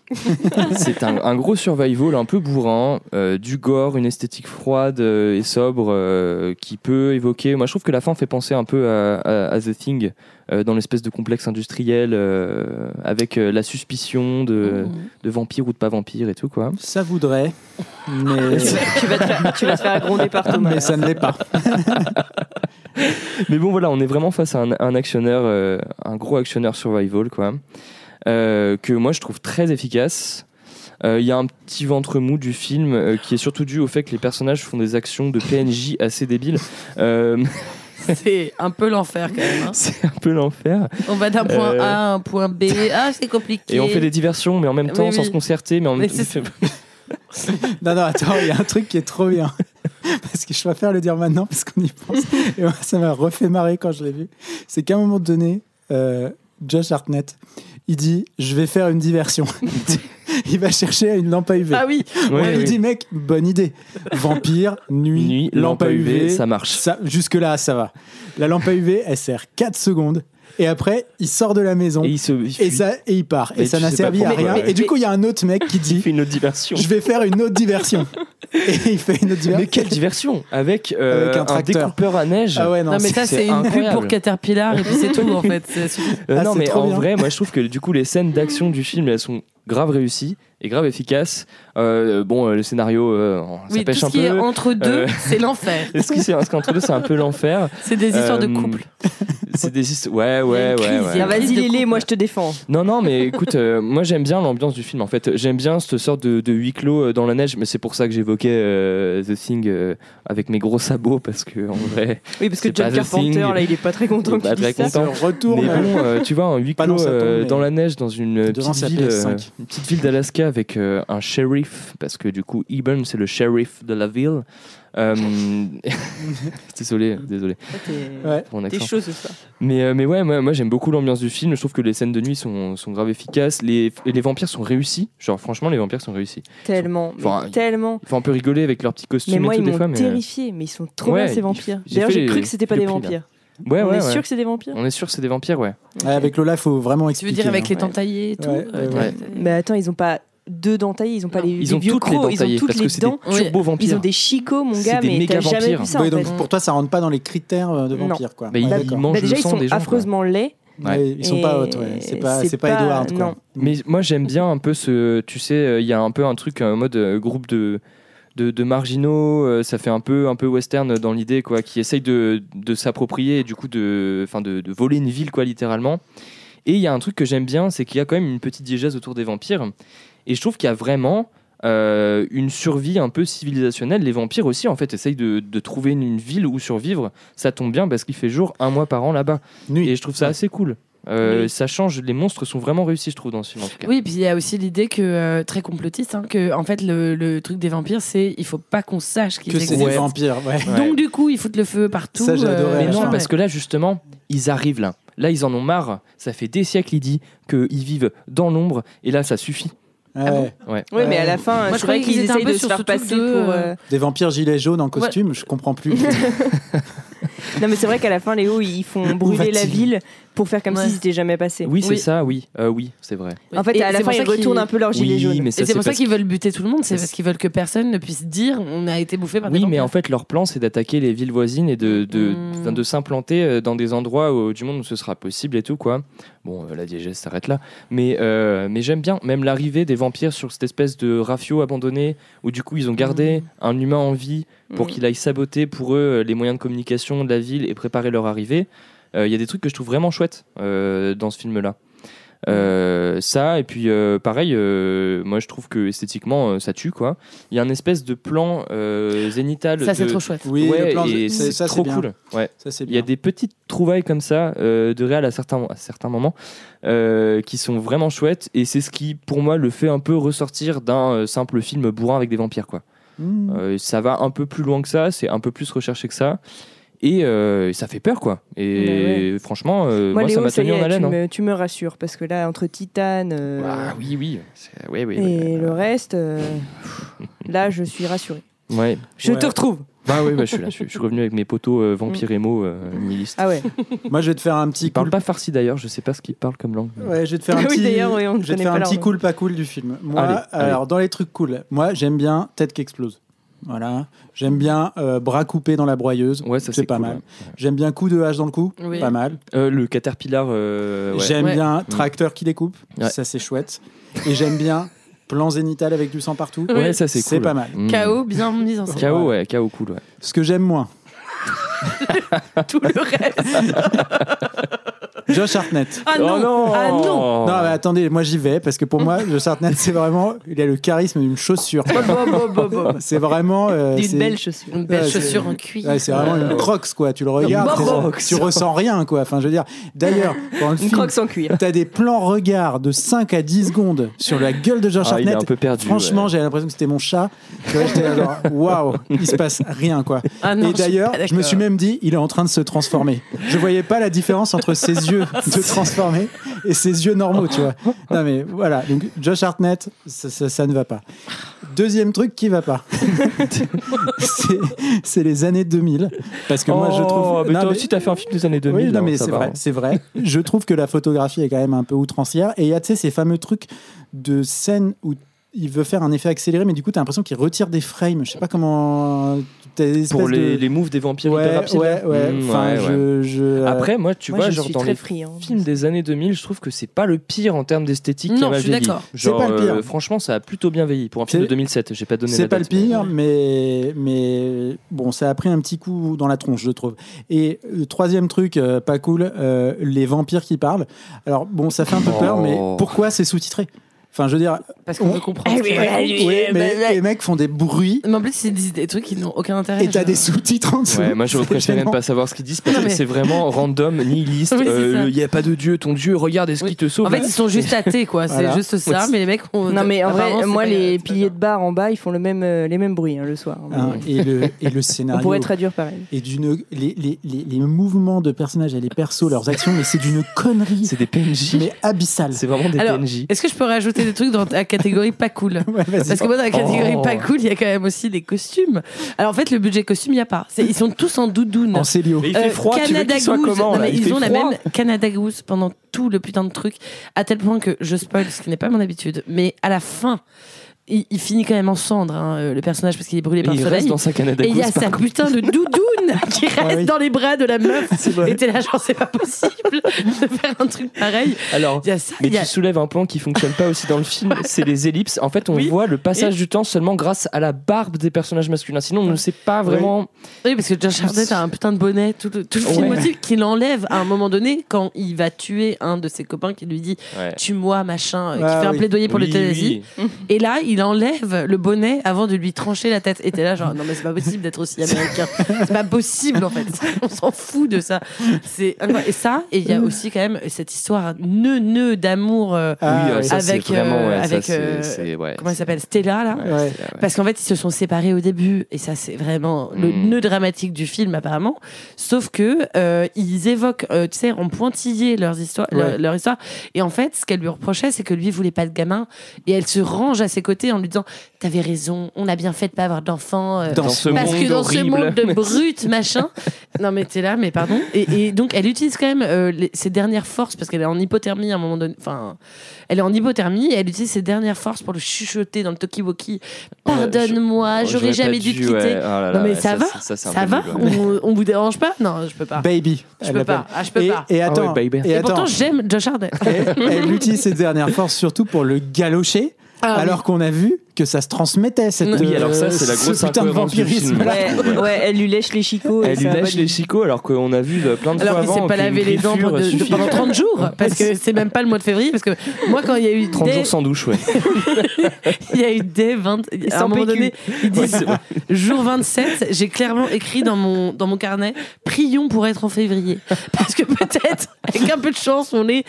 c'est un, un gros survival un peu bourrin, euh, du gore, une esthétique froide euh, et sobre euh, qui peut évoquer... Moi, je trouve que la fin fait penser un peu à, à, à The Thing, euh, dans l'espèce de complexe industriel euh, avec euh, la suspicion de, mmh. de vampire ou de pas vampire et tout, quoi. Ça voudrait, mais... tu, vas te faire, tu vas te faire gronder partout. Mais ça ne l'est pas. Mais bon, voilà, on est vraiment face à un, un actionneur, euh, un gros actionneur survival, quoi. Euh, que moi je trouve très efficace. Il euh, y a un petit ventre mou du film euh, qui est surtout dû au fait que les personnages font des actions de P N J assez débiles. Euh... C'est un peu l'enfer quand même. Hein. C'est un peu l'enfer. On va d'un point euh... A à un point B. Ah, c'est compliqué. Et on fait des diversions, mais en même temps oui, oui. sans se concerter. Mais en mais même temps. Non, non, attends, il y a un truc qui est trop bien. Parce que je préfère le dire maintenant parce qu'on y pense. Et moi, ça m'a refait marrer quand je l'ai vu. C'est qu'à un moment donné, euh, Josh Hartnett. Il dit, je vais faire une diversion. Il va chercher une lampe à U V. Ah oui. Ouais, ouais, il oui. dit, mec, bonne idée. Vampire, nuit, nuit lampe, lampe à U V, U V, ça marche. Ça, jusque-là, ça va. La lampe à U V, elle sert quatre secondes. Et après, il sort de la maison et il, se, il et ça, et il part. Et, et ça n'a servi à rien. Ouais. Et du coup, il y a un autre mec qui dit, il fait une autre diversion. Je vais faire une autre diversion. Et il fait une autre diversion. Mais quelle diversion avec, euh, avec un, un découpeur à neige. Ah ouais, non, non mais c'est, ça, c'est, c'est une pub pour Caterpillar et puis c'est tout en fait. C'est... Euh, ah, non, c'est mais en bien. vrai, moi je trouve que du coup, les scènes d'action du film, elles sont grave réussies et grave efficaces. Euh, bon, euh, le scénario, euh, ça oui, pêche un peu. Oui, tout ce qui est entre deux, euh... c'est l'enfer. Est-ce que entre deux, c'est un peu l'enfer. C'est des histoires de couple. C'est des histoires. Ouais, ouais, ouais. ouais. Ah, vas-y, Lélé, moi je te défends. Non, non, mais écoute, euh, moi j'aime bien l'ambiance du film en fait. J'aime bien cette sorte de, de huis clos dans la neige, mais c'est pour ça que j'évoquais euh, The Thing euh, avec mes gros sabots parce que en vrai. Oui, parce que John Carpenter, là, il est pas très content que tu dises ça. Content. On retourne. Mais bon, euh, tu vois, un huis clos non, euh, dans la neige, dans une petite ville, euh, une petite ville d'Alaska avec euh, un shérif, parce que du coup, Eben, c'est le shérif de la ville. Euh, désolé, désolé. Ouais, t'es, t'es chaud ce soir. Mais euh, mais ouais, moi, moi j'aime beaucoup l'ambiance du film. Je trouve que les scènes de nuit sont sont grave efficaces. Les les vampires sont réussis. Genre franchement, les vampires sont réussis. Tellement, sont, enfin, tellement. Il faut un peu rigoler avec leurs petits costumes. Mais moi et tout, ils des m'ont fois, mais... terrifié. Mais ils sont trop ouais, bien ces vampires. J'ai, D'ailleurs, j'ai, j'ai cru les, que c'était pas des vampires. Bien. Ouais, on ouais, est sûr ouais. que c'est des vampires. On est sûr que c'est des vampires, ouais. Okay. ouais avec Lola, faut vraiment expliquer. Tu veux dire avec hein. les dentaillés et tout. Ouais, euh, ouais. Mais attends, ils ont pas deux dentaillés, ils ont pas les, les vieux crocs, ils ont toutes les dents. Ils ont des chicots, mon gars, mais t'as vampires. jamais vu ça. Ouais, donc en fait. Pour toi, ça rentre pas dans les critères de vampire, quoi. Mais bah, ils mangent bah, déjà, le sang des gens. Ils sont affreusement laids. Ouais. Ils sont pas hautes, ouais. C'est pas, c'est, c'est pas Edward, quoi. Non. Mais moi, j'aime bien un peu ce, tu sais, il y a un peu un truc en mode groupe de. De, de marginaux, euh, ça fait un peu un peu western dans l'idée, quoi, qui essaye de de s'approprier et du coup de enfin de, de voler une ville, quoi, littéralement. Et il y a un truc que j'aime bien, c'est qu'il y a quand même une petite diégèse autour des vampires, et je trouve qu'il y a vraiment euh, une survie un peu civilisationnelle. Les vampires aussi, en fait, essayent de de trouver une, une ville où survivre. Ça tombe bien parce qu'il fait jour un mois par an là-bas. Nuit. Et je trouve ça assez cool. Euh, oui. Ça change, les monstres sont vraiment réussis, je trouve, dans ce film en tout cas. Oui, puis il y a aussi l'idée que euh, très complotiste, hein, que en fait le, le truc des vampires, c'est il faut pas qu'on sache qu'ils que existent. C'est des vampires, ouais. Donc du coup ils foutent le feu partout. Ça, euh, mais non, parce que là justement ils arrivent là, là ils en ont marre. Ça fait des siècles, il dit qu'ils vivent dans l'ombre et là ça suffit. Ah ouais. Ah bon ouais. ouais, mais à la fin, moi, je croyais qu'ils, qu'ils essayent de se faire passer de... pour euh... des vampires gilets jaunes en costume. Ouais. Je comprends plus. Non, mais c'est vrai qu'à la fin, Léo, ils font brûler la ville pour faire comme ouais. s'ils n'étaient jamais passés. Oui, c'est oui. ça, oui. Euh, oui, c'est vrai. En fait, et à la fin, ils retournent un peu leur gilet oui, jaune. Mais ça, et c'est, c'est pour ça qu'ils veulent buter tout le monde, c'est, c'est parce qu'ils veulent que personne ne puisse dire on a été bouffé par des vampires. Oui, mais en fait, leur plan, c'est d'attaquer les villes voisines et de, de, mmh. de, de s'implanter dans des endroits où, du monde où ce sera possible et tout, quoi. Bon, euh, la diégèse s'arrête là. Mais, euh, mais j'aime bien, même l'arrivée des vampires sur cette espèce de rafio abandonné où, du coup, ils ont gardé mmh. un humain en vie pour mmh. qu'il aille saboter pour eux les moyens de communication de la ville et préparer leur arrivée. Il euh, y a des trucs que je trouve vraiment chouettes euh, dans ce film-là. Euh, ça, et puis euh, pareil, euh, moi je trouve que esthétiquement euh, ça tue, quoi. Il y a un espèce de plan euh, zénital. Ça, de... c'est trop chouette. Oui, ouais, le plan et c'est, c'est, ça, trop c'est bien. Cool. Ouais. Ça, c'est bien. Il y a des petites trouvailles comme ça euh, de réal à certains, à certains moments euh, qui sont vraiment chouettes, et c'est ce qui, pour moi, le fait un peu ressortir d'un euh, simple film bourrin avec des vampires, quoi. Mmh. Euh, ça va un peu plus loin que ça, c'est un peu plus recherché que ça. et euh, ça fait peur quoi. Et ouais. franchement, euh, moi, moi Léo, ça m'a tenu en haleine. Tu, hein. tu me rassures parce que là, entre Titan, euh, ah oui oui, c'est... Ouais, ouais, et ouais, le ouais. reste, euh, là, je suis rassurée. Ouais. Je ouais. te retrouve. Ah oui, bah, je suis là, je suis, je suis revenu avec mes potos euh, vampires émo euh, nihilistes. Ah ouais. Moi, je vais te faire un petit. Ils parlent pas farci d'ailleurs, je sais pas ce qu'ils parlent comme langue. Ouais, je vais te faire un petit. Oui, d'ailleurs, ouais, on ne connaît pas leur langue. Je vais te faire un petit cool pas cool du film. Moi, allez, alors allez. Dans les trucs cool, moi j'aime bien Tête qui explose. Voilà. J'aime bien euh, Bras coupé dans la broyeuse. Ouais, ça c'est, c'est pas cool, mal. Ouais. J'aime bien Coup de hache dans le cou. Oui. Pas mal. Euh, le caterpillar. Euh, ouais. J'aime ouais. bien Tracteur qui découpe. Ouais. Ça c'est chouette. Et j'aime bien. Plan zénital avec du sang partout. Ouais, ça c'est cool. C'est pas mal. Mmh. K O bien mis en scène. K O ouais, K O cool ouais. Ce que j'aime moins. Tout le reste. Josh Hartnett. Ah non. Oh non. Ah non. Non, mais attendez, moi j'y vais parce que pour moi, Josh Hartnett, c'est vraiment, il a le charisme d'une chaussure. C'est vraiment. Euh, d'une c'est... belle chaussure. Une belle ouais, chaussure c'est... en cuir. Ouais, c'est vraiment une Crocs quoi. Tu le regardes, tu ressens rien quoi. Enfin, je veux dire. D'ailleurs, dans le film, une Crocs en cuir. T'as des plans regards de cinq à dix secondes sur la gueule de Josh ah, Hartnett. Il est un peu perdu. Franchement, ouais. J'ai l'impression que c'était mon chat. J'étais genre, waouh, il se passe rien quoi. Ah non, et d'ailleurs, je me suis même dit, il est en train de se transformer. Je voyais pas la différence entre ses yeux de transformer et ses yeux normaux, tu vois. Non mais voilà, donc Josh Hartnett, ça, ça, ça ne va pas. Deuxième truc qui va pas, c'est, c'est les années deux mille, parce que oh, moi je trouve. Mais non, toi mais... aussi t'as fait un film des années deux mille. Oui, non mais c'est va, vrai, hein. c'est vrai. Je trouve que la photographie est quand même un peu outrancière et il y a tu sais ces fameux trucs de scènes où il veut faire un effet accéléré, mais du coup, t'as l'impression qu'il retire des frames. Je sais pas comment. Pour les, de... les moves des vampires ouais, hyper rapides. Ouais, ouais. Mmh, enfin, ouais, je, je... Après, moi, tu moi, vois, genre dans les friande. films des années deux mille, je trouve que c'est pas le pire en termes d'esthétique. Non, je suis vieilli. d'accord. Genre, c'est pas le pire. Euh, franchement, ça a plutôt bien vieilli pour un film c'est... de deux mille sept. J'ai pas donné. C'est la date, pas le pire, mais... mais mais bon, ça a pris un petit coup dans la tronche, je trouve. Et le troisième truc, euh, pas cool, euh, les vampires qui parlent. Alors bon, ça fait un peu peur, oh. mais pourquoi c'est sous-titré? Enfin, je veux dire, parce qu'on on... peut comprendre. Ah oui, oui, oui, mais bah, les mecs font des bruits. Mais en plus, ils disent des trucs qui n'ont aucun intérêt. Et t'as genre. des sous-titres en dessous. Ouais, moi, j'aurais préféré tellement... ne pas savoir ce qu'ils disent parce que mais... c'est vraiment random, nihiliste. Il euh, y a pas de dieu, ton dieu. Regarde, est-ce oui. qu'il te sauve. En fait, ils sont juste athées, quoi. C'est voilà. juste ça. Mais les mecs, on... non, mais en vrai, moi, les piliers de bar en bas, ils font le même, euh, les mêmes bruits hein, le soir. Hein, ah, et le et le scénario. On pourrait traduire pareil. Et d'une les les les, les mouvements de personnages, et les persos, leurs actions, mais c'est d'une connerie. C'est des P N J. Mais abyssal. C'est vraiment des P N J. Est-ce que je peux rajouter des trucs dans la catégorie pas cool ouais, parce que moi dans la catégorie oh. pas cool il y a quand même aussi des costumes. Alors en fait le budget costume il n'y a pas, c'est, ils sont tous en doudoune en Célio euh, il fait froid, Canada Goose comment, non, mais ils ont froid. La même Canada Goose pendant tout le putain de truc, à tel point que je spoil ce qui n'est pas mon habitude, mais à la fin il, il finit quand même en cendres hein, le personnage parce qu'il est brûlé par le soleil. Il reste dans sa Canada Goose et il y a sa contre. putain de doudoune qui reste ouais, oui. dans les bras de la meuf. Et t'es là genre c'est pas possible de faire un truc pareil. Alors, ça, mais a... tu soulèves un plan qui fonctionne pas aussi dans le film, voilà. c'est les ellipses. En fait on oui. voit le passage et... du temps seulement grâce à la barbe des personnages masculins. Sinon on ne sait pas vraiment. Oui, oui parce que Josh Hartnett a un putain de bonnet tout le, tout le ouais. film aussi qu'il enlève à un moment donné quand il va tuer un de ses copains qui lui dit ouais. tue-moi machin, qui ah, fait oui. un plaidoyer pour oui, l'euthanasie. Oui. Et là il il enlève le bonnet avant de lui trancher la tête. Et t'es là genre non mais c'est pas possible d'être aussi américain. C'est pas possible en fait. On s'en fout de ça. C'est incroyable. Et ça, et il y a aussi quand même cette histoire nœud nœud d'amour euh, ah, oui, ça, avec c'est vraiment, ouais, avec ça, euh, c'est, c'est, ouais, comment elle s'appelle Stella là. Ouais, ouais. Stella, ouais. Parce qu'en fait ils se sont séparés au début et ça c'est vraiment le mmh. nœud dramatique du film apparemment. Sauf que euh, ils évoquent euh, tu sais en pointillé leurs histoires, ouais. leur, leur histoire. Et en fait ce qu'elle lui reprochait c'est que lui voulait pas de gamin et elle se range à ses côtés en lui disant t'avais raison, on a bien fait de pas avoir d'enfant euh, dans ce parce monde que dans horrible. ce monde de brutes machin. Non mais t'es là mais pardon. Et, et donc elle utilise quand même euh, les, ses dernières forces parce qu'elle est en hypothermie à un moment donné. Enfin, elle est en hypothermie et elle utilise ses dernières forces pour le chuchoter dans le talkie-walkie. Pardonne-moi, je, j'aurais jamais dû te quitter. Ouais, oh là là, non mais ouais, ça, ça va, ça, ça, ça va. Bleu, ouais. on, on vous dérange pas. Non, je peux pas. Baby, je peux pas. Ah, je peux et, pas. Et attends. Oh oui, et, et attends. Pourtant j'aime Josh Hartnett. Elle utilise ses dernières forces surtout pour le galocher. Ah, alors oui. qu'on a vu que ça se transmettait cette oui, alors ça, c'est la grosse ce putain de vampirisme. Ouais, ouais, elle lui lèche les chicots. Elle lui lèche les chicots alors qu'on a vu plein de alors fois avant. Alors qu'il s'est pas lavé les dents de, de, pendant trente jours parce que c'est même pas le mois de février parce que moi quand il y a eu trente jours sans douche, ouais. Il y a eu des vingt à un moment donné, ils disent ouais, jour vingt-sept, j'ai clairement écrit dans mon dans mon carnet prions pour être en février parce que peut-être avec un peu de chance on est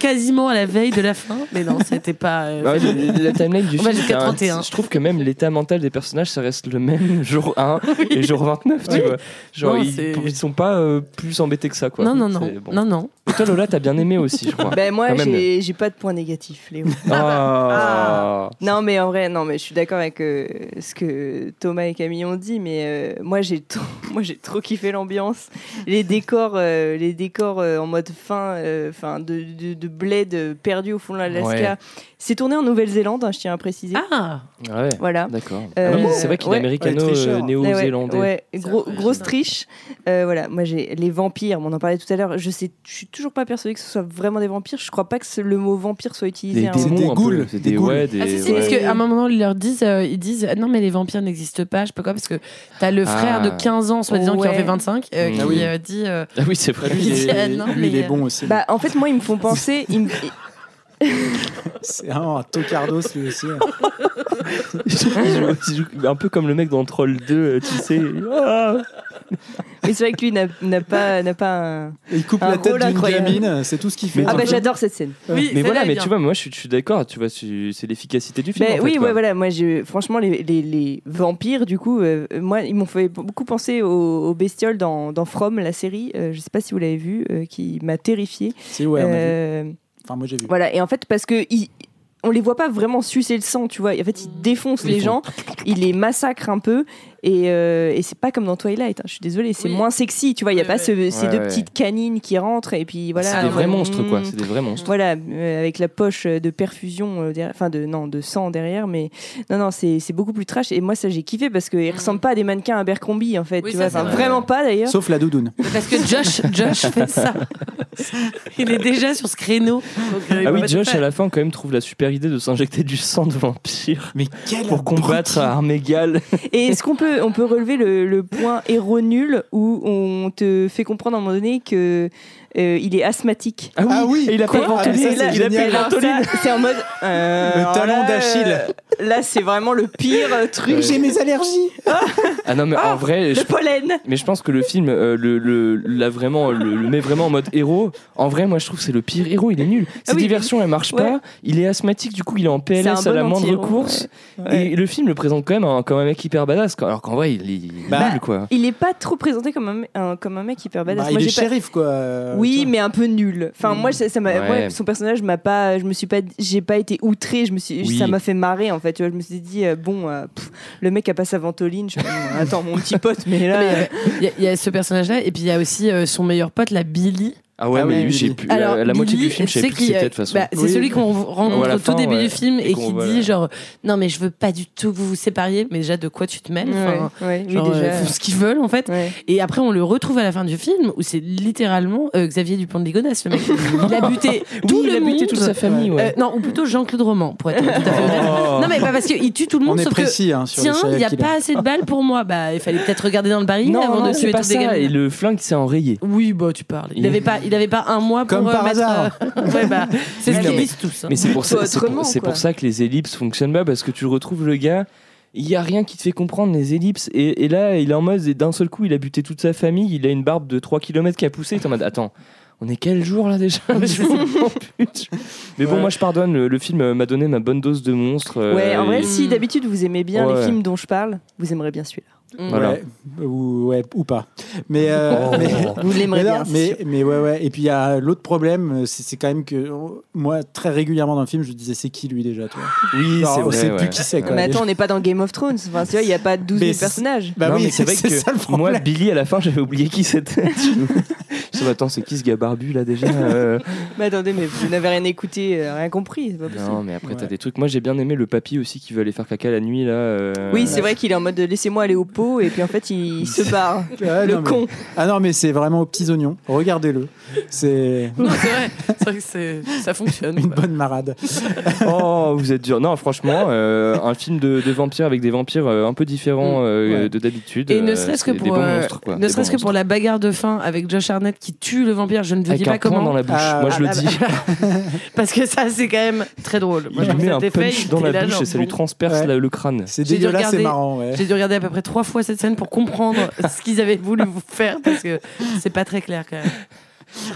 quasiment à la veille de la fin mais non, c'était pas euh, bah, la timeline du film. raté. Hein. Je trouve que même l'état mental des personnages, ça reste le même jour un oui. et jour vingt-neuf, tu oui. vois. Genre, non, ils, ils sont pas euh, plus embêtés que ça, quoi. Non, non, non. Bon. non, non. Et toi, Lola, t'as bien aimé aussi, je crois. Ben, moi, j'ai, j'ai pas de point négatif, Léo. Ah. Ah. Non, mais en vrai, non, mais je suis d'accord avec euh, ce que Thomas et Camille ont dit, mais euh, moi, j'ai trop, moi, j'ai trop kiffé l'ambiance. Les décors, euh, les décors euh, en mode fin, euh, fin de, de, de bled perdu au fond de l'Alaska. Ouais. C'est tourné en Nouvelle-Zélande, hein, je tiens à préciser. Ah ouais, voilà. D'accord. Euh, ah bon, c'est vrai qu'il est ouais. américano-néo-zélandais. Ouais, ouais. Gros, grosse triche. Euh, voilà, moi j'ai les vampires, on en parlait tout à l'heure. Je sais, je suis toujours pas persuadée que ce soit vraiment des vampires. Je crois pas que le mot vampire soit utilisé. Des, hein. des, des ghouls, c'est des, des ghouls. Ouais, des, ah si, si, ouais. parce qu'à un moment ils leur disent, euh, ils disent, non mais les vampires n'existent pas. Je sais pas quoi, parce que t'as le frère ah. de quinze ans, soi-disant, ouais. qui en fait vingt-cinq, euh, mmh. qui ah oui. euh, dit. Euh, ah oui, c'est vrai. Lui, il est, non, lui, il est bon aussi. Bah en fait, moi, ils me font penser. C'est un, un tocardos lui aussi. Hein. je, je, un peu comme le mec dans Troll deux, tu sais. Ah. Mais c'est vrai que lui n'a, n'a pas, n'a pas un, il coupe un la tête d'une gamine, c'est tout ce qu'il fait. Ah bah peu. J'adore cette scène. Oui, mais voilà, mais bien. Tu vois, moi je suis, je suis d'accord. Tu vois, c'est l'efficacité du film. Bah, en oui, fait, ouais, voilà. Moi, je, franchement, les, les, les vampires, du coup, euh, moi, ils m'ont fait beaucoup penser aux, aux bestioles dans, dans From, la série. Euh, je sais pas si vous l'avez vu, euh, qui m'a terrifiée. Si ouais. Euh, on a vu. Enfin, moi, j'ai vu. Voilà, et en fait, parce que ils, on les voit pas vraiment sucer le sang, tu vois. En fait, ils défoncent les gens, ils les massacrent un peu, et, euh, et c'est pas comme dans Twilight, hein, je suis désolée, c'est oui. moins sexy, tu vois. Il n'y a ouais, pas ce, ouais. ces deux ouais, petites canines qui rentrent, et puis voilà. C'est des vrais euh, monstres, quoi, c'est des vrais monstres. Voilà, euh, avec la poche de perfusion, euh, derrière, enfin, de, non, de sang derrière, mais non, non, c'est, c'est beaucoup plus trash, et moi, ça, j'ai kiffé, parce qu'ils mmh. ressemblent pas à des mannequins à Abercrombie, en fait, oui, tu vois. Enfin, vrai. Vraiment pas, d'ailleurs. Sauf la doudoune. Parce que Josh, Josh fait ça. Il est déjà sur ce créneau. Donc, ah oui, Josh à la fin quand même trouve la super idée de s'injecter du sang de vampire. Mais quel pour combattre à armes égales. Et est-ce qu'on peut on peut relever le, le point héros nul où on te fait comprendre à un moment donné que euh, il est asthmatique. Ah oui. Ah oui. Et il a pas ventoline. Ah, il a pas ventoline. C'est en mode euh, le talon là, d'Achille. Là c'est vraiment le pire truc. Euh... J'ai mes allergies. Ah, ah non mais ah, en vrai. Le je... pollen. Mais je pense que le film euh, le, le l'a vraiment le, le met vraiment en mode héros. En vrai, moi je trouve que c'est le pire héros, il est nul. Ses ah oui, diversions, elles marchent ouais. pas. Il est asthmatique, du coup, il est en P L S bon à la moindre course. Ouais. Ouais. Et le film le présente quand même un, comme un mec hyper badass, alors qu'en vrai, il, il est bah, nul quoi. Il est pas trop présenté comme un, un, comme un mec hyper badass. Bah, moi, il j'ai est pas... shérif quoi. Oui, mais un peu nul. Enfin, mmh. moi, ça, ça m'a... Ouais. Ouais, son personnage m'a pas. Je me suis pas. J'ai pas été outré. Je me suis. Oui. Ça m'a fait marrer en fait. Tu vois, je me suis dit euh, bon, euh, pff, le mec a pas sa ventoline. Je me suis dit, attends, mon petit pote, mais là. Il euh... y, y a ce personnage-là, et puis il y a aussi euh, son meilleur pote, la Billy. Ah ouais, ah mais lui, j'ai plus. Alors, la, la moitié Billy, du film, je savais plus qui c'était de toute façon. Bah, c'est oui. celui qu'on rencontre au tout début ouais. du film et, et qui voilà. dit genre, non, mais je veux pas du tout que vous vous sépariez, mais déjà de quoi tu te mêles. Enfin, ouais, ouais, genre, déjà, ils font ce qu'ils veulent en fait. Ouais. Et après, on le retrouve à la fin du film où c'est littéralement euh, Xavier Dupont de Ligonnès, le mec. Il a buté tout oui, le il monde. Il a buté toute sa famille, ouais. Euh, non, ou plutôt Jean-Claude Roman, pour être tout à fait honnête. Oh. Non, mais bah, parce qu'il tue tout le monde, on sauf précis, que. Hein, tiens, il n'y a pas assez de balles pour moi. Bah, il fallait peut-être regarder dans le baril avant de tuer tous les gars. Et le flingue s'est enrayé. Oui, bah, tu parles. Il n'avait pas. Il n'avait pas un mois pour comme par mettre hasard. Euh... Ouais, bah, c'est ce qu'ils disent tous. Hein. Mais c'est pour, ça, c'est, pour, c'est pour ça que les ellipses fonctionnent pas, parce que tu retrouves le gars, il n'y a rien qui te fait comprendre les ellipses. Et, et là, il est en mode, d'un seul coup, il a buté toute sa famille, il a une barbe de trois kilomètres qui a poussé. Il est en mode, attends, on est quel jour là déjà? Mais bon, ouais. moi je pardonne, le, le film m'a donné ma bonne dose de monstres. Euh, ouais, en vrai, et... si d'habitude vous aimez bien ouais. les films dont je parle, vous aimerez bien celui-là. Mmh. Voilà. Ouais, ou, ouais, ou pas. Mais, euh, oh. mais vous l'aimerez mais non, bien. Mais, mais ouais, ouais. Et puis il y a l'autre problème, c'est, c'est quand même que moi très régulièrement dans le film, je disais c'est qui lui déjà, toi. Oui, non, c'est vrai. On sait ouais. plus qui c'est. Quoi, mais attends, on n'est pas dans Game of Thrones. Enfin, tu vois, il n'y a pas douze mille personnages. Bah non, oui, mais c'est, c'est vrai c'est que ça, moi, Billy, à la fin, j'avais oublié qui c'était. Je me attends, c'est qui ce gars barbu là déjà euh... Mais attendez, mais vous n'avez rien écouté, rien compris. C'est pas possible. Non, mais après ouais. t'as des trucs. Moi, j'ai bien aimé le papy aussi qui veut aller faire caca la nuit là. Euh... Oui, c'est vrai qu'il est en mode laissez-moi aller au et puis en fait il se barre ah, le non, con mais... ah non mais c'est vraiment aux petits oignons, regardez-le, c'est non, c'est vrai c'est vrai que c'est... ça fonctionne une quoi. Bonne marade. Oh vous êtes dur. Non franchement euh, un film de, de vampires avec des vampires euh, un peu différents euh, ouais. de d'habitude et euh, ne serait-ce que pour euh, monstres, ne serait-ce que pour la bagarre de fin avec Josh Hartnett qui tue le vampire, je ne te dis pas comment, dans la bouche ah, moi je ah, le dis parce que ça c'est quand même très drôle. Moi, il lui met un punch dans la bouche et ça lui transperce le crâne, c'est dégueulasse, c'est marrant. J'ai dû regarder à peu près trois fois cette scène pour comprendre ce qu'ils avaient voulu vous faire, parce que c'est pas très clair quand même.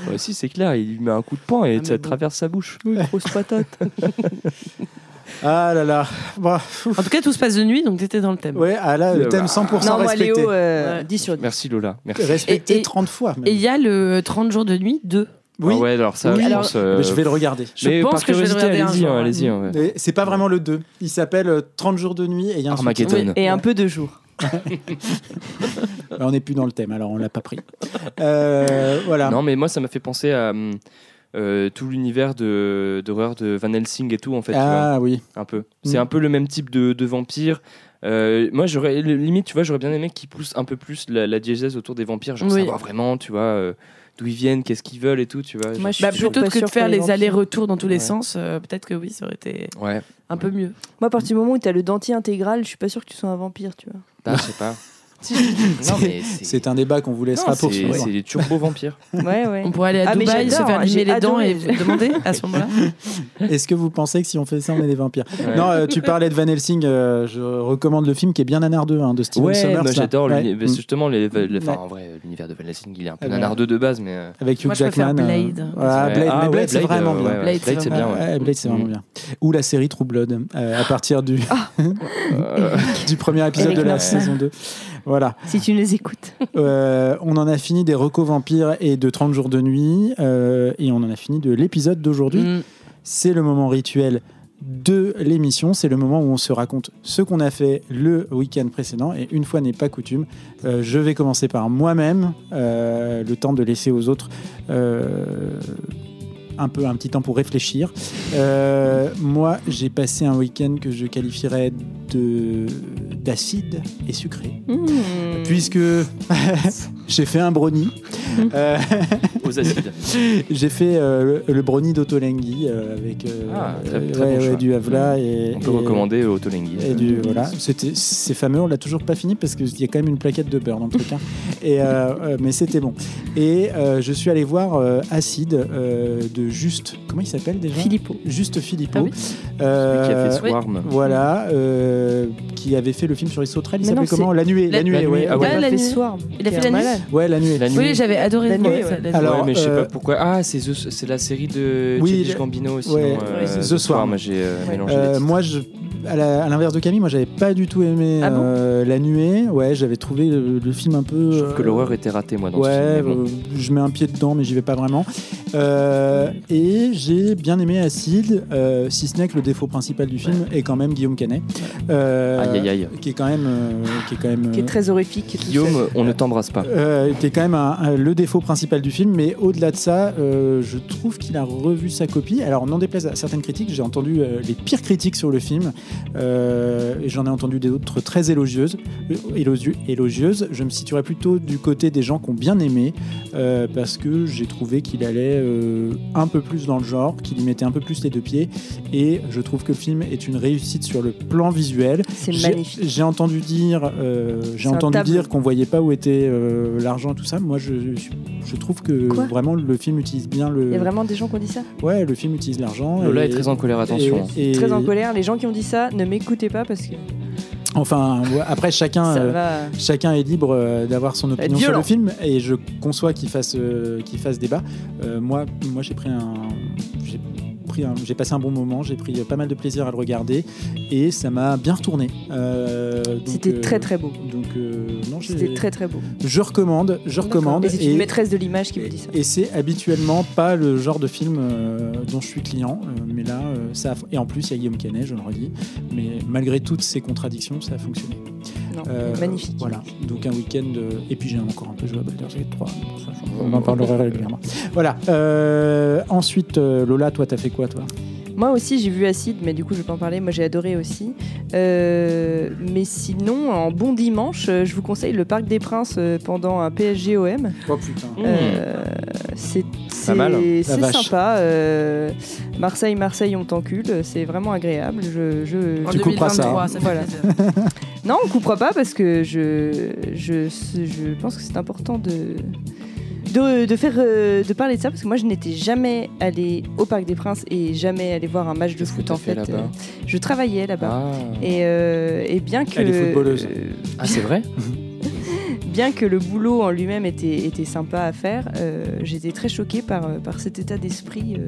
Ouais, si c'est clair, il lui met un coup de poing et ah, ça bon. Traverse sa bouche. Une grosse patate. Ah là là. Bah, en tout cas, tout se passe de nuit, donc t'étais dans le thème. Ouais, ah là, le thème cent pour cent non, respecté. Moi, Léo, euh, ouais. dix sur dix. Merci Lola. Merci. Respecté et, et, trente fois. Même. Et il y a le trente jours de nuit deux. Oui. Ah ouais, alors ça, oui. je pense. Alors, euh... Je vais le regarder. Je mais pense que je vais le regarder. Allez-y, hein, allez-y. Ouais. Ouais. C'est pas vraiment le deux. Il s'appelle trente jours de nuit et il y a un Armageddon. Oui, et ouais. un peu de jour. On n'est plus dans le thème, alors on l'a pas pris. Euh, voilà. Non, mais moi, ça m'a fait penser à euh, tout l'univers de, d'horreur de Van Helsing et tout, en fait. Ah tu vois, oui. Un peu. C'est mmh. un peu le même type de, de vampire. Euh, moi, j'aurais limite, tu vois, j'aurais bien aimé qu'ils poussent un peu plus la, la diégèse autour des vampires, genre oui. savoir vraiment, tu vois. Euh, d'où ils viennent, qu'est-ce qu'ils veulent et tout, tu vois. Moi, je suis bah, plutôt que de faire les, les allers-retours dans tous les ouais. sens, euh, peut-être que oui, ça aurait été ouais. un ouais. peu mieux. Moi, à partir du moment où t'as le dentier intégral, je suis pas sûr que tu sois un vampire, tu vois. Ah, je sais pas. Si, non, mais c'est... c'est un débat qu'on vous laissera non, pour c'est, c'est les turbo-vampires. Ouais, ouais. On pourrait aller à ah, Dubaï, se faire limer les dents et demander à ce moment-là. Est-ce que vous pensez que si on fait ça, on est des vampires ouais. Non, euh, tu parlais de Van Helsing, euh, je recommande le film qui est bien nanardeux hein, de Steven ouais, Sommers. Moi, j'adore ouais. justement les, les, les, ouais. en vrai, l'univers de Van Helsing, il est un peu ouais. nanardeux de base. Mais, euh... Avec Hugh Jackman. Moi, je préfère Blade. Ah, Blade, ah, mais Blade, ouais, c'est vraiment bien. Blade, c'est bien. Blade, c'est vraiment bien. Ou la série True Blood, à partir du premier épisode de la saison deux. Voilà. Si tu les écoutes. euh, on en a fini des recos vampires et de trente jours de nuit. Euh, et on en a fini de l'épisode d'aujourd'hui. Mmh. C'est le moment rituel de l'émission. C'est le moment où on se raconte ce qu'on a fait le week-end précédent. Et une fois n'est pas coutume, euh, je vais commencer par moi-même. Euh, le temps de laisser aux autres... Euh, un peu un petit temps pour réfléchir. Euh, moi, j'ai passé un week-end que je qualifierais de d'acide et sucré, mmh. puisque j'ai fait un brownie euh, aux acides. J'ai fait euh, le, le brownie d'Otolenghi euh, avec euh, ah, très, très ouais, bon ouais, du Havla et on peut et, recommander Otolenghi. Et du voilà, c'était c'est fameux. On l'a toujours pas fini parce qu'il y a quand même une plaquette de beurre dans le truc. Hein. Et euh, mais c'était bon. Et euh, je suis allé voir euh, Acide euh, de Juste, comment il s'appelle déjà ? Philippot. Juste Philippot. Ah oui. euh, Celui qui a fait Swarm. Voilà, euh, qui avait fait le film sur les sauterelles. Il s'appelait comment ? La Nuée. La Nuée, oui. Il a fait Swarm. Il a fait La Nuée. Ouais, La Nuée. Oui, j'avais adoré La Nuée. Alors, mais je sais pas pourquoi. Ah, c'est The, c'est la série de Childish Gambino aussi. The Swarm. J'ai mélangé les titres. Moi, je. À, la, à l'inverse de Camille, moi j'avais pas du tout aimé ah euh, bon La Nuée. Ouais, j'avais trouvé le, le film un peu. Je trouve euh... que l'horreur était ratée, moi, dans ouais, ce film. Ouais, bon. euh, je mets un pied dedans, mais j'y vais pas vraiment. Euh, et j'ai bien aimé Acide, euh, si ce n'est que le défaut principal du film ouais. est quand même Guillaume Canet. Euh, aïe aïe aïe. Qui est quand même. Euh, qui, est quand même euh... qui est très horrifique. Guillaume, on ne t'embrasse pas. Euh, qui est quand même un, un, le défaut principal du film, mais au-delà de ça, euh, je trouve qu'il a revu sa copie. Alors, n'en déplaise à certaines critiques, j'ai entendu euh, les pires critiques sur le film. Euh, j'en ai entendu des autres très élogieuses, élogieuses, élogieuses. Je me situerais plutôt du côté des gens qui ont bien aimé euh, parce que j'ai trouvé qu'il allait euh, un peu plus dans le genre, qu'il y mettait un peu plus les deux pieds et je trouve que le film est une réussite sur le plan visuel. C'est j'ai, magnifique. J'ai entendu dire, euh, j'ai entendu dire qu'on voyait pas où était euh, l'argent tout ça. Moi, je, je trouve que Quoi vraiment le film utilise bien le. Il y a vraiment des gens qui ont dit ça ? Ouais, le film utilise l'argent. Lola et, est très en colère, attention. Et, et, très en colère. Les gens qui ont dit ça. Ça, ne m'écoutez pas parce que. Enfin, après chacun, euh, chacun est libre euh, d'avoir son opinion sur le film et je conçois qu'il fasse, euh, qu'il fasse débat. Euh, moi, moi, j'ai pris un, j'ai pris un, j'ai passé un bon moment, j'ai pris pas mal de plaisir à le regarder et ça m'a bien retourné. Euh, donc, C'était euh, très très beau. Donc, euh, non, j'ai... C'était très très beau. Je recommande, je recommande. Et c'est une et, maîtresse de l'image qui vous dit ça. Et c'est habituellement pas le genre de film euh, dont je suis client, euh, mais là. Euh, Ça a... Et en plus, il y a Guillaume Canet, je le redis. Mais malgré toutes ces contradictions, ça a fonctionné. Non, euh, magnifique. Voilà. Donc un week-end. Euh... Et puis j'ai encore un peu joué à Baldur's Gate trois. On en parlera régulièrement. Voilà. Euh... Ensuite, euh, Lola, toi, t'as fait quoi, toi ? Moi aussi, j'ai vu Acide, mais du coup, je vais pas en parler. Moi, j'ai adoré aussi. Euh, mais sinon, en bon dimanche, je vous conseille le Parc des Princes pendant un P S G O M. Oh putain. Euh, c'est c'est, c'est, c'est sympa. Euh, Marseille, Marseille, on t'encule. C'est vraiment agréable. Je, je, en je couperas ça. Hein. ça voilà. Non, on coupera pas parce que je, je, je pense que c'est important de... De, de, faire, euh, de parler de ça parce que moi je n'étais jamais allée au Parc des Princes et jamais allée voir un match de Qu'est-ce foot en fait, fait euh, je travaillais là-bas ah. et, euh, et bien que elle est footballeuse euh, ah c'est vrai bien que le boulot en lui-même était, était sympa à faire, euh, j'étais très choquée par, par cet état d'esprit euh,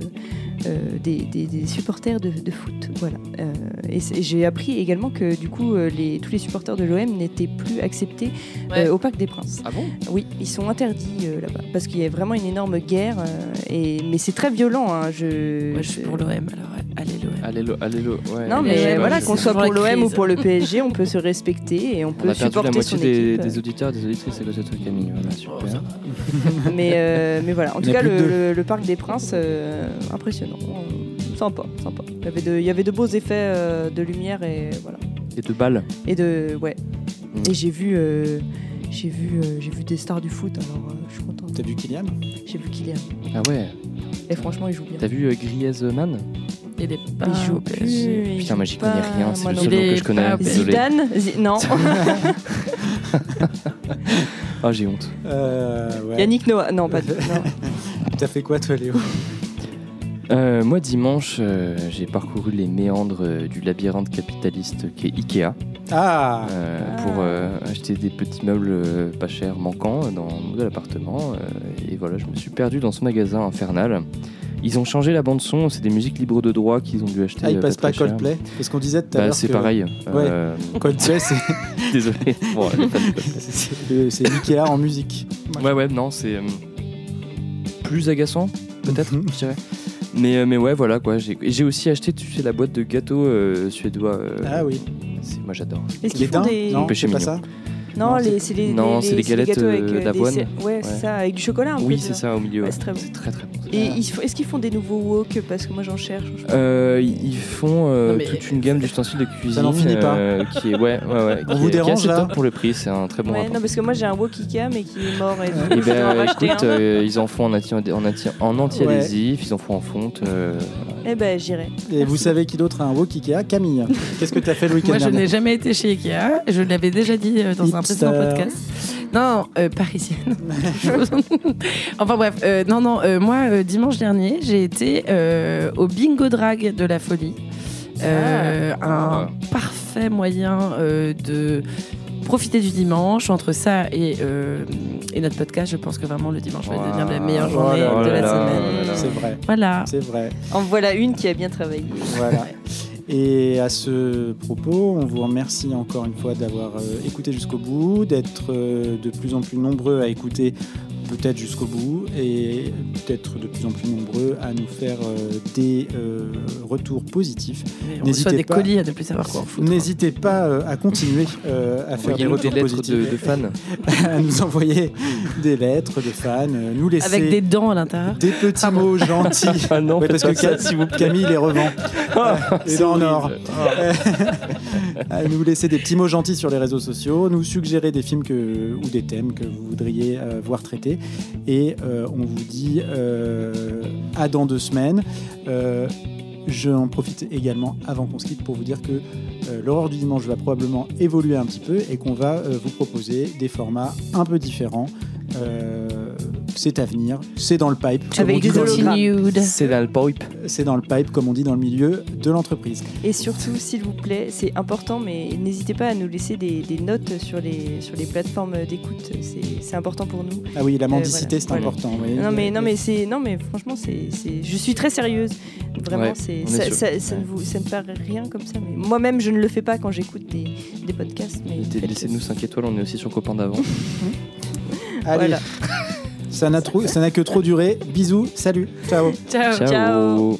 euh, des, des, des supporters de, de foot. Voilà. Euh, et, et j'ai appris également que du coup, les, tous les supporters de l'O M n'étaient plus acceptés ouais. euh, au Parc des Princes. Ah bon ? Oui, ils sont interdits euh, là-bas parce qu'il y a vraiment une énorme guerre. Euh, et, mais c'est très violent. Hein, je, Moi, je suis pour l'O M, alors allez l'O M. Allez l'O M. Allez l'O M. Ouais. Non, mais ouais, voilà, qu'on soit pour l'O M ou pour le P S G, on peut se respecter et on peut on supporter son équipe. On a perdu la moitié des, des auditeurs, des auditrices et de truc Camille. Voilà, super. mais, euh, mais voilà, en tout cas, le, le, le Parc des Princes, euh, impressionnant. Sympa, sympa. Il y avait de, il y avait de beaux effets euh, de lumière et voilà. Et de balles. Et de, ouais. Mmh. Et j'ai vu, euh, j'ai vu, euh, j'ai vu des stars du foot. Alors, euh, je suis contente. T'as vu Kylian ? J'ai vu Kylian. Ah ouais. Et franchement, il joue bien. T'as vu euh, Griezmann ? Il est pas il joue plus, il putain, moi j'y connais rien, c'est le seul nom que je connais. Zidane Z... Non. Ah, j'ai honte. Euh, ouais. Yannick Noah, non, pas de. T'as fait quoi, toi, Léo ? euh, Moi, dimanche, euh, j'ai parcouru les méandres euh, du labyrinthe capitaliste qu'est Ikea. Ah euh, ah. Pour euh, acheter des petits meubles euh, pas chers manquants dans mon nouvel appartement. Euh, et voilà, je me suis perdu dans ce magasin infernal. Ils ont changé la bande son, c'est des musiques libres de droit qu'ils ont dû acheter. Ah, ils passent pas, pas Coldplay ? Parce qu'on disait tout à l'heure. Bah, c'est que... pareil. Ouais. Euh... Coldplay, c'est. Désolé. Bon, ouais, c'est, c'est Ikea en musique. Ouais, ouais, non, c'est. Euh, plus agaçant, peut-être, mm-hmm. je dirais. Mais, mais ouais, voilà quoi. J'ai, j'ai aussi acheté, tu sais, la boîte de gâteaux euh, suédois. Euh... Ah oui. C'est, moi j'adore. Est-ce qu'ils font des. Non, c'est pas ça. Non, non, les, c'est, les, non les, c'est les galettes euh, d'avoine. Des... Ouais, ouais, c'est ça, avec du chocolat un peu. Oui, c'est ça, au milieu. Ouais, c'est, très bon. c'est très très bon. Et ils f... est-ce qu'ils font des nouveaux wok ? Parce que moi j'en cherche. Euh, ils font euh, non, mais... toute une gamme d'ustensiles de cuisine. Ça n'en finit pas. Euh, qui est, ouais, ouais, ouais. On vous dérange là ? Top pour le prix, c'est un très bon ouais, rapport. Non, parce que moi j'ai un wok Ikea mais qui est mort. Et, et ben, écoute, euh, ils en font en, atti- en, atti- en anti-adhésif, ouais. Ils en font en fonte. Euh... Eh ben, j'irai. Et merci. Vous savez qui d'autre a un wok Ikea ? Camille. Qu'est-ce que tu as fait le week-end dernier ? Moi je n'ai jamais été chez Ikea. Je l'avais déjà dit dans un précédent podcast. Non, euh, parisienne. Enfin bref, euh, non, non, euh, moi euh, dimanche dernier, j'ai été euh, au bingo drag de la folie. Euh, ah. Un parfait moyen euh, de profiter du dimanche entre ça et, euh, et notre podcast. Je pense que vraiment le dimanche wow. va devenir la meilleure journée oh là de là la là semaine. Là. C'est vrai. Voilà. C'est vrai. En voilà une qui a bien travaillé. Voilà. Et à ce propos, on vous remercie encore une fois d'avoir euh, écouté jusqu'au bout, d'être euh, de plus en plus nombreux à écouter peut-être jusqu'au bout et peut-être de plus en plus nombreux à nous faire euh, des euh, retours positifs. On n'hésitez reçoit des pas, colis à ne plus savoir quoi en foutre. N'hésitez hein. pas euh, à continuer euh, à faire des retours positifs. De, de fans. à nous envoyer des lettres de fans, euh, nous laisser... Avec des dents à l'intérieur. Des petits ah mots bon. gentils. Ah non, ouais, parce que ça, si vous... Camille les revend. Ah, les dents en or. Nous laisser des petits mots gentils sur les réseaux sociaux, nous suggérer des films que, ou des thèmes que vous voudriez euh, voir traités. Et euh, on vous dit euh, à dans deux semaines. Euh, J'en profite également avant qu'on se quitte pour vous dire que euh, l'horreur du dimanche va probablement évoluer un petit peu et qu'on va euh, vous proposer des formats un peu différents. Euh, c'est à venir, c'est dans le pipe. Avec des continued. C'est dans le pipe. C'est dans le pipe, comme on dit dans le milieu de l'entreprise. Et surtout, s'il vous plaît, c'est important, mais n'hésitez pas à nous laisser des, des notes sur les, sur les plateformes d'écoute. C'est, c'est important pour nous. Ah oui, la mendicité, euh, voilà. c'est voilà. important. Oui. Non, mais, non, mais c'est, non, mais franchement, c'est, c'est, je suis très sérieuse. Vraiment, ouais, c'est, ça, ça, ça, ne vous, ça ne paraît rien comme ça. Mais moi-même, je ne le fais pas quand j'écoute des, des podcasts. Mais des, laissez-nous cinq étoiles, on est aussi sur Copain d'avant. Allez. Voilà. Ça n'a, trop, ça n'a que trop duré. Bisous, salut, ciao. Ciao. Ciao. Ciao.